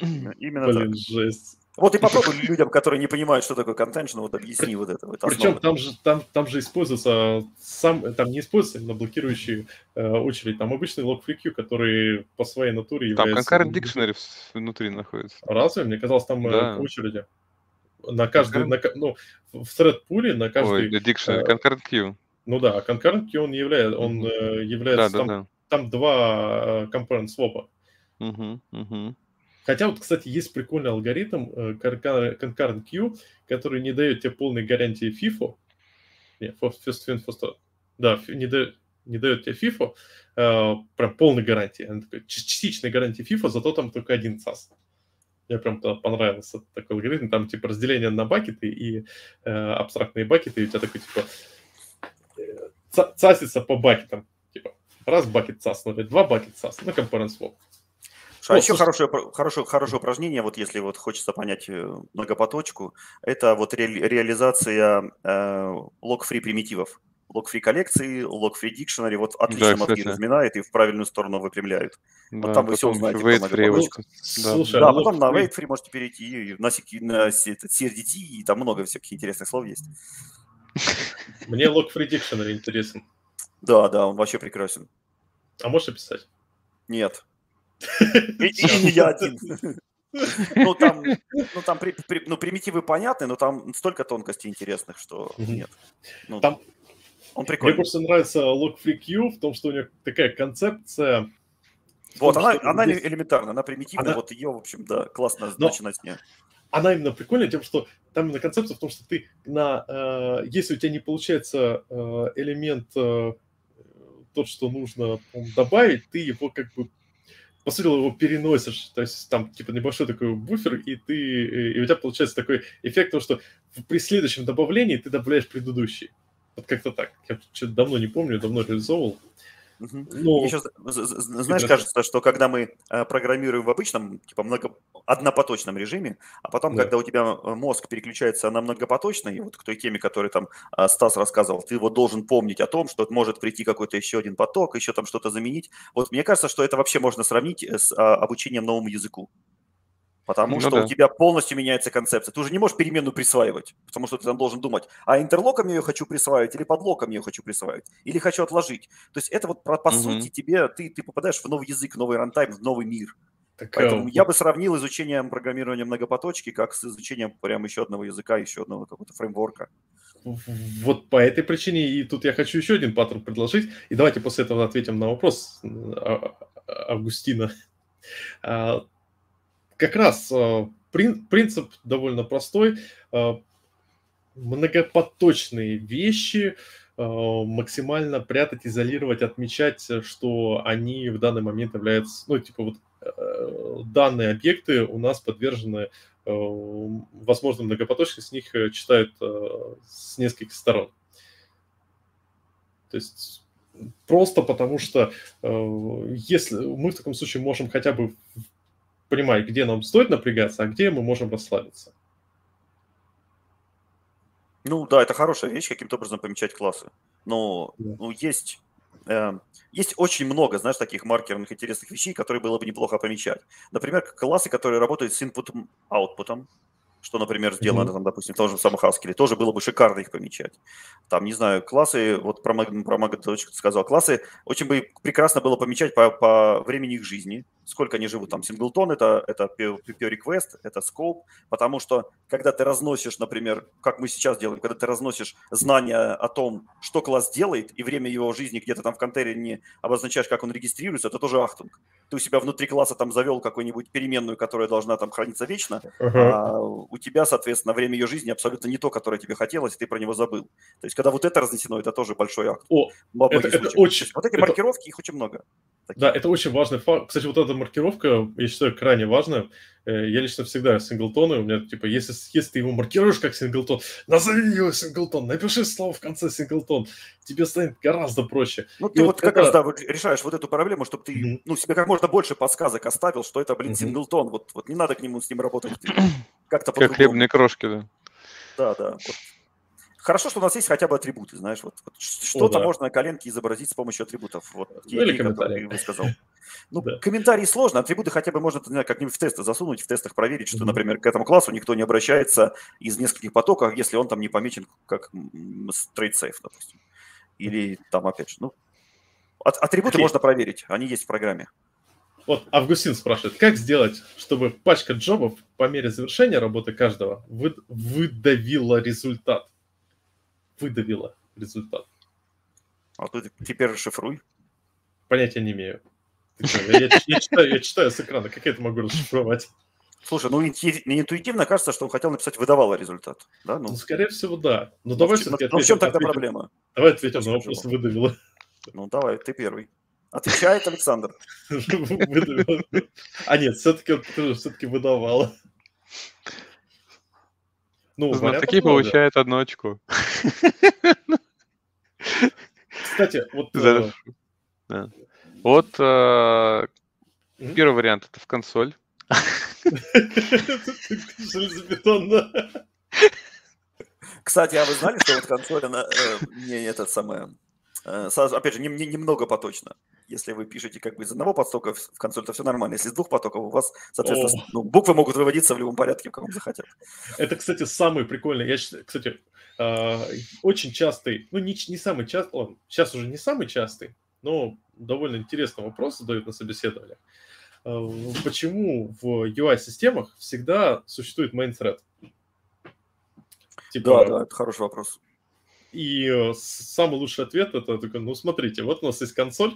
Именно именно Блин, так. жесть. Вот и попробуй людям, которые не понимают, что такое контеншн, вот объясни вот это, вот Причем основы. там же, там, там же используется сам, там не используется именно блокирующий э, очередь, там обычный лог queue, который по своей натуре Там является Concurrent Dictionary вс- внутри находится. разве? Мне казалось, там э, Да, очереди на каждый, Concurrent... на, ка- ну, в пуле на Ой, каждый, э, Dictionary, Concurrent Q. ну да, а concurrent queue он является, он Мгм. э, Да, является да, там, да. там два э, component swap. Мгм, мгм. Хотя вот, кстати, есть прикольный алгоритм э, concurrent concurrent queue, который не дает тебе полной гарантии FIFO. Не, фо- first in, first out. Да, фи- не дает, не дает тебе FIFA, э, прям полной гарантии. Она такая, ч- частичной гарантии FIFA, зато там только один ЦАС. Мне прям тогда понравился такой алгоритм. Там типа разделение на бакеты и э, абстрактные бакеты, и у тебя такой типа э, ца- цасится по бакетам. Типа раз бакет ЦАС, ну, или два бакет ЦАС, ну, компонент swap. Слушай, а О, еще слушай, хорошее, упро- хорошее, хорошее упражнение, вот если вот хочется понять э, многопоточку, это вот реали- реализация э, лог-фри примитивов. Лог-фри коллекции, лог-фри дикшнери, вот Да, отлично мозги кстати. разминает и в правильную сторону выпрямляют. Вот Да, там вы все потом еще узнаете про wait free ну, многопоточку. очень. Да, слушай, а Да, потом на log-free, wait free можете перейти, и на, сек- на се- этот си эр ди ти, и там много всяких интересных слов есть. мне log-free dictionary интересен. Да, да, он вообще прекрасен. А можешь описать? Нет. И, и- и Все. не я один. Ну, там, ну, там при- при- ну, примитивы понятны, но там столько тонкостей интересных, что нет. Ну, Там он мне прикольный. просто нравится Log4 Q в том, что у него такая концепция в Вот, том, она, что она не есть... элементарна, она примитивная, Она, вот ее, в общем, да, классно но начинать с нее. она именно прикольная тем, что там именно концепция в том, что ты на... э, если у тебя не получается э, элемент э, тот, что нужно по-моему, добавить, ты его как бы по сути дела, его переносишь, то есть там типа небольшой такой буфер, и ты и у тебя получается такой эффект, то, что в- при следующем добавлении ты добавляешь предыдущий. Вот как-то так. Я что-то давно не помню, давно реализовывал. Мгм. Мне Но еще, знаешь, именно так. кажется, что когда мы э, программируем в обычном, типа много, однопоточном режиме, а потом, Да. когда у тебя э, мозг переключается на многопоточный, вот к той теме, которую там э, Стас рассказывал, ты вот должен помнить о том, что может прийти какой-то еще один поток, еще там что-то заменить. Вот мне кажется, что это вообще можно сравнить э, с а, обучением новому языку. Потому Ну что у да. тебя полностью меняется концепция. Ты уже не можешь переменную присваивать, потому что ты там должен думать, а интерлоком я ее хочу присваивать, или подлоком я ее хочу присваивать, или хочу отложить. То есть это вот про- по сути Мгм. тебе, ты, ты попадаешь в новый язык, новый рантайм, в новый мир. Так, Поэтому вот. Я бы сравнил изучение программирования многопоточки как с изучением прям еще одного языка, еще одного какого-то фреймворка. Вот по этой причине, и тут я хочу еще один паттерн предложить, и давайте после этого ответим на вопрос Августина. Как раз принцип довольно простой. Многопоточные вещи максимально прятать, изолировать, отмечать, что они в данный момент являются, ну, типа вот данные объекты у нас подвержены возможно многопоточности, с них читают с нескольких сторон. То есть просто потому что если мы в таком случае можем хотя бы понимать, где нам стоит напрягаться, а где мы можем расслабиться. Ну да, это хорошая вещь, каким-то образом помечать классы. Но да. ну, есть... Есть очень много, знаешь, таких маркерных интересных вещей, которые было бы неплохо помечать. Например, классы, которые работают с input-output, что, например, сделано, mm-hmm. там, допустим, в том же самом Haskell, тоже было бы шикарно их помечать. Там, не знаю, классы, вот про Магаточку сказал, классы очень бы прекрасно было помечать по, по времени их жизни, сколько они живут. Там Singleton, это, это P O request, это scope, потому что, когда ты разносишь, например, как мы сейчас делаем, когда ты разносишь знания о том, что класс делает, и время его жизни где-то там в контейнере обозначаешь, как он регистрируется, это тоже ахтунг. Ты у себя внутри класса там завел какую-нибудь переменную, которая должна там храниться вечно, uh-huh. а у тебя, соответственно, время ее жизни абсолютно не то, которое тебе хотелось, и ты про него забыл. То есть, когда вот это разнесено, это тоже большой акт. О, это, это очень, вот эти это, маркировки, их очень много. Таких. Да, это очень важный факт. Кстати, вот эта маркировка, я считаю, крайне важная. Я лично всегда синглтоны, у меня, типа, если, если ты его маркируешь как синглтон, назови его синглтон, напиши слово в конце синглтон, тебе станет гораздо проще. Ну, и ты вот, вот как это... раз, да, вот решаешь вот эту проблему, чтобы ты, mm-hmm. ну, себе как можно больше подсказок оставил, что это, блин, mm-hmm. синглтон, вот, вот не надо к нему с ним работать. Как-то как хлебные крошки, да. Да, да. Вот. Хорошо, что у нас есть хотя бы атрибуты, знаешь, вот, вот что-то О, да. можно на коленке изобразить с помощью атрибутов. Вот, те, Или комментарии. Которые высказал. Ну, да. комментарии сложно, атрибуты хотя бы можно как-нибудь в тесты засунуть, в тестах проверить, что, mm-hmm. например, к этому классу никто не обращается из нескольких потоков, если он там не помечен как straight safe, допустим. Или там, опять же, ну, атрибуты okay. можно проверить, они есть в программе. Вот Августин спрашивает, как сделать, чтобы пачка джобов по мере завершения работы каждого выдавила результат? Выдавила результат. А ты теперь расшифруй. Понятия не имею. Я, я, читаю, я читаю с экрана, как я это могу расшифровать? Слушай, ну интуитивно кажется, что он хотел написать «выдавала результат». Да? Ну, ну, скорее всего, да. Но ну, давай в чем, ответим, ну, в чем тогда ответим, проблема? Давай ответим на вопрос «выдавила». Ну давай, ты первый. Отвечает Александр. А нет, все-таки все-таки выдавала. Ну, такие получают одно очко. Кстати, вот... Вот первый вариант – это в консоль. Железобетонно. Кстати, а вы знали, что вот консоль, она не этот самый... Опять же, немного поточно. Если вы пишете как бы из одного потока в консоль, то все нормально. Если из двух потоков, у вас, соответственно, ну, буквы могут выводиться в любом порядке, в каком захотят. Это, кстати, самый прикольный. Я считаю, кстати, очень частый, ну, не, не самый частый, ладно, сейчас уже не самый частый, но довольно интересный вопрос задают на собеседованиях. Почему в ю ай-системах всегда существует main thread? Типа... Да, да, это хороший вопрос. И самый лучший ответ – это такой, ну, смотрите, вот у нас есть консоль,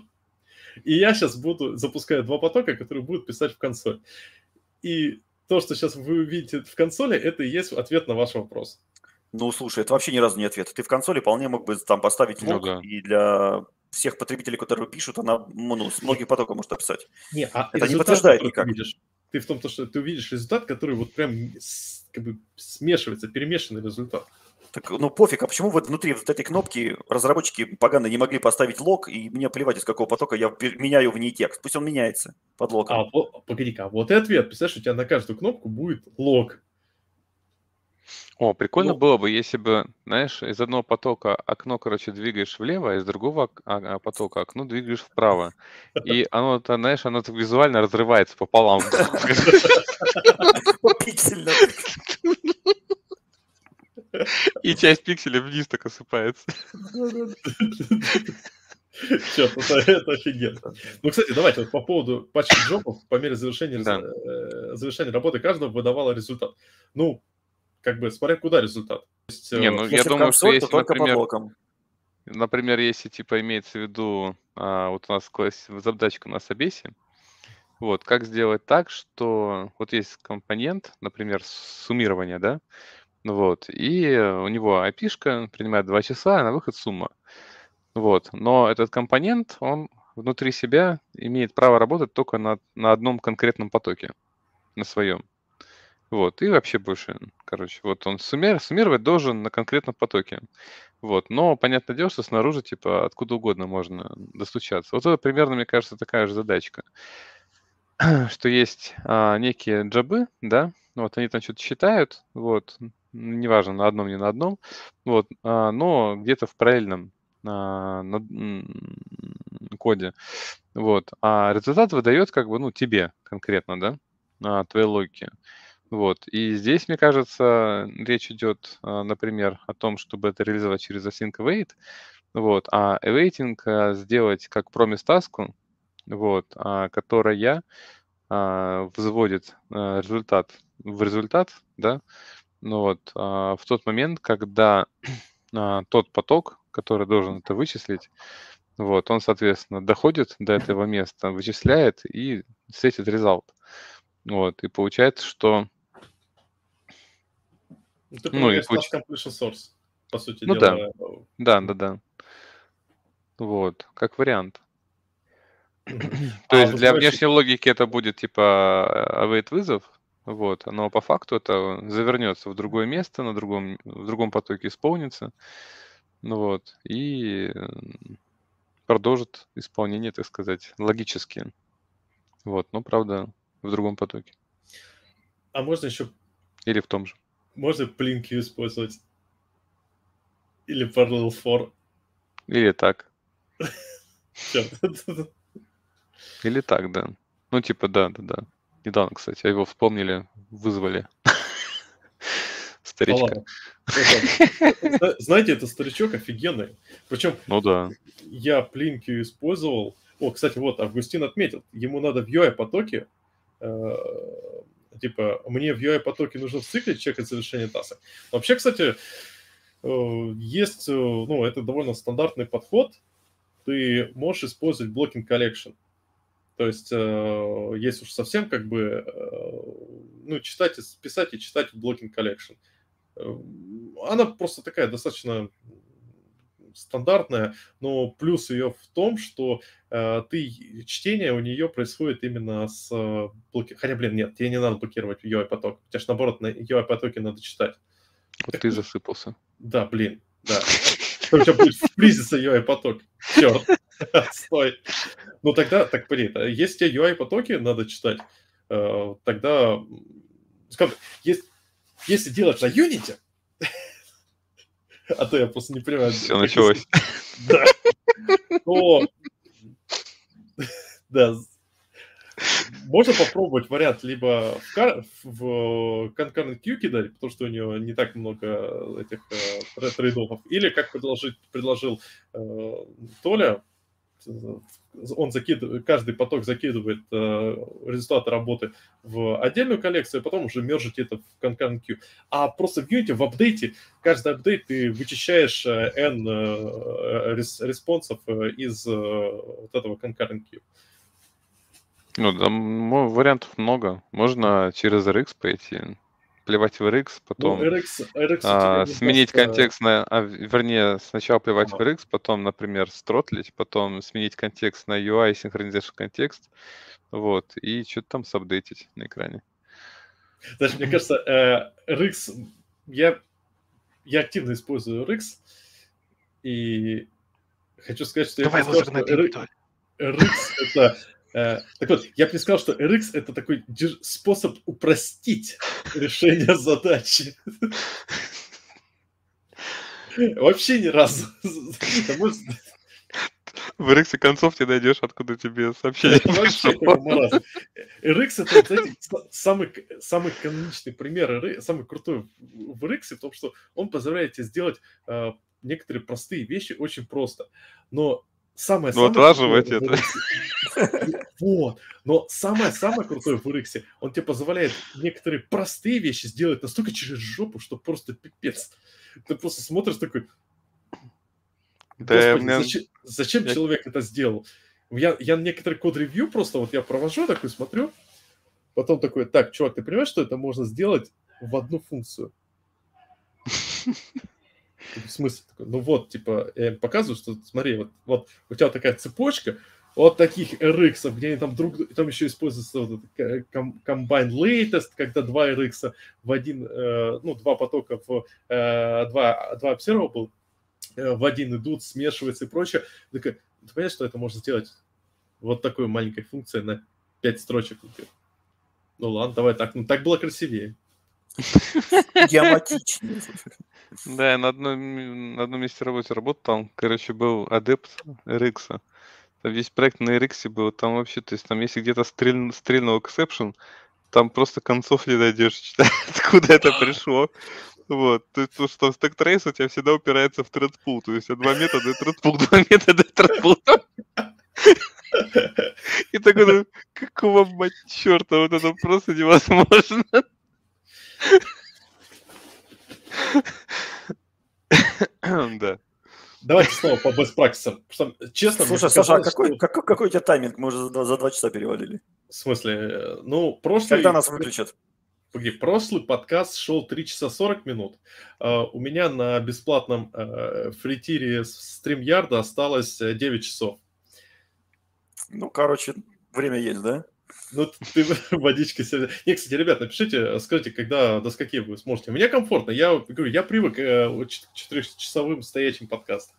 и я сейчас буду запускаю два потока, которые будут писать в консоль. И то, что сейчас вы увидите в консоли, это и есть ответ на ваш вопрос. Ну, слушай, это вообще ни разу не ответ. Ты в консоли вполне мог бы там поставить лог, ну, да. и для всех потребителей, которые пишут, она ну, с многих потоков может описать. Нет, а это не подтверждает никак. Видишь, ты в том, что ты увидишь результат, который вот прям как бы смешивается, перемешанный результат. Так, ну пофиг, а почему вот внутри вот этой кнопки разработчики поганые не могли поставить лог, и мне плевать, из какого потока я меняю в ней текст. Пусть он меняется под логом. А, вот, погоди-ка, вот и ответ. Представляешь, у тебя на каждую кнопку будет лог. О, прикольно ну. было бы, если бы, знаешь, из одного потока окно, короче, двигаешь влево, а из другого потока окно двигаешь вправо. И оно, знаешь, оно визуально разрывается пополам. Пиксельно. И часть пикселя вниз так осыпается. Черт, это офигенно. Ну, кстати, давайте по поводу патч-джобов по мере завершения работы каждого выдавало результат. Ну, как бы, смотря куда результат. Не, ну, я думаю, что если, например... Например, если, типа, имеется в виду, а, вот у нас задачка на собесе, вот, как сделать так, что вот есть компонент, например, суммирование, да, вот, и у него ай пи-шка принимает два часа, а на выход сумма, вот, но этот компонент, он внутри себя имеет право работать только на, на одном конкретном потоке, на своем, вот, и вообще больше, короче, вот он суммир, суммировать должен на конкретном потоке. Вот, но, понятное дело, что снаружи, типа, откуда угодно можно достучаться. Вот это примерно, мне кажется, такая же задачка, что есть а, некие джабы, да, вот, они там что-то считают, вот, неважно, на одном, не на одном, вот, а, но где-то в параллельном а, на, м, коде, вот, а результат выдает, как бы, ну, тебе конкретно, да, а, твоей логике. Вот. И здесь, мне кажется, речь идет, например, о том, чтобы это реализовать через async await, вот, а awaiting сделать как promise task, вот, которая взводит результат в результат, да, вот, в тот момент, когда тот поток, который должен это вычислить, вот, он, соответственно, доходит до этого места, вычисляет и сетит result. Вот, и получается, что... Ты ну, и получ... source, по сути ну, дела. Да. да, да, да. Вот, как вариант. То есть для внешней логики это будет типа await вызов, вот, но по факту это завернется в другое место, на другом, в другом потоке исполнится, вот, и продолжит исполнение, так сказать, логически. Вот, но правда в другом потоке. А можно еще... Или в том же. Можно Blink использовать. Или Parallel for. Или так. Или так, да. Ну, типа, да, да, да. Недавно, кстати, его вспомнили, вызвали. Старичка. Знаете, это старичок офигенный. Причем я Blink использовал. О, кстати, вот, Августин отметил. Ему надо в ю ай-потоке типа, мне в ю ай-потоке нужно в цикле чекать завершение таска. Вообще, кстати, есть, ну, это довольно стандартный подход. Ты можешь использовать blocking collection. То есть, если уж совсем, как бы, ну, читать, писать и читать blocking collection. Она просто такая достаточно стандартная, но плюс ее в том, что э, ты, чтение у нее происходит именно с э, блоки... Хотя, блин, нет, тебе не надо блокировать ю ай-поток. У тебя же, наоборот, на ю ай-потоке надо читать. Вот так... ты засыпался. Да, блин, да. У тебя будет фризиться ю ай-поток. Черт, стой. Ну тогда, так, блин, если тебе ю ай-потоки надо читать, тогда... Если делать на Unity... А то я просто не понимаю. Все началось. Да. Но... да. Можно попробовать вариант либо в, кар... в Concurrent Q кидать, потому что у него не так много этих э, трейдов, или, как предложить, предложил э, Толя, он закид... каждый поток закидывает э, результаты работы в отдельную коллекцию, а потом уже мержить это в Concurrent Queue. А просто в Unity, в апдейте, каждый апдейт ты вычищаешь N э, респонсов из э, вот этого Concurrent Queue. Ну, там вариантов много. Можно через эр икс пойти, плевать в эр икс, потом ну, RX, RX а, сменить просто... контекст, на, а, вернее, сначала плевать ага. в эр икс, потом, например, стротлить, потом сменить контекст на ю ай, синхронизировать контекст, вот, и что-то там сапдейтить на экране. Знаешь, мне кажется, эр икс, я, я активно использую эр икс, и хочу сказать, что Давай я бы сказал, что эр икс, эр икс это... Так вот, я бы не сказал, что эр икс – это такой способ упростить решение задачи. Вообще ни разу. В эр икс концов ты найдешь, откуда тебе сообщение. эр икс – это, знаете, самый, самый каноничный пример, самый крутой в эр икс, в том, что он позволяет тебе сделать некоторые простые вещи очень просто. Но Самое, ну, отлаживать это. Вот. Но самое-самое крутое в Форексе, он тебе позволяет некоторые простые вещи сделать настолько через жопу, что просто пипец. Ты просто смотришь такой... Господи, да, зачем, зачем я... человек это сделал? Я, я некоторые код-ревью просто, вот я провожу, такой смотрю, потом такой, так, чувак, ты понимаешь, что это можно сделать в одну функцию? В смысле? Ну вот, типа, я им показываю, что, смотри, вот, вот у тебя такая цепочка вот таких эр икс, где они там друг... Там еще используется вот этот combine latest, когда два эр икс в один, э, ну, два потока, в, э, два, два observable э, в один идут, смешиваются и прочее. Так, ты понимаешь, что это можно сделать вот такой маленькой функцией на пять строчек? Ну ладно, давай так. Ну так было красивее. Геоматичнее. Да, я на одном, на одном месте работы работал, там, короче, был адепт эр икс. Там весь проект на эр икс был, там вообще, то есть там если где-то стрель, стрельнул эксепшн, там просто концов не найдешь, читать, откуда это пришло. Вот, то есть, что в stack trace у тебя всегда упирается в threadpool, то есть два метода и threadpool, два метода и threadpool. И такой, какого мать черта, вот это просто невозможно. Да. Давайте снова по бест-практисам. Честно, слушай, Саша, а какой, что... какой, какой у тебя тайминг? Мы уже за два часа перевалили. В смысле? Ну, прошлый... Когда нас выключат? Погоди, прошлый подкаст шел три часа сорок минут. Uh, у меня на бесплатном uh, фритире с StreamYard осталось девять часов. Ну, короче, время есть, да? Ну, ты водичка себе... Не, кстати, ребят, напишите, скажите, когда, до скольки вы сможете. Мне комфортно, я говорю, я привык к четырехчасовым стоячим подкастам.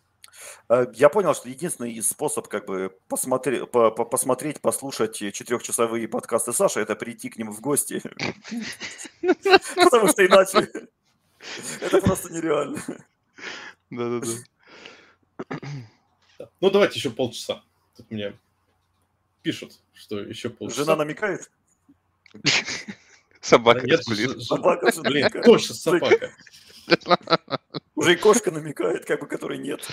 Я понял, что единственный способ как бы посмотри, по, по, посмотреть, послушать четырехчасовые подкасты Саши, это прийти к нему в гости. Потому что иначе это просто нереально. Да-да-да. Ну, давайте еще полчаса. Тут мне... пишут, что еще полчаса. Жена намекает? Собака. Блин, точно собака. Уже и кошка намекает, как бы, которой нет.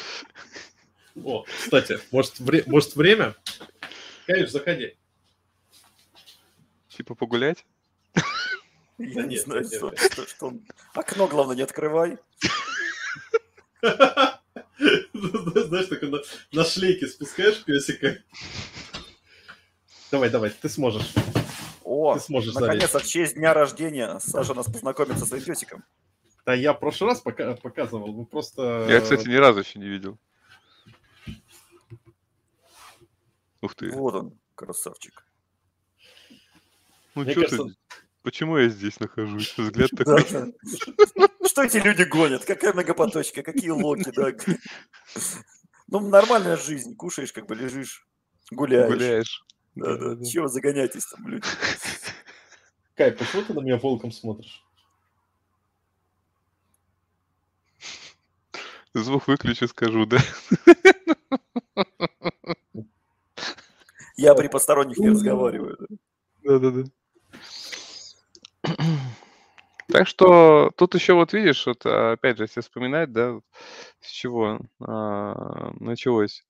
О, кстати, может время? Конечно, заходи. Типа погулять? Я не знаю, что... Окно, главное, не открывай. Знаешь, так на шлейке спускаешь песика. Давай, давай, ты сможешь. О, ты сможешь наконец-то, в честь дня рождения Саша нас познакомит со своим песиком. Да, я в прошлый раз пока показывал, вы просто... Я, кстати, ни разу еще не видел. Ух ты. Вот он, красавчик. Ну, мне что кажется... ты... Почему я здесь нахожусь? Взгляд такой. Что эти люди гонят? Какая многопоточка, какие локи, да? Ну, нормальная жизнь. Кушаешь, как бы лежишь, гуляешь. Гуляешь. Да, да, да. Чего загоняйтесь там, люди? Кай, почему ты на меня волком смотришь? Звук выключу, скажу, да? Я при посторонних не разговариваю. Да, да, да. Так что тут еще вот видишь, вот, опять же, если вспоминать, да, с чего а, началось.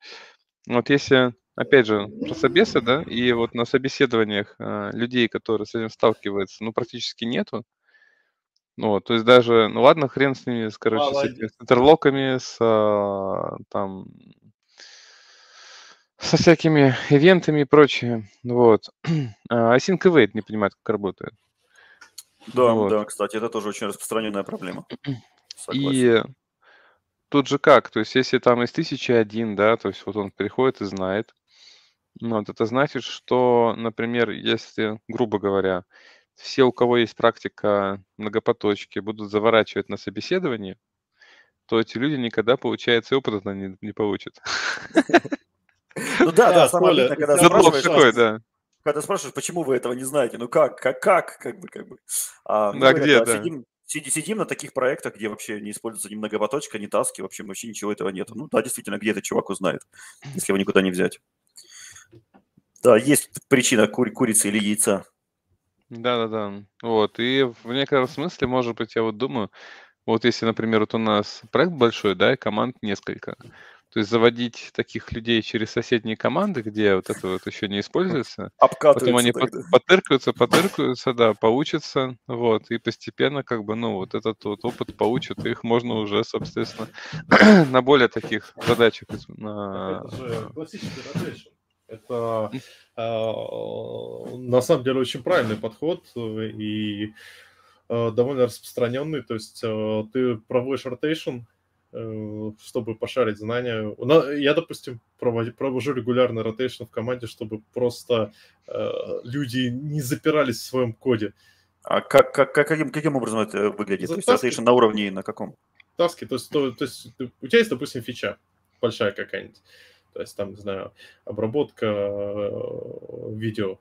Вот если... Опять же, про собесы, да, и вот на собеседованиях э, людей, которые с этим сталкиваются, ну, практически нету. Вот, то есть даже, ну, ладно, хрен с ними, с, короче, с, этими, с интерлоками, с, а, там, со всякими ивентами и прочее, вот. А Async Await не понимает, как работает. Да, вот. Да, кстати, это тоже очень распространенная проблема. Согласен. И тут же как, то есть если там из тысячи один, да, то есть вот он приходит и знает. Ну, вот это значит, что, например, если, грубо говоря, все, у кого есть практика многопоточки, будут заворачивать на собеседование, то эти люди никогда, получается, и опыта не, не получат. Ну да, да, самое обидное, когда спрашиваешь, когда спрашиваешь, почему вы этого не знаете, ну как, как, как, как бы, как бы. Да, где, да. Сидим на таких проектах, где вообще не используется ни многопоточка, ни таски, вообще вообще ничего этого нет. Ну да, действительно, где-то чувак узнает, если его никуда не взять. Да, есть причина кури- курицы или яйца. Да-да-да. Вот, и в некотором смысле, может быть, я вот думаю, вот если, например, вот у нас проект большой, да, и команд несколько, То есть заводить таких людей через соседние команды, где вот это вот еще не используется. Обкатываются. Потом они тогда потыркаются, потыркаются, да, поучатся, вот, и постепенно как бы, ну, вот этот вот опыт поучат, их можно уже, соответственно, на более таких задачах. На... Это же классический ротейшн. Это на самом деле очень правильный подход и довольно распространенный. То есть ты проводишь ротейшн, чтобы пошарить знания. Я, допустим, провожу регулярно ротейшн в команде, чтобы просто люди не запирались в своем коде. А как, как, каким, каким образом это выглядит? То есть ротейшн на уровне на каком? Таски. То есть, то, то есть у тебя есть, допустим, фича большая какая-нибудь. То есть там, не знаю, обработка видео.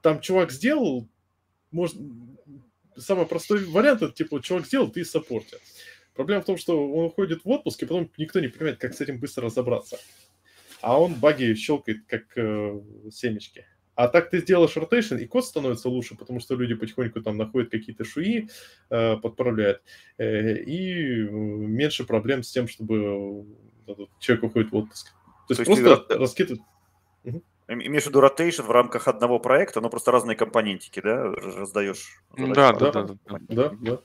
Там чувак сделал, может, самый простой вариант, это типа чувак сделал, ты саппорти. Проблема в том, что он уходит в отпуск, и потом никто не понимает, как с этим быстро разобраться. А он баги щелкает, как э, семечки. А так ты сделаешь ротейшн, и код становится лучше, потому что люди потихоньку там находят какие-то шуи, э, подправляют. Э, и меньше проблем с тем, чтобы человек уходит в отпуск. То, То есть просто ты... раскидывают... Угу. Имеешь в виду ротейшн в рамках одного проекта, но просто разные компонентики, да, раздаешь? Да, да, да, да. да, да.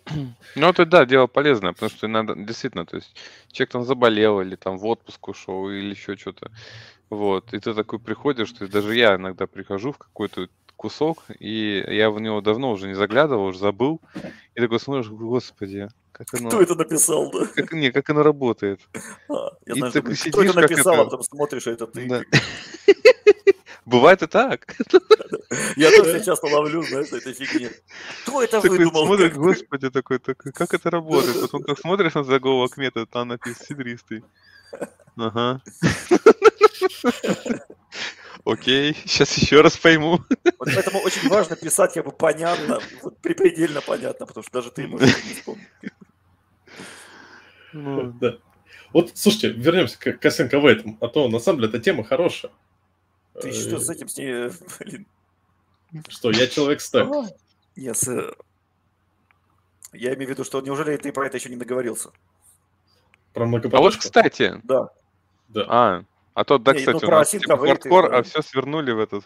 Ну, это, да, дело полезное, потому что надо, действительно, то есть человек там заболел или там в отпуск ушел или еще что-то, вот, и ты такой приходишь, то есть даже я иногда прихожу в какой-то кусок, и я в него давно уже не заглядывал, уже забыл, и такой смотришь, господи, как оно... Кто это написал, да? Как, не, как оно работает. А, я и знаю, ты, сидишь, кто это написал, это... а потом смотришь, а это ты. Да. Бывает и так. Я тоже часто ловлю, знаешь, этой фигни. Кто это выдумал? Смотришь, господи, такой, как это работает? Потом ты смотришь на заголовок метода, там написано «Сидристый». Ага. Окей, сейчас еще раз пойму. Вот поэтому очень важно писать как бы понятно, вот предельно понятно, потому что даже ты можешь не вспомнить. Ну, да. Вот, слушайте, вернемся к Косенко в этом, а то на самом деле эта тема хорошая. Ты что с этим с ней, блин? Что, я человек стэк? Нет, yes. Я имею в виду, что неужели ты про это еще не договорился? Про многопоточку? А вот, кстати. Да. Да. А. А то, да, не, кстати, ну, у нас типа хардкор, и... а все свернули в этот...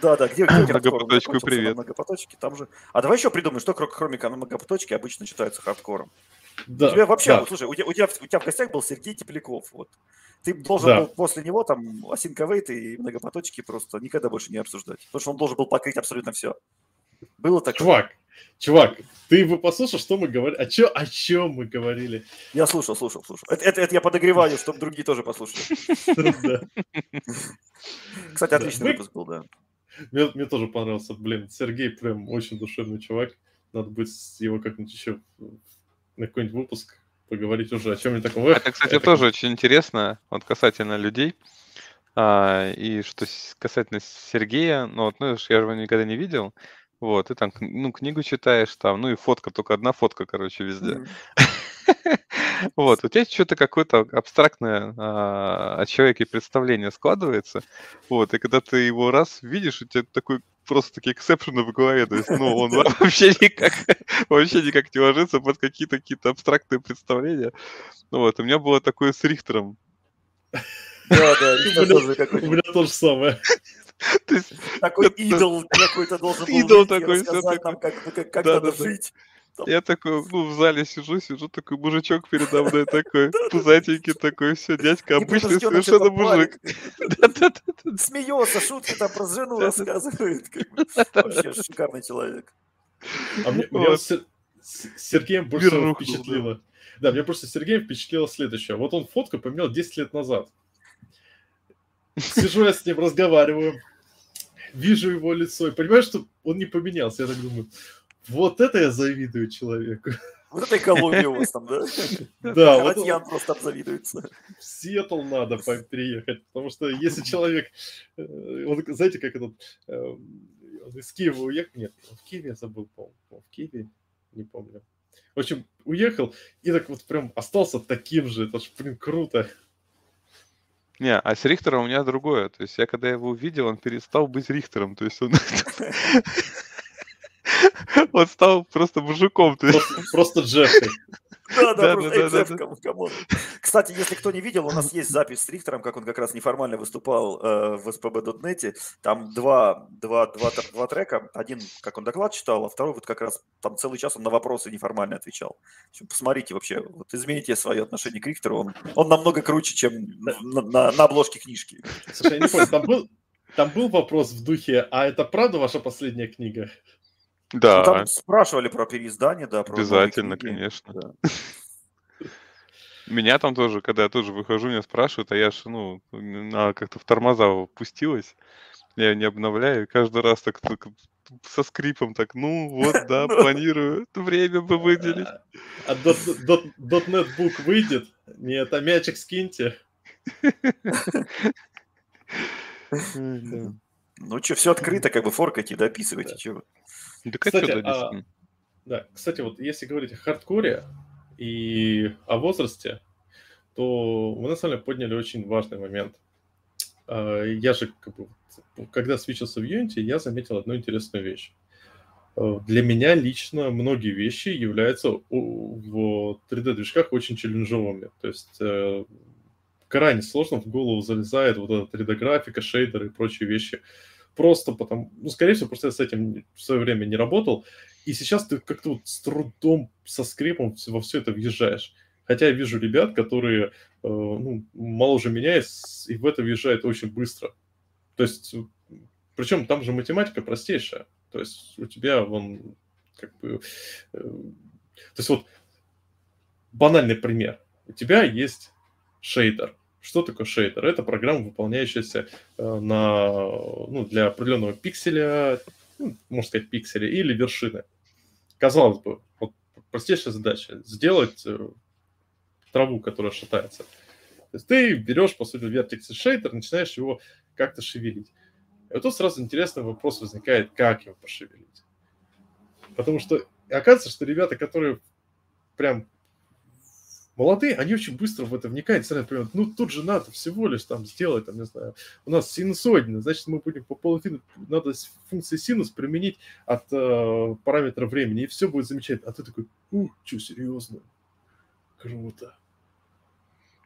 Да, да, где, где многопоточку и привет. Многопоточки, там же... А давай еще придумаем, что кроме многопоточки обычно читается хардкором. Да, у тебя вообще, да. Вот, слушай, у тебя, у, тебя, у тебя в гостях был Сергей Тепляков, вот. Ты должен да. был после него там async-await и многопоточки просто никогда больше не обсуждать, потому что он должен был покрыть абсолютно все. Было так. Чувак, чувак, ты бы послушал, что мы говорили, о, чё, о чем мы говорили? Я слушал, слушал, слушал. Это, это, это я подогреваю, чтобы другие тоже послушали. Кстати, отличный выпуск был, да. Мне тоже понравился, блин, Сергей прям очень душевный чувак, надо будет его как-нибудь еще... на какой-нибудь выпуск поговорить уже о чем-нибудь таком. Это, кстати, это... тоже очень интересно, вот касательно людей, а, и что касательно Сергея, ну, вот, ну, я же его никогда не видел, вот, и там, ну, книгу читаешь, там, ну, и фотка, только одна фотка, короче, везде. Вот, у тебя что-то какое-то абстрактное о человеке представление складывается, вот, и когда ты его раз видишь, у тебя такой... просто такие эксепшены в голове, то есть, ну, он вообще никак, вообще никак не ложится под какие-то, какие-то абстрактные представления. Вот, у меня было такое с Рихтером. Да, да, Рихтер тоже какой-нибудь. У меня тоже самое. Такой идол какой-то должен был такой рассказать нам, как надо жить. Я такой, ну, в зале сижу, сижу, такой мужичок передо мной такой, пузатенький такой, все, дядька, обычный совершенно мужик. Смеется, шутки там про жену рассказывает. Вообще шикарный человек. А мне с Сергеем больше впечатлило. Да, мне просто с Сергеем впечатлило следующее. Вот он фотку поменял десять лет назад. Сижу я с ним, разговариваю, вижу его лицо и понимаю, что он не поменялся. Я так думаю... Вот это я завидую человеку. Вот это экология у вас там, да? Да. Харатьян просто обзавидуется. В Сиэтл надо приехать, потому что если человек... Знаете, как этот... Из Киева уехал... Нет, в Киеве я забыл, по-моему. В Киеве? Не помню. В общем, уехал и так вот прям остался таким же. Это ж, блин, круто. Не, а с Рихтером у меня другое. То есть я, когда его увидел, он перестал быть Рихтером. То есть он... Он стал просто мужиком. Просто, просто Джеффри. Да, да, просто экзефком, камон. Кстати, если кто не видел, у нас есть запись с Рихтером, как он как раз неформально выступал в эс пэ бэ точка нет. Там два трека. Один, как он доклад читал, а второй вот как раз там целый час он на вопросы неформально отвечал. Посмотрите вообще, измените свое отношение к Рихтеру. Он намного круче, чем на обложке книжки. Слушай, я не понял, там был вопрос в духе, а это правда ваша последняя книга? Да. Там спрашивали про переиздание, да. Про обязательно, конечно. Да. Меня там тоже, когда я тоже выхожу, меня спрашивают, а я же, ну, как-то в тормоза пустилась, я не обновляю, и каждый раз так, так со скрипом так, ну, вот, да, планирую, время бы выделить. А .NET-бук выйдет? Нет, а мячик скиньте. Ну что, все открыто, как бы форкайте, дописывайте, да. Чего. Да, кстати, а, да, кстати, вот если говорить о хардкоре и о возрасте, то мы на самом деле подняли очень важный момент. Я же, как бы, когда свечился в Unity, я заметил одну интересную вещь. Для меня лично многие вещи являются в три дэ-движках очень челленджовыми. То есть крайне сложно в голову залезает вот эта три дэ-графика, шейдеры и прочие вещи. Просто потому... Ну, скорее всего, просто я с этим в свое время не работал. И сейчас ты как-то вот с трудом, со скрипом во все это въезжаешь. Хотя я вижу ребят, которые э, ну, моложе меня, и, и в это въезжают очень быстро. То есть... Причем там же математика простейшая. То есть у тебя, вон, как бы... Э, то есть вот банальный пример. У тебя есть... Шейдер. Что такое шейдер? Это программа, выполняющаяся на, ну, для определенного пикселя, ну, можно сказать, пикселя или вершины. Казалось бы, вот простейшая задача – сделать траву, которая шатается. То есть ты берешь, по сути, вертекс и шейдер, начинаешь его как-то шевелить. И вот тут сразу интересный вопрос возникает, как его пошевелить. Потому что оказывается, что ребята, которые прям... Молодые, они очень быстро в это вникают. Например, ну тут же надо всего лишь там сделать, там, не знаю, у нас синусоидно, значит, мы будем по половину, надо функции синус применить от э, параметра времени, и все будет замечательно. А ты такой, ух, что, серьезно? Круто.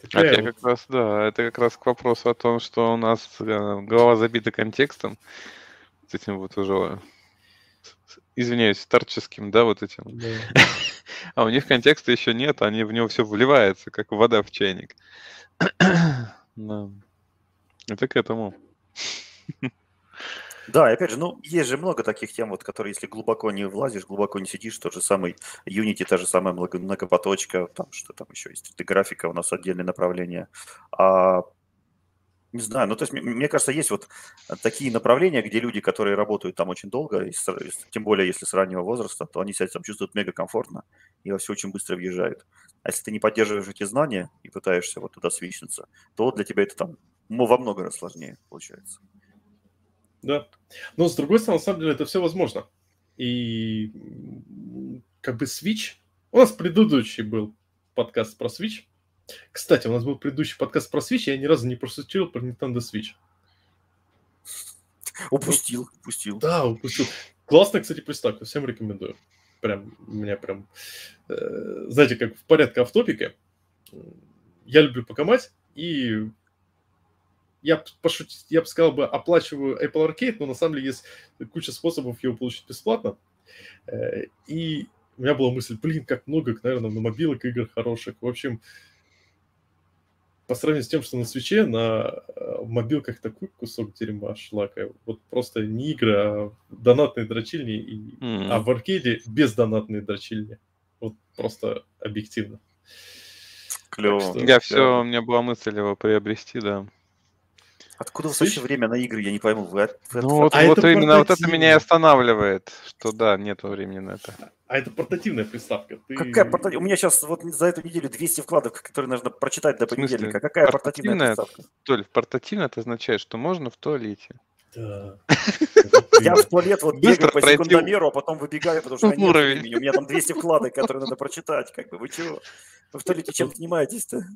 Такая а вот... я как раз, да, это как раз к вопросу о том, что у нас голова забита контекстом, с этим вот уже, извиняюсь, старческим, да, вот этим. Да. А у них контекста еще нет, они в него все вливается, как вода в чайник. Да. Это к этому. Да, и опять же, ну, есть же много таких тем, вот, которые, если глубоко не влазишь, глубоко не сидишь, тот же самый Unity, та же самая многопоточка, там что там еще есть, графика у нас отдельное направление. А... Не знаю, ну то есть, мне кажется, есть вот такие направления, где люди, которые работают там очень долго, и с, тем более если с раннего возраста, то они себя там чувствуют мега комфортно и во все очень быстро въезжают. А если ты не поддерживаешь эти знания и пытаешься вот туда свичнуться, то для тебя это там ну, во много раз сложнее получается. Да. Но с другой стороны, на самом деле, это все возможно. И как бы свич... У нас предыдущий был подкаст про свич. Кстати, у нас был предыдущий подкаст про Switch, я ни разу не просутил про Nintendo Switch. Упустил, упустил. Да, упустил. Классно, кстати, приставка, всем рекомендую. Прям, у меня прям... Э, знаете, как в порядке офф-топика, я люблю покомать, и я, пошутить, я бы сказал, бы, оплачиваю Apple Arcade, но на самом деле есть куча способов его получить бесплатно. Э, и у меня была мысль, блин, как много, наверное, на мобилок игр хороших. В общем... По сравнению с тем, что на свече, на мобилках такой кусок дерьма, шлака. Вот просто не игры, а донатные дрочильни. И... Mm-hmm. А в аркейде бездонатные дрочильни. Вот просто объективно. Клево. Что, я да. все, у меня была мысль его приобрести, да. Откуда в свече время на игры, я не пойму. Вы от... ну, вот, а вот это именно вот это меня и останавливает, что да, нет времени на это. А это портативная приставка. Ты... Какая порта... У меня сейчас вот за эту неделю двести вкладок, которые нужно прочитать до понедельника. Какая портативная, портативная приставка? Толь, портативная это означает, что можно в туалете. Да. Я в туалет вот бегаю по секундомеру, а потом выбегаю, потому что нет времени. У меня там двести вкладок, которые надо прочитать. Как бы вы чего? Вы в туалете чем занимаетесь-то?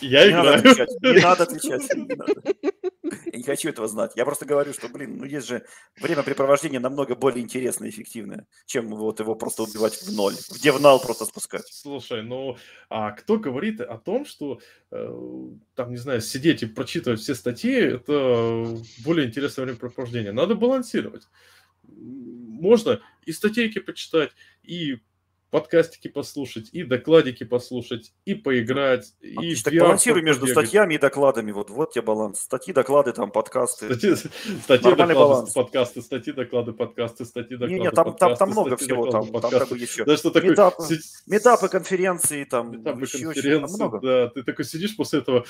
Я играю. Не надо отвечать. Не надо отвечать. Я не хочу этого знать. Я просто говорю, что, блин, ну есть же времяпрепровождение намного более интересное и эффективное, чем вот его просто убивать в ноль, в девнал просто спускать. Слушай, ну а кто говорит о том, что там, не знаю, сидеть и прочитывать все статьи, это более интересное времяпрепровождение. Надо балансировать. Можно и статейки почитать, и подкастики послушать, и докладики послушать, и поиграть. И так балансируй между бегать. Статьями и докладами. Вот, вот тебе баланс. Статьи, доклады, там, подкасты. Статьи, статьи доклады, баланс. подкасты, статьи, доклады, подкасты, статьи, доклады, не, не, там, подкасты. Там, там много статьи, всего. Доклады, там, там как бы еще. Да, что такое? Метапы, метапы, конференции, там, метапы, еще, конференции, там много. Да, ты такой сидишь после этого,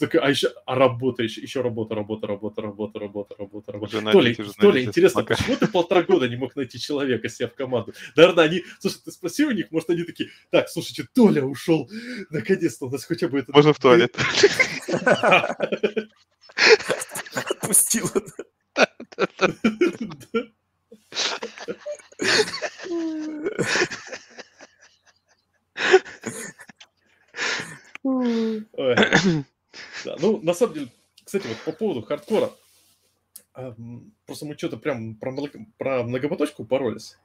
такой, а еще а работа, еще, еще работа, работа, работа, работа, работа, работа, работа. То ли, то ли интересно, пока. Почему ты полтора года не мог найти человека себе в команду? Наверное, они... Слушай, ты спроси у них, может, они такие, так, слушайте, Толя ушел, наконец-то у нас хотя бы это... Можно в туалет. Отпустил. Ну, на самом деле, кстати, вот по поводу хардкора, просто мы что-то прям про многопоточку боролись.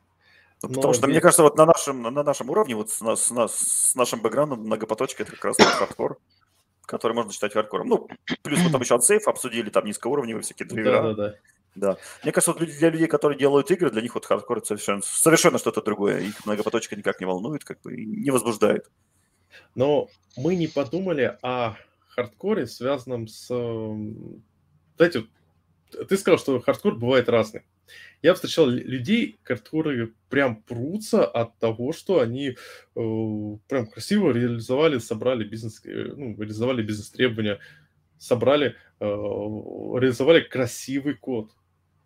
Но Потому что, мне кажется, вот на нашем, на нашем уровне, вот с, нас, с нашим бэкграундом многопоточка – это как раз хардкор, который можно считать хардкором. Ну, плюс мы там еще ансейф обсудили, там низкоуровневые всякие драйвера. Да, да, да. Да. Мне кажется, вот для людей, которые делают игры, для них вот хардкор – это совершенно, совершенно что-то другое. Их многопоточка никак не волнует, как бы, и не возбуждает. Но мы не подумали о хардкоре, связанном с… Знаете, ты сказал, что хардкор бывает разный. Я встречал людей, которые прям прутся от того, что они э, прям красиво реализовали, собрали бизнес, э, ну, реализовали бизнес-требования, собрали, э, реализовали красивый код.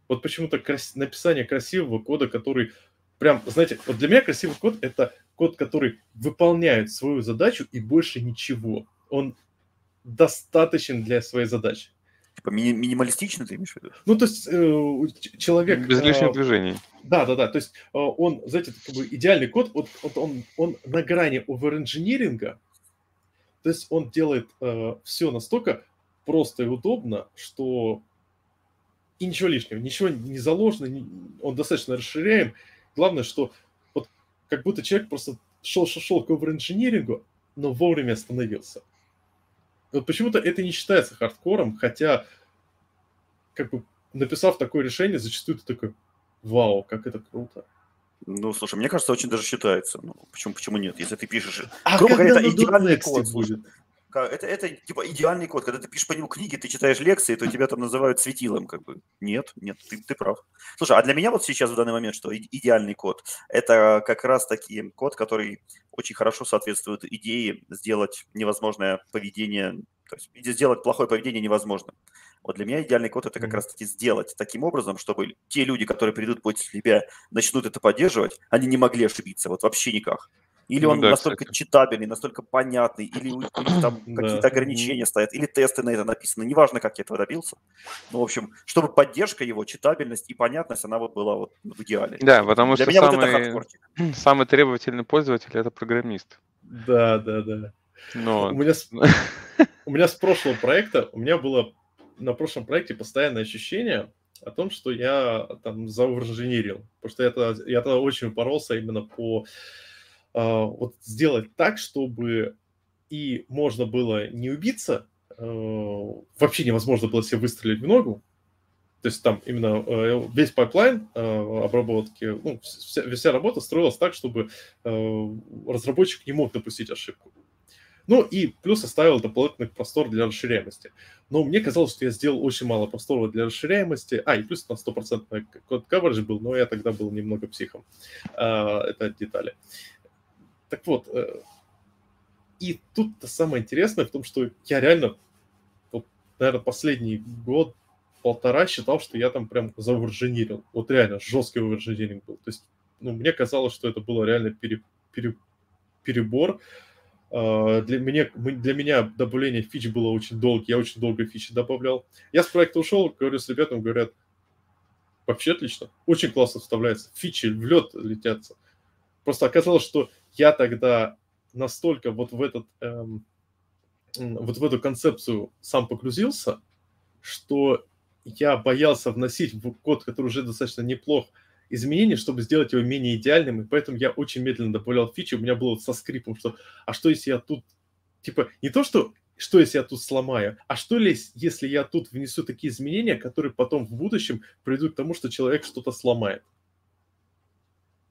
Вот почему-то крас... написание красивого кода, который прям, знаете, вот для меня красивый код – это код, который выполняет свою задачу и больше ничего. Он достаточен для своей задачи. Типа ми- минималистично ты имеешь в виду? Ну, то есть э, человек... Без лишних э, движений. Да-да-да, то есть э, он, знаете, как бы идеальный код, вот, вот он, он на грани оверинжиниринга, то есть он делает э, все настолько просто и удобно, что и ничего лишнего, ничего не заложено, не... он достаточно расширяем. Главное, что вот как будто человек просто шел-шел-шел к оверинжинирингу, но вовремя остановился. Вот почему-то это не считается хардкором, хотя, как бы, написав такое решение, зачастую ты такой, вау, как это круто. Ну, слушай, мне кажется, очень даже считается. Ну, почему, почему нет? Если ты пишешь... А грубо говоря, это идеальный код будет. Это, это, типа, идеальный код. Когда ты пишешь по нему книги, ты читаешь лекции, то тебя там называют светилом, как бы. Нет, нет, ты, ты прав. Слушай, а для меня вот сейчас в данный момент, что идеальный код, это как раз-таки код, который очень хорошо соответствует идее сделать невозможное поведение, то есть сделать плохое поведение невозможным. Вот для меня идеальный код – это как раз-таки сделать таким образом, чтобы те люди, которые придут против тебя, начнут это поддерживать, они не могли ошибиться, вот вообще никак. Или он ну, да, настолько кстати. читабельный, настолько понятный, или у них там какие-то да. ограничения стоят, или тесты на это написаны. Неважно, как я этого добился. Ну, в общем, чтобы поддержка его, читабельность и понятность, она вот была вот в идеале. Да, потому Для что меня самый, вот это самый требовательный пользователь – это программист. Да, да, да. Но... У меня с... у меня с прошлого проекта, у меня было на прошлом проекте постоянное ощущение о том, что я там зауверженерил. Потому что я тогда, я тогда очень упоролся именно по... Uh, вот сделать так, чтобы и можно было не убиться, uh, вообще невозможно было себе выстрелить в ногу, то есть там именно uh, весь пайплайн uh, обработки, ну, вся, вся работа строилась так, чтобы uh, разработчик не мог допустить ошибку. Ну и плюс оставил дополнительный простор для расширяемости. Но мне казалось, что я сделал очень мало простора для расширяемости. А, и плюс у нас сто процентов код-кавердж был, но я тогда был немного психом. Uh, это детали. Так вот, и тут-то самое интересное в том, что я реально, вот, наверное, последний год-полтора считал, что я там прям зауверженерил. Вот реально жесткий уверженеринг был. То есть, ну, мне казалось, что это было реально пере, пере, перебор. Для меня, для меня добавление фич было очень долго. Я очень долго фичи добавлял. Я с проекта ушел, говорю с ребятами, говорят, вообще отлично, очень классно вставляется. Фичи в лед летятся. Просто оказалось, что я тогда настолько вот в, этот, эм, вот в эту концепцию сам погрузился, что я боялся вносить в код, который уже достаточно неплох, изменения, чтобы сделать его менее идеальным, и поэтому я очень медленно добавлял фичи, у меня было со скрипом, что «а что, если я тут…» Типа, не то, что «что, если я тут сломаю», а «что, если я тут внесу такие изменения, которые потом в будущем приведут к тому, что человек что-то сломает».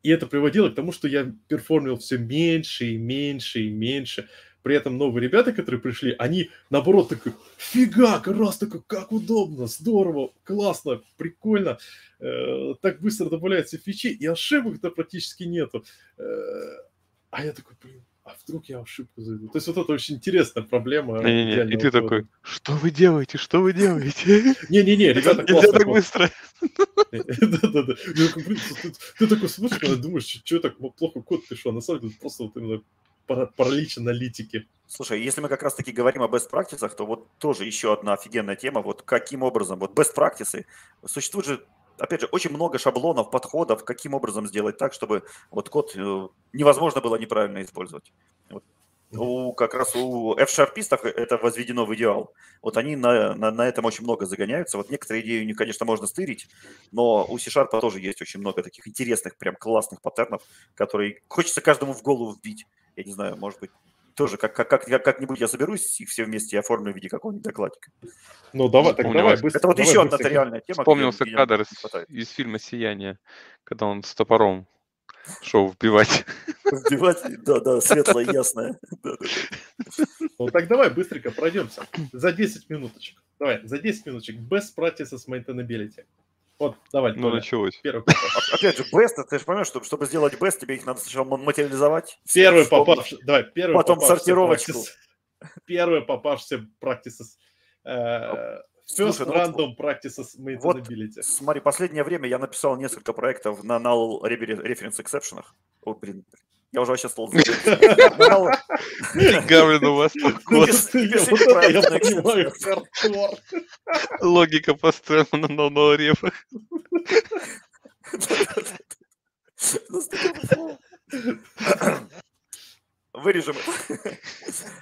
И это приводило к тому, что я перформил все меньше и меньше и меньше. При этом новые ребята, которые пришли, они, наоборот, такой, фига, как раз такой, как удобно, здорово, классно, прикольно. Э, так быстро добавляются фичи, и ошибок-то практически нету. Э, а я такой, блин, а вдруг я ошибку зайду? То есть вот это очень интересная проблема. Не-не-не, и ты года. Такой, что вы делаете, что вы делаете? Не-не-не, ребята, классно. Нельзя так быстро. Да-да-да. Ты такой смотришь, думаешь, что так плохо код пишу, а на самом деле просто вот именно паралич аналитики. Слушай, если мы как раз-таки говорим о best practices, то вот тоже еще одна офигенная тема, вот каким образом, вот best practices, существует же, опять же, очень много шаблонов, подходов, каким образом сделать так, чтобы вот код невозможно было неправильно использовать. Вот. У, как раз у эф-шарпистов это возведено в идеал. Вот они на, на, на этом очень много загоняются. Вот некоторые идеи, конечно, можно стырить, но у си-шарпа тоже есть очень много таких интересных, прям классных паттернов, которые хочется каждому в голову вбить. Я не знаю, может быть, тоже как, как, как, как-нибудь я соберусь их все вместе и оформлю в виде какого-нибудь докладика. Ну, давай, так давай. Это быстро, вот давай, еще быстро. Одна реальная тема. Вспомнился где, кадр из, из фильма «Сияние», когда он с топором шел вбивать. Вбивать, да-да, светлое, ясное. Ну, так давай быстренько пройдемся. За десять минуточек. Давай, за десять минуточек. Best practices maintainability. Вот, давай. Ну, началось. Опять же, best, ты же понимаешь, чтобы, чтобы сделать best, тебе их надо сначала материализовать. Первый попавший, давай, первый потом попавший сортировочку. Practice, первый попавшийся practices. Э, first Слушай, random вот, practices maintainability. Вот, смотри, последнее время я написал несколько проектов на null reference exceptions. О, блин, я уже вообще стол забыл. Гавлин у вас такой. Логика построена на нолл-рефах. Вырежем.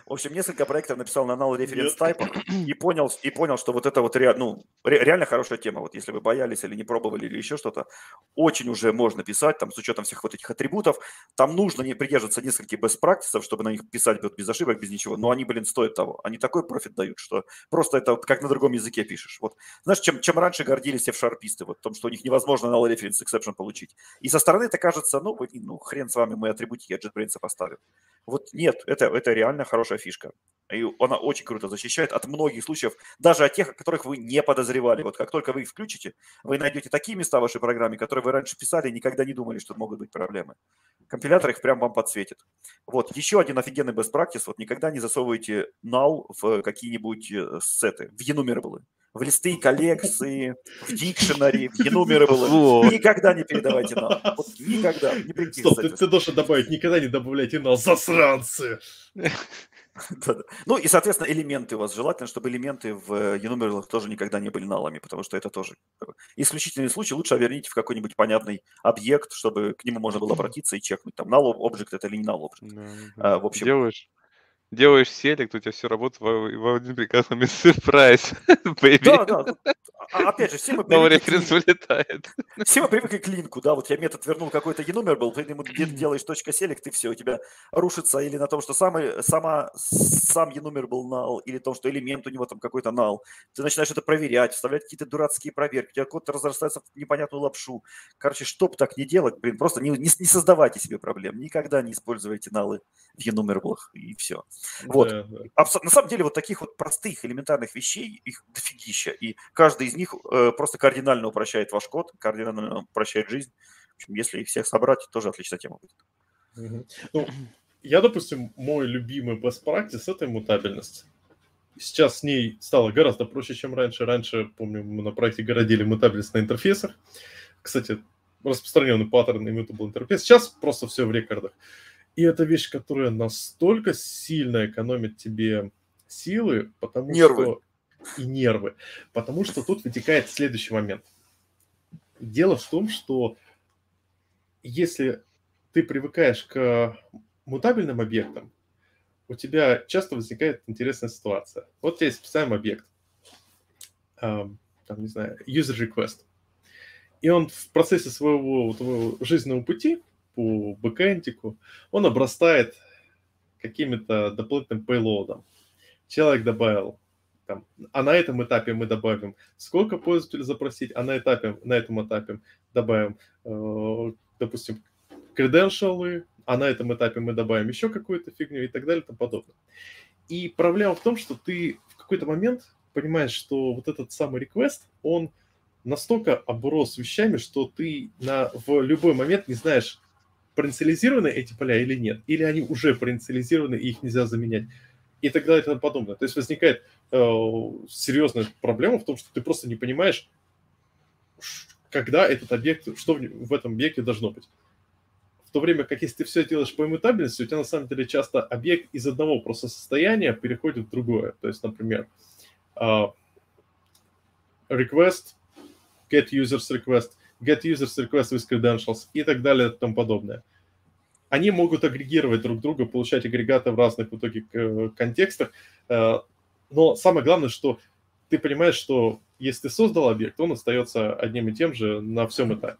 В общем, несколько проектов написал на null reference type и понял, и понял, что вот это вот ре, ну, ре, реально хорошая тема. Вот если вы боялись или не пробовали, или еще что-то, очень уже можно писать, там, с учетом всех вот этих атрибутов. Там нужно не придерживаться нескольких best practices, чтобы на них писать вот, без ошибок, без ничего. Но они, блин, стоят того. Они такой профит дают, что просто это вот как на другом языке пишешь. Вот. Знаешь, чем, чем раньше гордились эф-шарписты, вот в том, что у них невозможно null reference exception получить. И со стороны это кажется, ну, ну хрен с вами, мы атрибутики от JetBrains поставим. Вот нет, это, это реально хорошая фишка. И она очень круто защищает от многих случаев, даже от тех, о которых вы не подозревали. Вот как только вы их включите, вы найдете такие места в вашей программе, которые вы раньше писали и никогда не думали, что могут быть проблемы. Компилятор их прям вам подсветит. Вот, еще один офигенный best practice. Вот никогда не засовывайте null в какие-нибудь сеты, в enumerable. В листы коллекции, в дикшенари, в enumerable. Никогда не передавайте null. Вот никогда. Не прийти, Стоп, ты, ты должен добавить, никогда не добавляйте null, засранцы. Ну и, соответственно, элементы у вас. Желательно, чтобы элементы в enumerable тоже никогда не были налами, потому что это тоже исключительный случай. Лучше верните в какой-нибудь понятный объект, чтобы к нему можно было обратиться и чекнуть. Там null object это или не null object. Делаешь? Делаешь селект, у тебя все работает в один прекрасном surprise, baby. Да, да. А, опять же, все мы привыкли... Все мы привыкли к линку, да, вот я метод вернул какой-то enumerable, ты ему делаешь точка селект, и все, у тебя рушится или на том, что самый, сама, сам enumerable null, или том, что элемент у него там какой-то null. Ты начинаешь это проверять, вставлять какие-то дурацкие проверки, у тебя код разрастается в непонятную лапшу. Короче, чтоб так не делать, блин, просто не, не, не создавайте себе проблем, никогда не используйте nullы в enumerable, и все. Вот. Да, да. Абс- на самом деле вот таких вот простых элементарных вещей, их дофигища, и каждый из них э, просто кардинально упрощает ваш код, кардинально упрощает жизнь. В общем, если их всех собрать, тоже отличная тема будет. Угу. Ну, я, допустим, мой любимый best practice – это мутабельность. Сейчас с ней стало гораздо проще, чем раньше. Раньше, помню, мы на проекте городили мутабельность на интерфейсах. Кстати, распространенный паттерн immutable интерфейс. Сейчас просто все в рекордах. И это вещь, которая настолько сильно экономит тебе силы, потому нервы. Что... И нервы. Потому что тут вытекает следующий момент. Дело в том, что если ты привыкаешь к мутабельным объектам, у тебя часто возникает интересная ситуация. Вот у тебя есть специальный объект. там, не знаю, user request. И он в процессе своего вот, его жизненного пути по бэкэндику, он обрастает какими-то дополнительным пейлоудом. Человек добавил, там, а на этом этапе мы добавим, сколько пользователей запросить, а на, этапе, на этом этапе добавим, э, допустим, креденшалы, а на этом этапе мы добавим еще какую-то фигню и так далее и тому подобное. И проблема в том, что ты в какой-то момент понимаешь, что вот этот самый реквест, он настолько оброс вещами, что ты на, в любой момент не знаешь, проинициализированы эти поля или нет, или они уже проинициализированы и их нельзя заменять, и так далее и тому подобное. То есть возникает э, серьезная проблема в том, что ты просто не понимаешь, когда этот объект, что в, в этом объекте должно быть. В то время как, если ты все делаешь по иммутабельности, у тебя на самом деле часто объект из одного просто состояния переходит в другое. То есть, например, э, request, get users request, get users request with credentials и так далее и тому подобное. Они могут агрегировать друг друга, получать агрегаты в разных в итоге контекстах. Но самое главное, что ты понимаешь, что если ты создал объект, он остается одним и тем же на всем этапе.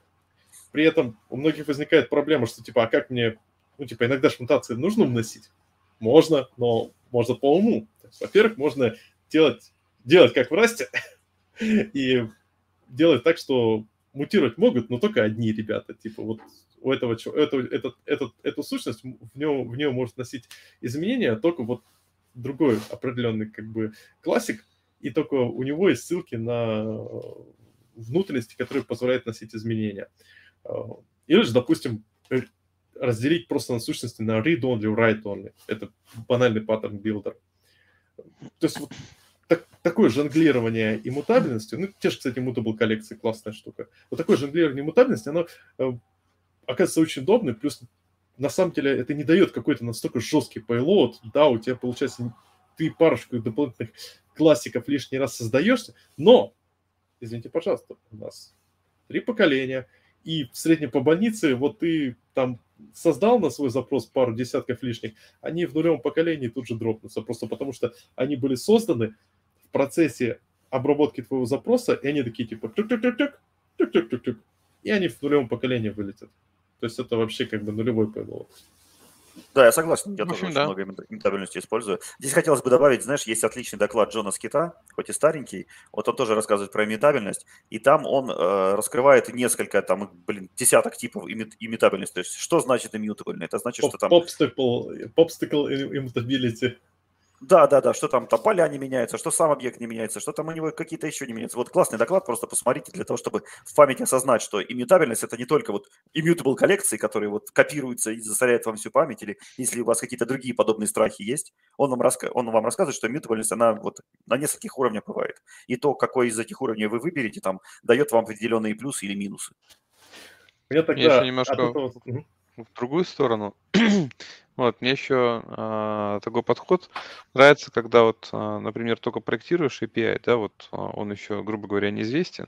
При этом у многих возникает проблема, что типа, а как мне, ну типа, иногда же мутации нужно вносить? Можно, но можно по уму. Во-первых, можно делать, делать как в Расте и делать так, что мутировать могут, но только одни ребята. Типа вот у этого, это, этот, этот, эту сущность, в нее, в нее может носить изменения только вот другой определенный как бы классик, и только у него есть ссылки на внутренности, которые позволяют носить изменения. Или же, допустим, разделить просто на сущности на read-only, write-only. Это банальный паттерн билдер. То есть вот Так, такое жонглирование иммутабельностью, ну, те же, кстати, мутабл коллекции, классная штука. Вот такое жонглирование иммутабельности, оно э, оказывается очень удобным, плюс на самом деле это не дает какой-то настолько жесткий пейлоуд, да, у тебя получается, ты парочку дополнительных классиков лишний раз создаешься, но, извините, пожалуйста, у нас три поколения, и в среднем по больнице вот ты там создал на свой запрос пару десятков лишних, они в нулевом поколении тут же дропнутся, просто потому что они были созданы в процессе обработки твоего запроса, и они такие типа тюк-тюк-тюк-тюк, тюк-тюк-тюк-тюк, и они в нулевом поколении вылетят. То есть это вообще как бы нулевой пейлоуд. Да, я согласен, я в общем, тоже да. очень много иммутабельности использую. Здесь хотелось бы добавить, знаешь, есть отличный доклад Джона Скита, хоть и старенький, вот он тоже рассказывает про иммутабельность, и там он э, раскрывает несколько, там, блин, десяток типов иммутабельности. То есть что значит иммутабельный? Это значит, Pop, что там… Popsicle, popsicle immutability. Да, да, да, что там, там поля не меняются, что сам объект не меняется, что там у него какие-то еще не меняются. Вот классный доклад, просто посмотрите, для того, чтобы в памяти осознать, что иммутабельность – это не только вот immutable коллекции, которые вот копируются и засоряют вам всю память, или если у вас какие-то другие подобные страхи есть, он вам, раска... он вам рассказывает, что immutability, она вот на нескольких уровнях бывает. И то, какой из этих уровней вы выберете, там, дает вам определенные плюсы или минусы. Я тогда... еще немножко... Этого... в другую сторону. Вот, мне еще э, такой подход нравится, когда вот, э, например, только проектируешь эй пи ай, да, вот он еще, грубо говоря, неизвестен.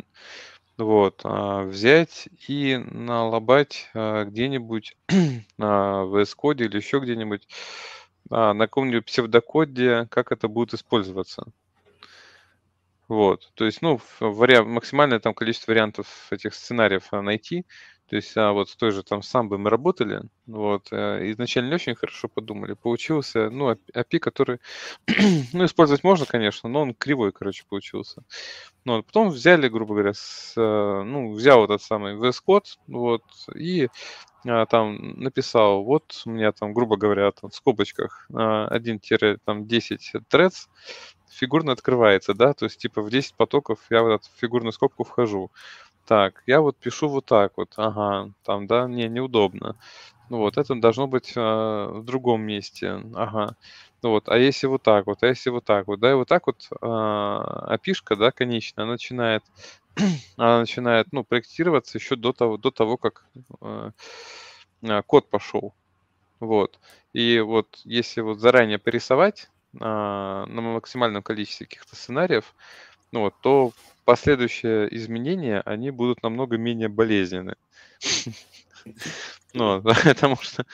Вот, э, взять и налобать э, где-нибудь э, в эс-коде или еще где-нибудь э, на каком-нибудь псевдокоде, как это будет использоваться. Вот, то есть, ну, вари... максимальное там количество вариантов этих сценариев найти. То есть, а вот с той же там самбой мы работали, вот, изначально не очень хорошо подумали, получился, ну, эй пи ай, который, ну, использовать можно, конечно, но он кривой, короче, получился. Ну, вот, потом взяли, грубо говоря, с, ну, взял этот самый ви эс код, вот, и а, там написал, вот, у меня там, грубо говоря, там, в скобочках один десять threads фигурно открывается, да, то есть, типа, в десять потоков я в эту фигурную скобку вхожу. Так, я вот пишу вот так вот, ага, там, да, не, неудобно. Вот, это должно быть э, в другом месте, ага. Вот, а если вот так вот, а если вот так вот, да, и вот так вот э, опишка, да, конечно, начинает, она начинает, ну, проектироваться еще до того, до того как э, код пошел. Вот, и вот если вот заранее порисовать э, на максимальном количестве каких-то сценариев, ну, вот, то последующие изменения, они будут намного менее болезненны. Ну, потому что,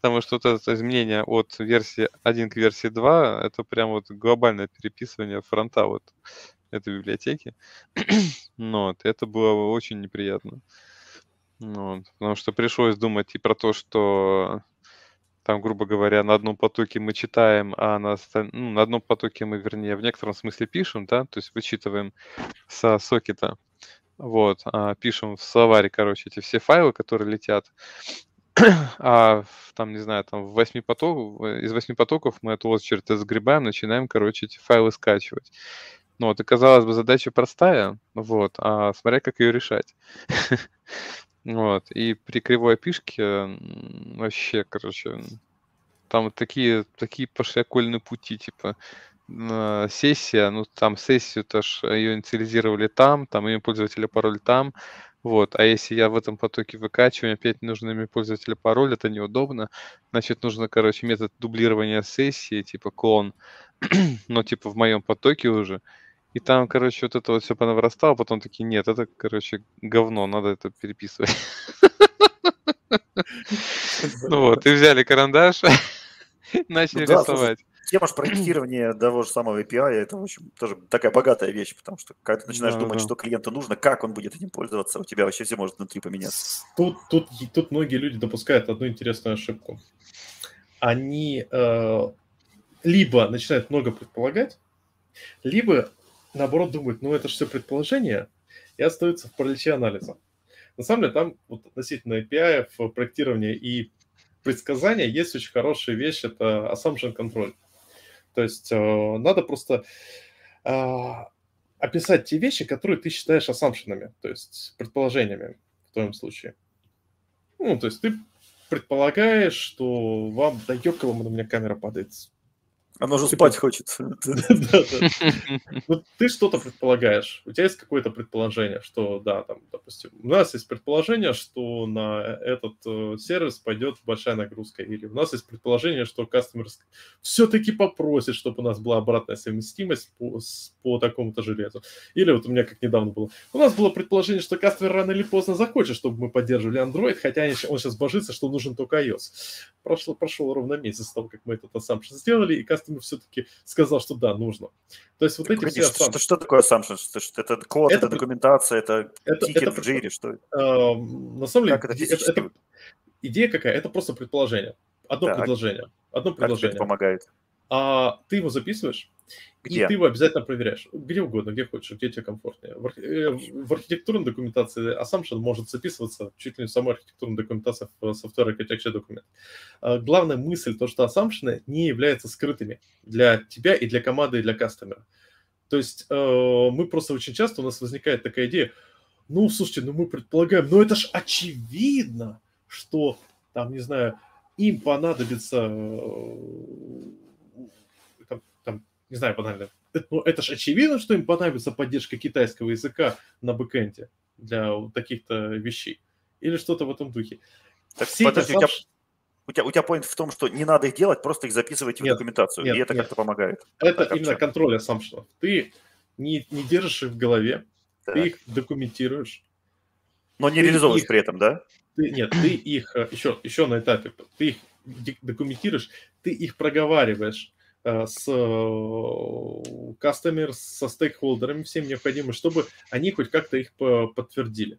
потому что вот это изменение от версии один к версии два, это прям вот глобальное переписывание фронта вот этой библиотеки. Но вот, это было очень неприятно. Вот, потому что пришлось думать и про то, что там, грубо говоря, на одном потоке мы читаем, а на, осталь... ну, на одном потоке мы, вернее, в некотором смысле пишем, да, то есть вычитываем со сокета, вот, а пишем в словаре, короче, эти все файлы, которые летят, а там, не знаю, там в восьми поток... из восьми потоков мы эту очередь сгребаем, начинаем, короче, эти файлы скачивать. Ну, вот, и, казалось бы, задача простая, вот, а смотря как ее решать. Вот, и при кривой опишке вообще, короче, там такие, такие пошли окольные пути, типа, сессия, ну, там сессию-то ж ее инициализировали там, там имя пользователя, пароль там, вот, а если я в этом потоке выкачиваю, опять нужно имя пользователя, пароль, это неудобно, значит, нужно, короче, метод дублирования сессии, типа, клон, но, типа, в моем потоке уже. И там, короче, вот это вот все понаврастало, потом такие, нет, это, короче, говно, надо это переписывать. Ну вот, и взяли карандаш, начали рисовать. Тема же проектирования того же самого эй пи ай, это, в общем, тоже такая богатая вещь, потому что когда ты начинаешь думать, что клиенту нужно, как он будет этим пользоваться, у тебя вообще все может внутри поменяться. Тут многие люди допускают одну интересную ошибку. Они либо начинают много предполагать, либо, наоборот, думают, ну, это же все предположение, и остается в параличе анализа. На самом деле, там вот, относительно эй пи ай, проектирования и предсказания есть очень хорошая вещь, это assumption control. То есть э, надо просто э, описать те вещи, которые ты считаешь assumption'ами, то есть предположениями в твоем случае. Ну, то есть ты предполагаешь, что вам, да ёкало, у меня камера падает. Она же спать хочет. Ты что-то предполагаешь. У тебя есть какое-то предположение, что, да, там, допустим, у нас есть предположение, что на этот сервис пойдет большая нагрузка. Или у нас есть предположение, что кастомер все-таки попросит, чтобы у нас была обратная совместимость по такому-то железу. Или вот у меня как недавно было. У нас было предположение, что кастомер рано или поздно захочет, чтобы мы поддерживали Android, хотя он сейчас божится, что нужен только iOS. Прошел ровно месяц с того, как мы этот ассампшн сделали, и кастомер все-таки сказал, что да, нужно. То есть вот так, эти конечно, все... Что, что, что такое assumption? Это код, это, это документация, это, это тикет это, в джире, что это? Э, на самом деле, это это, это, идея какая? Это просто предположение. Одно так. Предложение. Одно предложение. Как это помогает? А ты его записываешь, где? И ты его обязательно проверяешь. Где угодно, где хочешь, где тебе комфортнее. В, арх... в архитектурной документации assumption может записываться чуть ли не в самой архитектурной документации в software architecture документ. А главная мысль, то, что assumption не являются скрытыми для тебя и для команды, и для кастомера. То есть э, мы просто очень часто, у нас возникает такая идея, ну, слушайте, ну мы предполагаем, ну это ж очевидно, что, там, не знаю, им понадобится... Э, не знаю, банально. Но это же очевидно, что им понадобится поддержка китайского языка на бэкэнде для таких-то вещей. Или что-то в этом духе. Так, подожди, это... у тебя, у тебя point в том, что не надо их делать, просто их записывайте нет, в документацию. Нет, и это нет. Как-то помогает. Это так, именно контроль assumption. Ты не, не держишь их в голове, так. Ты их документируешь. Но не реализовываешь их, при этом, да? Ты, нет, ты их еще, еще на этапе. Ты их документируешь, ты их проговариваешь с кастомер, со стейкхолдерами, всем необходимо, чтобы они хоть как-то их подтвердили.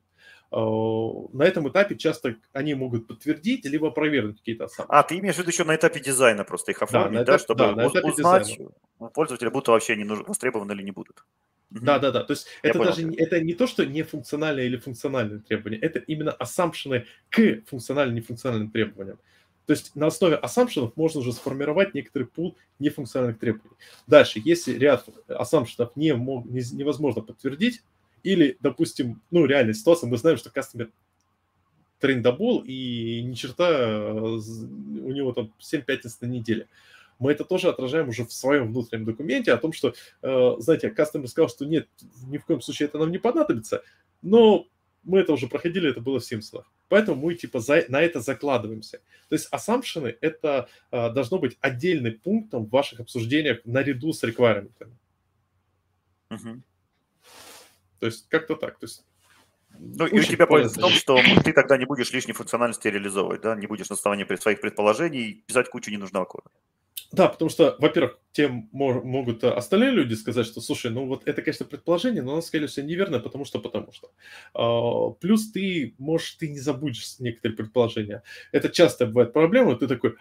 На этом этапе часто они могут подтвердить, либо проверить какие-то assumptions. А, ты имеешь в виду еще на этапе дизайна просто их оформить, да, да этап, чтобы да, на этапе узнать, дизайна. Пользователи будут вообще не нужны, востребованы или не будут. Да-да-да, то есть я это понял, даже это не то, что нефункциональные или функциональные требования, это именно assumptions к функционально-нефункциональным требованиям. То есть на основе ассампшенов можно уже сформировать некоторый пул нефункциональных требований. Дальше, если ряд ассампшенов не мог, не, невозможно подтвердить, или, допустим, ну, реальная ситуация, мы знаем, что кастомер трендабол, и ни черта у него там семь пятниц на неделе. Мы это тоже отражаем уже в своем внутреннем документе о том, что, знаете, кастомер сказал, что нет, ни в коем случае это нам не понадобится, но... Мы это уже проходили, это было в Симпсонах. Поэтому мы типа за, на это закладываемся. То есть assumption это а, должно быть отдельным пунктом в ваших обсуждениях наряду с реквайрментами. Uh-huh. То есть как-то так. То есть, ну и у тебя польза в том, что ты тогда не будешь лишней функциональности реализовывать, да? Не будешь на основании своих предположений писать кучу ненужного кода. Да, потому что, во-первых, тем могут остальные люди сказать, что, слушай, ну вот это, конечно, предположение, но оно, скорее всего, неверное, потому что, потому что. Плюс ты, может, ты не забудешь некоторые предположения. Это часто бывает проблема, ты такой,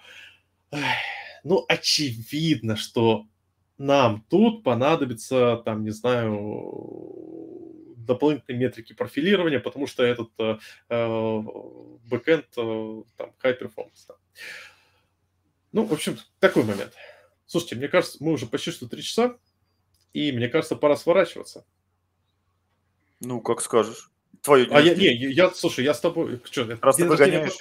ну, очевидно, что нам тут понадобится, там, не знаю, дополнительные метрики профилирования, потому что этот бэкэнд, там, high performance, там. Ну, в общем, такой момент. Слушайте, мне кажется, мы уже почти что три часа, и мне кажется, пора сворачиваться. Ну, как скажешь. Твою а я, не, я, слушай, я с тобой... Что, просто погоняешь.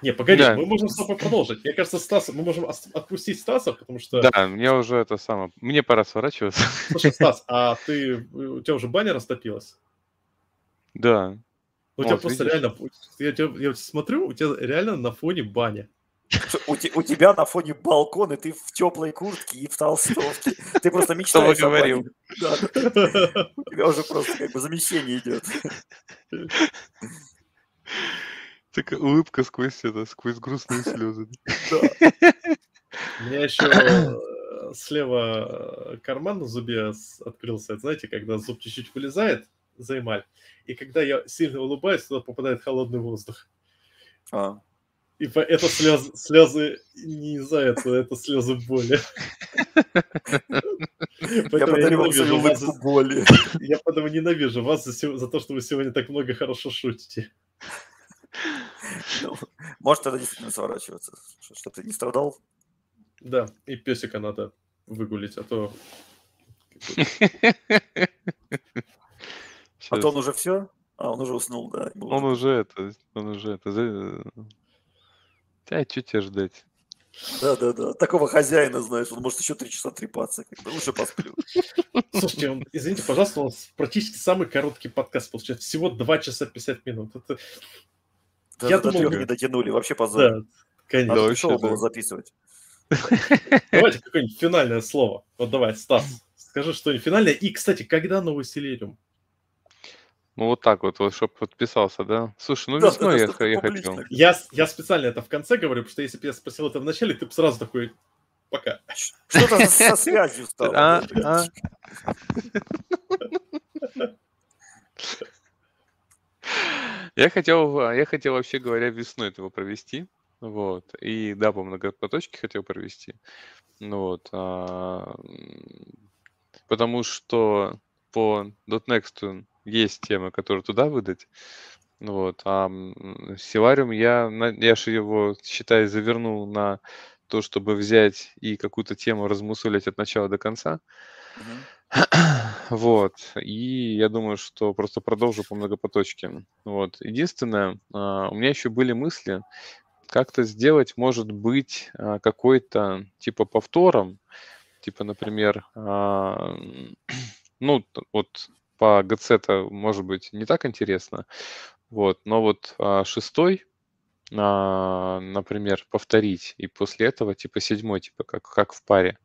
Не, погоди, да. Мы можем с тобой продолжить. Мне кажется, Стаса, мы можем отпустить Стаса, потому что... Да, мне уже это самое... Мне пора сворачиваться. Слушай, Стас, а ты... у тебя уже баня растопилась? Да. У вот, тебя просто видишь? Реально... Я, тебя... я смотрю, у тебя реально на фоне баня. У, те, у тебя на фоне балкон, и ты в теплой куртке и в толстовке. Ты просто мечтаешь. Что говорил. Да, да. У тебя уже просто как бы замещение идет. Такая улыбка сквозь это, сквозь грустные слезы. Да. У меня еще слева карман на зубе открылся. Знаете, когда зуб чуть-чуть вылезает за эмаль, и когда я сильно улыбаюсь, туда попадает холодный воздух. А. И это слезы, слезы не из-за этого, это слезы боли. Поэтому я, я, ненавижу вас за... боли. я поэтому ненавижу вас за, за то, что вы сегодня так много хорошо шутите. Ну, может, это действительно сворачиваться, чтобы ты не страдал. Да, и песика надо выгулить, а то... А то он уже все? А, он уже уснул, да. Он уже это, он уже это... А что тебя ждать? Да-да-да. Такого хозяина, знаешь, он может еще три часа трепаться. Как бы лучше посплю. Слушайте, он, извините, пожалуйста, у нас практически самый короткий подкаст получается. Всего два часа пятьдесят минут. Это... Да, я да, думал, вы не дотянули. Вообще позор. Да, конечно. Надо шоу было записывать. Давайте какое-нибудь финальное слово. Вот давай, Стас, скажи что-нибудь финальное. И, кстати, когда новый Селериум? Ну, вот так вот, вот, чтобы подписался, да? Слушай, ну весной да, да, я, я хотел. Я, я специально это в конце говорю, потому что если бы я спросил это в начале, ты бы сразу такой, пока. Что-то со связью стало. Я хотел, я хотел, вообще говоря, весной этого провести. Вот. И, да, по многопоточке хотел провести. Вот. Потому что по .next есть темы, которые туда выдать. Вот. А Силариум, я, я же его, считай, завернул на то, чтобы взять и какую-то тему размусолить от начала до конца. Mm-hmm. Вот. И я думаю, что просто продолжу по многопоточке. Вот. Единственное, у меня еще были мысли, как-то сделать, может быть, какой-то типа повтором, типа, например, ну, вот... По ГЦ-то, может быть, не так интересно, вот, но вот а, шестой, а, например, повторить, и после этого типа седьмой, типа как, как в паре.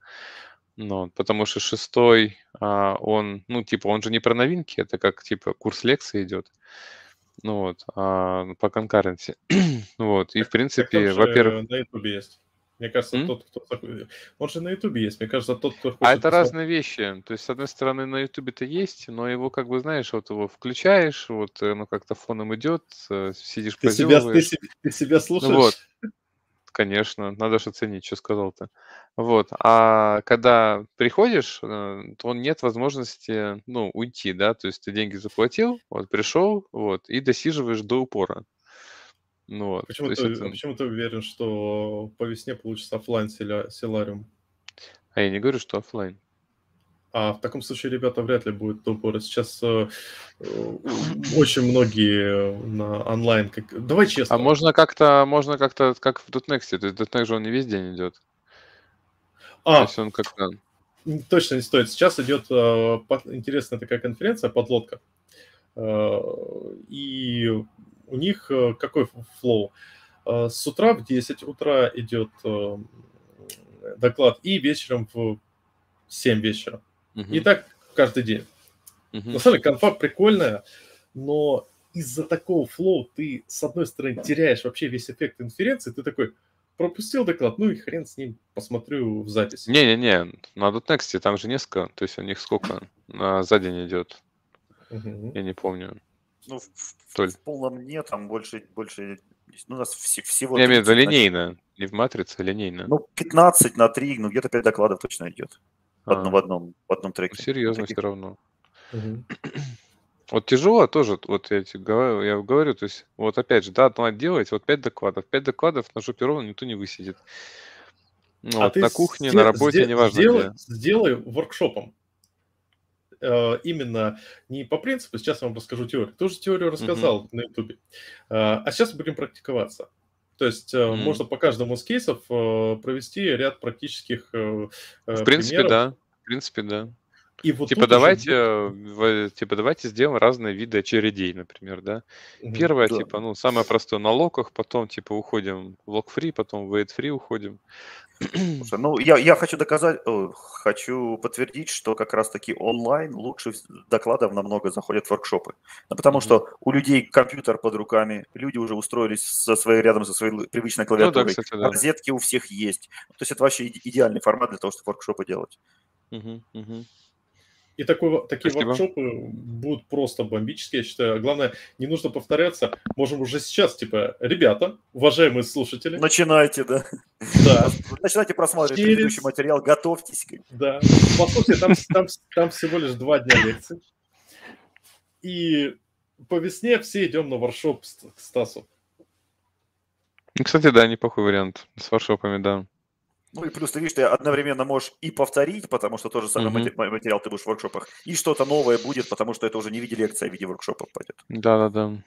Ну, потому что шестой, а, он, ну, типа, он же не про новинки, это как типа курс лекции идет, ну вот, а, по конкуренции. Вот, и в принципе, во-первых... На YouTube есть. Мне кажется, mm-hmm. тот, кто... Он же на Ютубе есть, мне кажется, тот, кто... А это разные вещи. То есть, с одной стороны, на Ютубе-то есть, но его, как бы, знаешь, вот его включаешь, вот оно как-то фоном идет, сидишь, ты позевываешь. Себя, ты, ты себя слушаешь? Вот. Конечно, надо же оценить, что сказал-то. Вот. А когда приходишь, то нет возможности, ну, уйти, да, то есть ты деньги заплатил, вот, пришел, вот, и досиживаешь до упора. Ну, вот, почему, ты, это... почему ты уверен, что по весне получится офлайн Селариум? А я не говорю, что офлайн. А в таком случае, ребята, вряд ли будет до упора. Сейчас э, очень многие на онлайн... Как... Давай честно. А можно как-то, можно как-то, как в .next, то есть .next же он не весь день идет. А, то есть он как-то... Точно не стоит. Сейчас идет э, под... интересная такая конференция, подлодка. Э, и... У них какой флоу? С утра в десять утра идет доклад, и вечером в семь вечера. Uh-huh. И так каждый день. Uh-huh. На самом деле, конфа прикольная, но из-за такого флоу ты, с одной стороны, теряешь вообще весь эффект конференции, ты такой, пропустил доклад, ну и хрен с ним, посмотрю в записи. Не-не-не, на .next там же несколько, то есть у них сколько за день идет, я не помню. Ну, в полном нет, там больше, больше, ну, у нас всего... Я имею в виду линейно, не в матрице, а линейно. Ну, пятнадцать на три, ну, где-то пять докладов точно идет в одном, в одном, в одном треке. Серьезно, все равно. Вот тяжело тоже, вот я тебе говорю, я говорю, то есть, вот опять же, да, надо делать, вот пять докладов, пять докладов на жопе ровно никто не высидит. Ну, а вот, на кухне, на работе, неважно. Сделай, сделай воркшопом. Э, именно не по принципу, сейчас я вам расскажу теорию. Ту же теорию рассказал uh-huh. на YouTube. Э, а сейчас будем практиковаться. То есть э, uh-huh. можно по каждому из кейсов э, провести ряд практических э, В принципе, примеров. да. В принципе, да. И вот типа, давайте, уже... типа давайте сделаем разные виды очередей, например, да. Первое, да. типа, ну, самое простое на локах, потом, типа, уходим в лок-фри, потом в wait-free уходим. Слушай, ну, я, я хочу доказать, хочу подтвердить, что как раз-таки онлайн лучше докладов намного заходят в воркшопы. Потому mm-hmm. что у людей компьютер под руками, люди уже устроились со своей, рядом со своей привычной клавиатурой, ну, да, кстати, да. розетки у всех есть. То есть это вообще идеальный формат для того, чтобы воркшопы делать. Mm-hmm. Mm-hmm. И такой, такие Спасибо. воркшопы будут просто бомбические, я считаю. Главное, не нужно повторяться. Можем уже сейчас, типа, ребята, уважаемые слушатели. Начинайте, да. да. Начинайте просматривать Через... предыдущий материал, готовьтесь. Да. По сути, там, там, там всего лишь два дня лекций. И по весне все идем на воркшоп к Стасу. Кстати, да, неплохой вариант с воркшопами, да. Ну и плюс ты видишь, ты одновременно можешь и повторить, потому что тот же самый mm-hmm. материал ты будешь в воркшопах, и что-то новое будет, потому что это уже не в виде лекции, а в виде воркшопов пойдет. Да-да-да.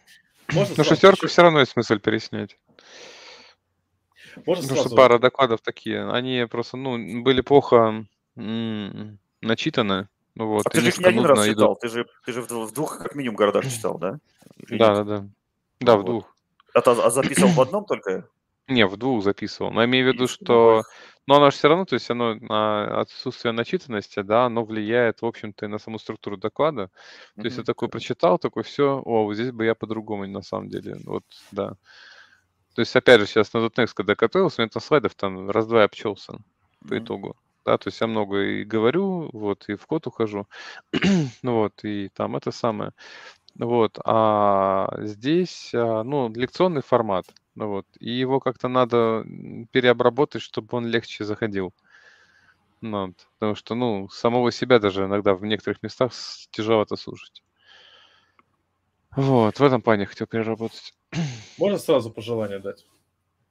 Ну шестерку еще... все равно есть смысл переснять. Можно Потому сразу... что пара докладов такие, они просто, ну, были плохо м- начитаны. Вот, а ты же их не один раз читал, ты же, ты же в двух как минимум городах читал, да? Да-да-да. Да, вот. в двух. А, а записывал в одном только? Не, в двух записывал. Но я имею в виду, что... Но оно же все равно, то есть оно отсутствие начитанности, да, оно влияет, в общем-то, и на саму структуру доклада. То mm-hmm. есть я такой прочитал, такой, все, о, вот здесь бы я по-другому на самом деле. Вот, да. То есть, опять же, сейчас на .next, когда готовился, у меня там слайдов там раз-два обчелся mm-hmm. по итогу. Да, то есть я много и говорю, вот, и в код ухожу, вот, и там это самое. Вот, а здесь, ну, лекционный формат. Вот. И его как-то надо переобработать, чтобы он легче заходил. Вот. Потому что, ну, самого себя даже иногда в некоторых местах тяжеловато слушать. Вот, в этом плане хотел переработать. Можно сразу пожелание дать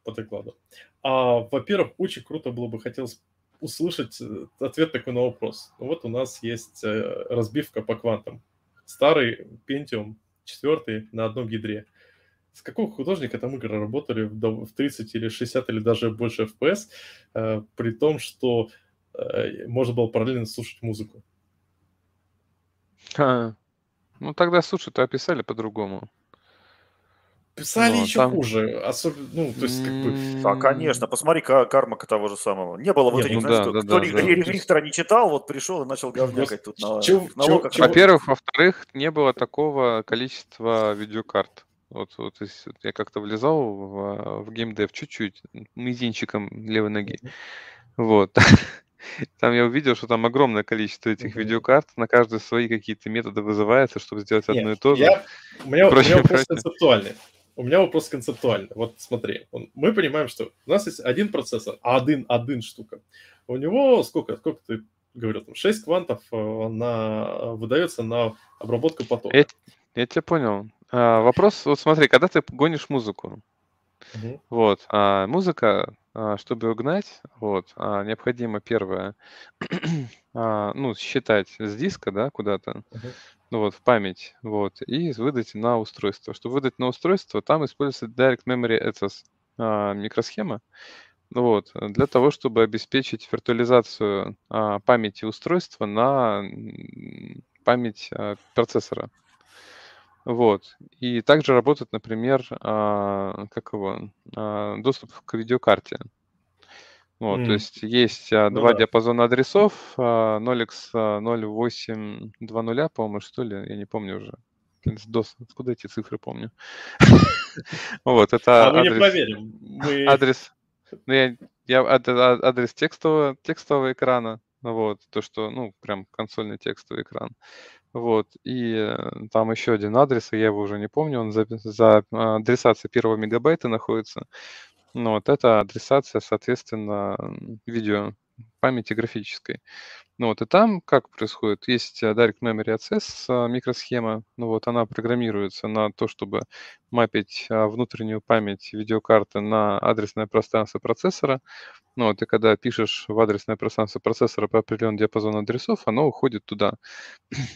по докладу? А, во-первых, очень круто было бы хотелось услышать ответ такой на вопрос. Вот у нас есть разбивка по квантам. Старый Pentium четыре на одном ядре. С какого художника там игры работали в тридцать или шестьдесят или даже больше эф пи эс, э, при том, что э, можно было параллельно слушать музыку? А, ну тогда, слушай, то описали по-другому. Писали Но, еще там... хуже. Особенно, ну, то есть, как бы... Да, конечно, посмотри, Кармака того же самого. Не было вот Нет, этих, ну, знаешь, да, кто, да, кто да, Рихтера да. не читал, вот пришел и начал говнякать тут на, чего, на чего, чего? Во-первых, во-вторых, не было такого количества видеокарт. Вот, вот я как-то влезал в, в геймдев чуть-чуть, мизинчиком левой ноги. Вот. Там я увидел, что там огромное количество этих mm-hmm. видеокарт, на каждую свои какие-то методы вызываются, чтобы сделать Нет, одно и то же. Я... У, меня, прочим, у меня вопрос прочим. концептуальный. У меня вопрос концептуальный. Вот смотри, он, мы понимаем, что у нас есть один процессор, один, один штука. У него сколько, сколько ты говорил, там шесть квантов на, выдается на обработку потока. Я, я тебя понял. А, вопрос, вот смотри, когда ты гонишь музыку, uh-huh. вот, а музыка, а, чтобы ее гнать, вот, а, необходимо первое, а, ну, считать с диска, да, куда-то, uh-huh. ну, вот, в память, вот, и выдать на устройство. Чтобы выдать на устройство, там используется Direct Memory Access а, микросхема, вот, для того, чтобы обеспечить виртуализацию а, памяти устройства на память а, процессора. Вот. И также работает, например, а, как его, а, доступ к видеокарте. Вот, mm. То есть есть а, два yeah. диапазона адресов, а, ноль икс ноль восемь два ноль, по-моему, что ли, я не помню уже. Откуда эти цифры помню? Вот, это адрес... Ну, я, я ад- ад- адрес текстового, текстового экрана, вот, то, что, ну, прям консольный текстовый экран, вот, и э, там еще один адрес, я его уже не помню, он за, за а, адресацией первого мегабайта находится, ну, вот, это адресация, соответственно, м, видео памяти графической. Ну вот, и там как происходит? Есть э, Direct Memory Access э, микросхема. Ну вот, она программируется на то, чтобы мапить э, внутреннюю память видеокарты на адресное пространство процессора. Ну вот, и когда пишешь в адресное пространство процессора по определенному диапазону адресов, оно уходит туда.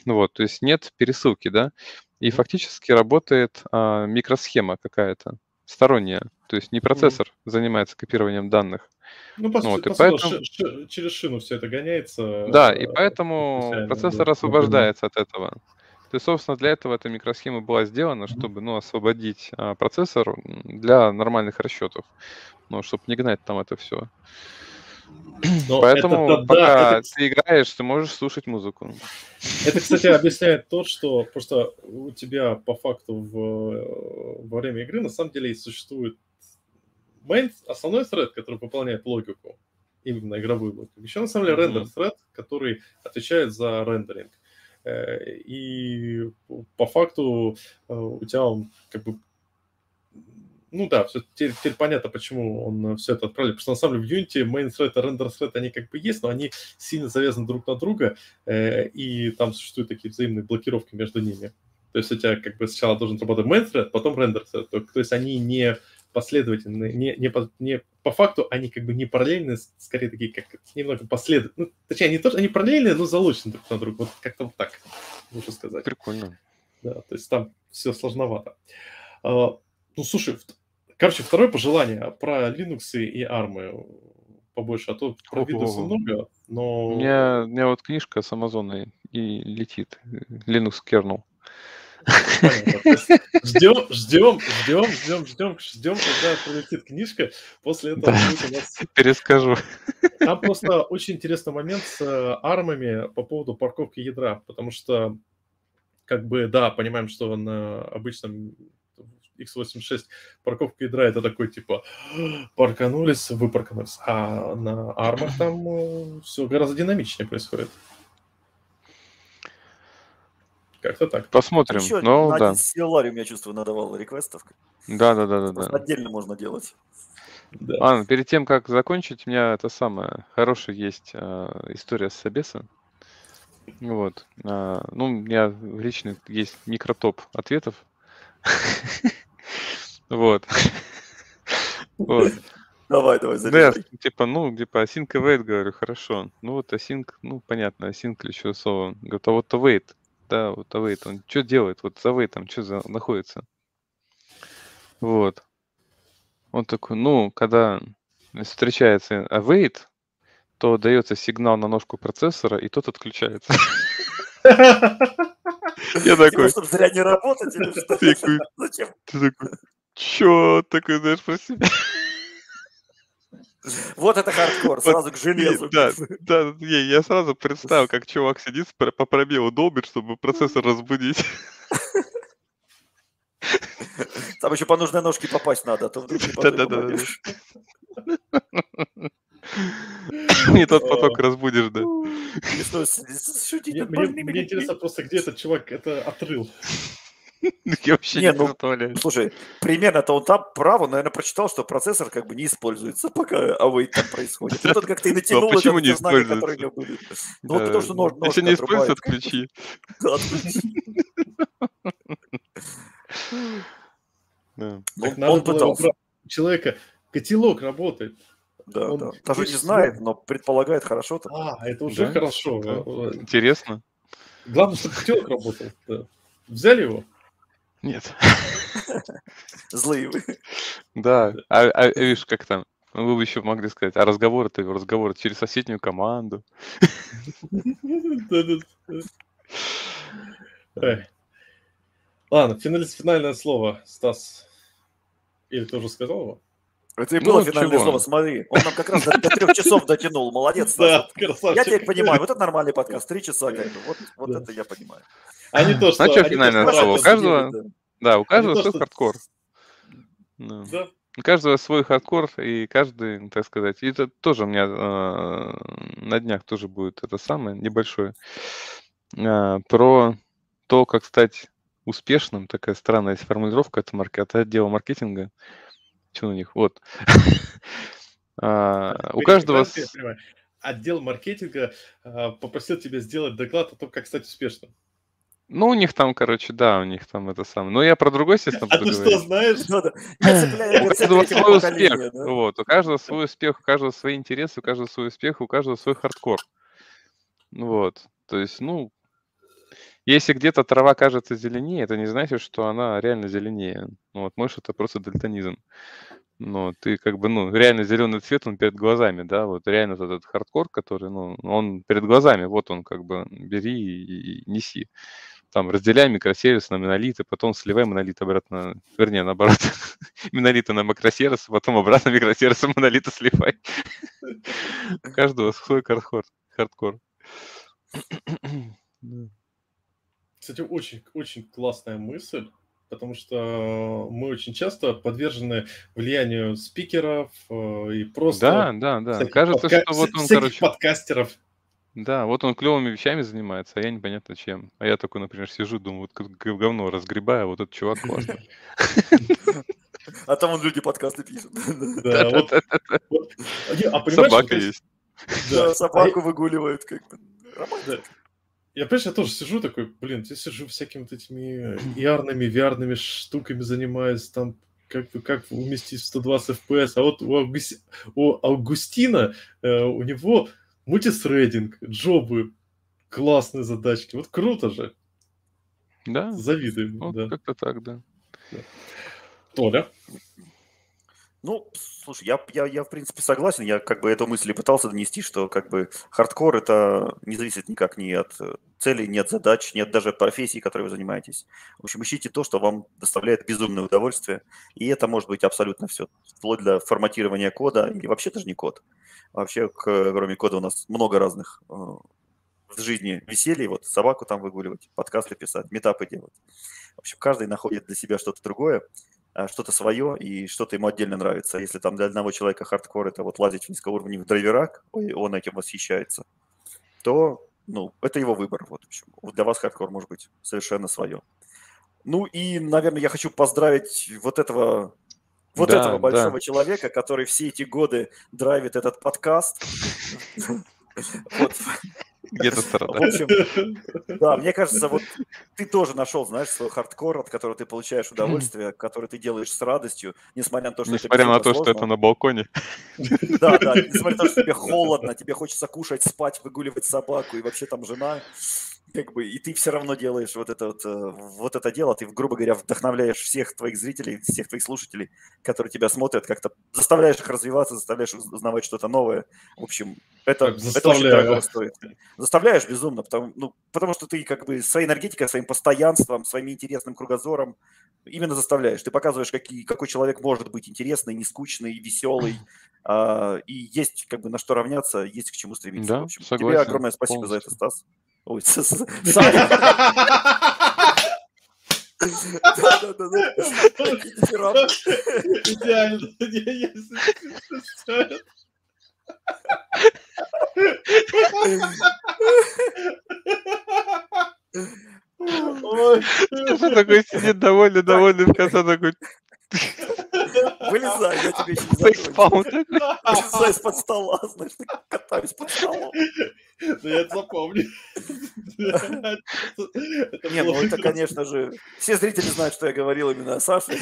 Ну вот, то есть нет пересылки, да, и Мгм. фактически работает а, микросхема какая-то сторонняя, то есть не Мгм. процессор занимается копированием данных. Ну, по, Ну су- вот, и по сути, поэтому, ши- ши- через шину все это гоняется, да, и э, поэтому специально, да, процессор напрямую. освобождается от этого. То есть, собственно, для этого эта микросхема была сделана, Мгм. чтобы, ну, освободить а, процессор м, для нормальных расчетов, ну, чтобы не гнать там это все. Но это, Поэтому да, да, это, пока ты играешь, ты можешь слушать музыку. Это, кстати, объясняет то, что просто у тебя по факту в- во время игры на самом деле и существует main, основной thread, который выполняет логику, именно игровую логику. Еще на самом деле рендер Мгм. thread, который отвечает за рендеринг. Э, И по факту э, у тебя он как бы ну да, все, теперь, теперь понятно, почему он все это отправил. Потому что на самом деле в Unity main thread и render thread, они как бы есть, но они сильно завязаны друг на друга, э, и там существуют такие взаимные блокировки между ними. То есть у тебя как бы сначала должен работать main thread, потом render thread. То, то есть они не последовательные, не, не, по, не- по факту они как бы не параллельные, с- скорее такие как немного последовательные. Ну, точнее, они тоже они параллельные, но залочены друг на друга. Вот как-то вот так, лучше сказать. Прикольно. Да, то есть там все сложновато. А, Ну, слушай, вт- короче, второе пожелание про Linux и армы побольше, а то про Windows Ого. много, У но меня, у меня вот книжка с Амазона и летит. э, Linux kernel. понятно. То есть ждем, ждем, ждем, ждем, ждем, ждем, когда прилетит книжка. После этого Да, будет у нас... перескажу. Там просто очень интересный момент с э, армами по поводу парковки ядра, потому что как бы, да, понимаем, что на обычном икс восемьдесят шесть парковка ядра это такой типа парканулись, выпарканулись. А на армах там все гораздо динамичнее происходит. Как-то так. Посмотрим. Еще Ну на один да. сцеллариум, я чувствую, надавал реквестов. Да, да, да, да, да. Просто отдельно можно делать. Да. Ладно, перед тем, как закончить, у меня это самое хорошая есть а, история с Собеса. Вот. А, ну, у меня в личный есть микротоп ответов. Вот. Вот. Давай, давай, Ну, я заряжай. типа, ну, типа, async await, говорю, хорошо. Ну, вот async, ну, понятно, async ключевое слово. Говорит, а вот await, да, вот await, он что делает? Вот за await там что за находится? Вот. Он такой, ну, когда встречается await, то дается сигнал на ножку процессора, и тот отключается. Я Типа, такой, чтобы зря не работать или что? ты такой, Зачем? ты такой, чё? Такой, знаешь, про себя. Вот это хардкор, Вот, сразу к и железу. да, да, не, я сразу представил, как чувак сидит с пр- по пробелу долбит, чтобы процессор разбудить. Там еще по нужной ножке попасть надо, а то вдруг не по той Да-да-да-да. попадешь. Не тот поток Э, разбудишь, да. Смешно с- с- шутить Мне, над мне, больными мне людьми. интересно просто, где этот чувак это отрыл. Я вообще Не, не ну, представляю. слушай, примерно-то он там право, наверное, прочитал, что процессор как бы не используется, пока авейт там происходит. Вот он как-то и Ну а натянул это почему не все знания, которые у используется? него были. Ну вот потому Да. что нож- Если ножка не используется, отрубает, как бы, отключи. да, отключи. Да. Так Он, надо он было пытался, убрать у человека. Котелок работает. да, Он да. Даже не пишет знает, но предполагает хорошо так. А, это уже Да, хорошо. да. Э, э, Интересно? Главное, чтобы котелок работал. Да. Взяли его? Нет. Злые вы. Да. Да. А, а, видишь, как там? Вы бы еще могли сказать, а разговор это разговор через соседнюю команду. Да-да-да. Да. Эх. Ладно, финали- финальное слово, Стас. Или ты уже сказал его? Это и было Ну, финальное слово, чего? смотри. Он нам как раз до, до трех часов дотянул. Молодец, Стас. Да, Вот я красавчик. теперь понимаю, вот это нормальный подкаст, три часа как бы. Вот, вот Да. это я понимаю. А не то, Ну, что, что а не то, что финальное Давай слово? У раньше. посидели, каждого, да. да, у А не каждого то, свой что... хардкор. Ну, Да, У каждого свой хардкор, и каждый, ну, так сказать. И это тоже у меня э, на днях тоже будет это самое небольшое. А, про то, как стать успешным. Такая странная есть формулировка от, марк... от отдела маркетинга. Что у них? Вот. А, у каждого... С... Отдел маркетинга а, попросил тебя сделать доклад о том, как стать успешным. Ну, у них там, короче, да, у них там это самое. Но я про другой, естественно, а буду говорить. А ты что, знаешь? Надо... У каждого свой успех. Да? Вот. У каждого свой успех, у каждого свои интересы, у каждого свой успех, у каждого свой хардкор. Вот. То есть, ну, если где-то трава кажется зеленее, это не значит, что она реально зеленее. Ну, вот, может, это просто дальтонизм. Но ты как бы, ну, реально зеленый цвет, он перед глазами, да, вот реально вот этот хардкор, который, ну, он перед глазами, вот он как бы бери и, и неси. Там, разделяй микросервис на монолиты, потом сливай монолит обратно, вернее, наоборот, монолиты на макросервис, потом обратно микросервисы монолиты сливай. У каждого свой хардкор. Кстати, очень, очень классная мысль, потому что мы очень часто подвержены влиянию спикеров и просто... Да, да, да. Кажется, подка... что вот он, короче... подкастеров. Да, вот он клевыми вещами занимается, а я непонятно чем. А я такой, например, сижу, думаю, вот говно разгребаю, вот этот чувак классный. А там он люди подкасты пишут. Да, вот... Собака есть. Да, собаку выгуливают как-то. Я, понимаешь, я тоже сижу такой, блин, я сижу всякими вот этими и ар-ными, ви ар-ными штуками занимаюсь, там, как, как уместить сто двадцать эф пи эс. А вот у, Августи... у Августина, э, у него мультисрейдинг, джобы, классные задачки. Вот круто же. Да. Завидуем. Вот да. Как-то так, да. да. Толя. Ну, слушай, я, я, я в принципе согласен, я как бы эту мысль и пытался донести, что как бы хардкор это не зависит никак ни от целей, ни от задач, ни от даже профессии, которой вы занимаетесь. В общем, ищите то, что вам доставляет безумное удовольствие, и это может быть абсолютно все, вплоть до форматирования кода, или вообще даже не код. Вообще, кроме кода у нас много разных в жизни веселье, вот собаку там выгуливать, подкасты писать, митапы делать. В общем, каждый находит для себя что-то другое, что-то свое и что-то ему отдельно нравится. Если там для одного человека хардкор – это вот лазить в низкоуровневых драйверах, и он этим восхищается, то, ну, это его выбор. Вот, в общем, для вас хардкор может быть совершенно свое. Ну и, наверное, я хочу поздравить вот этого, вот да, этого большого да. человека, который все эти годы драйвит этот подкаст. Где-то страдал. В общем, да, мне кажется, вот ты тоже нашел, знаешь, свой хардкор, от которого ты получаешь удовольствие, который ты делаешь с радостью, несмотря на то, что... Несмотря на то, что это на балконе. Да, да, несмотря на то, что тебе холодно, тебе хочется кушать, спать, выгуливать собаку, и вообще там жена, как бы, и ты все равно делаешь вот это, вот, вот это дело, ты, грубо говоря, вдохновляешь всех твоих зрителей, всех твоих слушателей, которые тебя смотрят, как-то заставляешь их развиваться, заставляешь узнавать что-то новое. В общем, это, это очень дорого стоит. Заставляешь безумно, потому, ну, потому что ты как бы своей энергетикой, своим постоянством, своим интересным кругозором именно заставляешь. Ты показываешь, какие, какой человек может быть интересный, нескучный, веселый, а, и есть как бы на что равняться, есть к чему стремиться. Да, в общем, согласен, тебе огромное спасибо полностью. За это, Стас. Ой, Идеально. Саша такой сидит довольный-довольный, в конце такой... Вылезай, я тебе еще не Вылезай из-под стола, знаешь, катаюсь под столом. Да я это запомню. Не, ну это, конечно же, все зрители знают, что я говорил именно о Саше.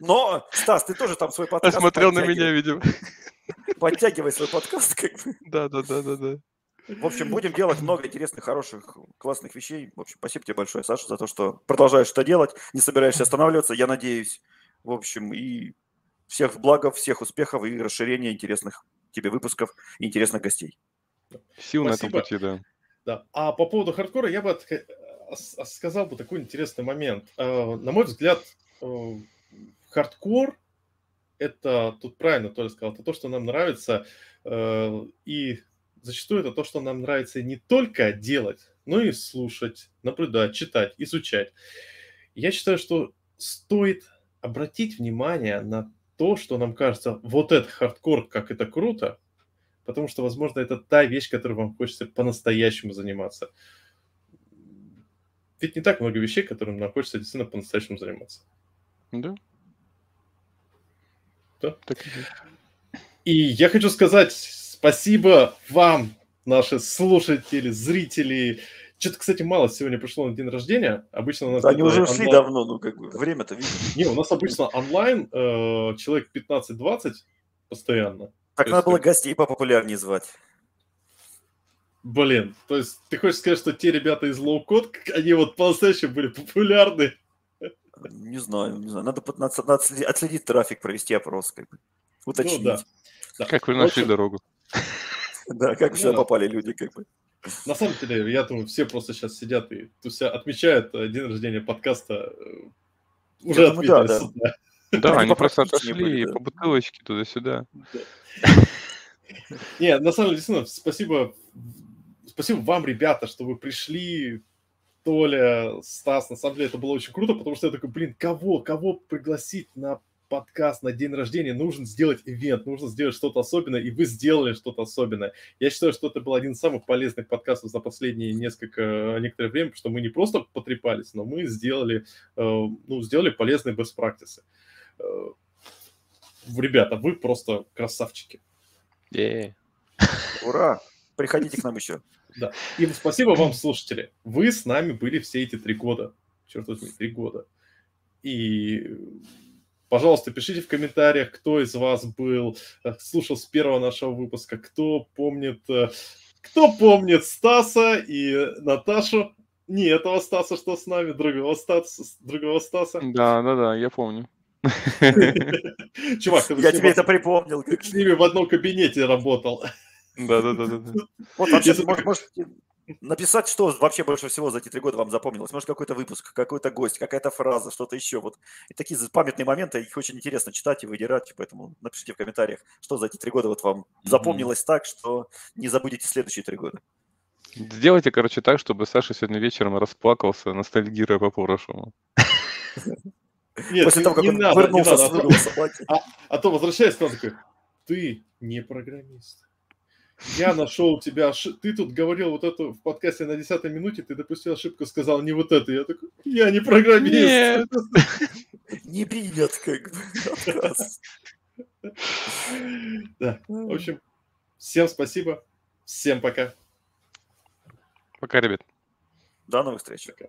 Но, Стас, ты тоже там свой подкаст смотрел на меня, видимо. Подтягивай свой подкаст, как бы. Да, да, да, да, да. В общем, будем делать много интересных, хороших, классных вещей. В общем, спасибо тебе большое, Саша, за то, что продолжаешь это делать, не собираешься останавливаться, я надеюсь. В общем, и всех благов, всех успехов и расширения интересных тебе выпусков и интересных гостей. Сил на этом пути, да. да. А по поводу хардкора я бы от... сказал бы такой интересный момент. На мой взгляд, хардкор – это, тут правильно Толя сказал, это то, что нам нравится, и зачастую это то, что нам нравится не только делать, но и слушать, наблюдать, читать, изучать. Я считаю, что стоит обратить внимание на то, что нам кажется, вот это хардкор, как это круто, потому что, возможно, это та вещь, которой вам хочется по-настоящему заниматься. Ведь не так много вещей, которым нам хочется действительно по-настоящему заниматься. Да. Да. Так и есть. И я хочу сказать спасибо вам, наши слушатели, зрители. Что-то, кстати, мало сегодня пришло на день рождения. Обычно у нас... Да, они уже ушли онлайн... давно, ну как бы время-то видно. Не, у нас обычно онлайн э, человек пятнадцать-двадцать постоянно. Так то надо было ты... гостей попопулярнее звать. Блин, то есть ты хочешь сказать, что те ребята из лоу-код, они вот по-настоящему были популярны? Не знаю, не знаю. Надо, надо, надо отследить трафик, провести опрос, как бы. Уточнить. Ну, да. Да. Как вы нашли общем... дорогу? Да, как сюда попали люди, как бы. На самом деле, я думаю, все просто сейчас сидят и отмечают день рождения подкаста. Уже отметились. Да, они просто отошли по бутылочке туда-сюда. Не, на самом деле, спасибо вам, ребята, что вы пришли. Толя, Стас, на самом деле, это было очень круто, потому что я такой, блин, кого, кого пригласить на подкаст, на день рождения, нужно сделать ивент, нужно сделать что-то особенное, и вы сделали что-то особенное. Я считаю, что это был один из самых полезных подкастов за последние несколько, некоторое время, потому что мы не просто потрепались, но мы сделали, ну, сделали полезные best practices. Ребята, вы просто красавчики. Yeah. Ура! Приходите к нам еще. Да. И спасибо вам, слушатели. Вы с нами были все эти три года. Черт возьми, три года. И... Пожалуйста, пишите в комментариях, кто из вас был, слушал с первого нашего выпуска, кто помнит, кто помнит Стаса и Наташу. Не этого Стаса, что с нами, другого Стаса. Другого Стаса. Да, да, да, я помню. Чувак, я тебе это припомнил. Ты с ними в одном кабинете работал. Да, да, да, да. Вот вообще, можете написать, что вообще больше всего за эти три года вам запомнилось. Может, какой-то выпуск, какой-то гость, какая-то фраза, что-то еще. Вот. И такие памятные моменты, их очень интересно читать и выдирать. Поэтому напишите в комментариях, что за эти три года вот вам запомнилось mm-hmm. так, что не забудете следующие три года. Сделайте, короче, так, чтобы Саша сегодня вечером расплакался, ностальгируя по Порошеву. После того, как он вернулся с собаки. А то, возвращаясь, он такой, ты не программист. Я нашел тебя, ошиб... ты тут говорил вот это в подкасте на десятой минуте, ты допустил ошибку, сказал не вот это. Я такой, я не программист. Нет. Не принят как бы. Да, в общем, всем спасибо, всем пока. Пока, ребят. До новых встреч. Пока.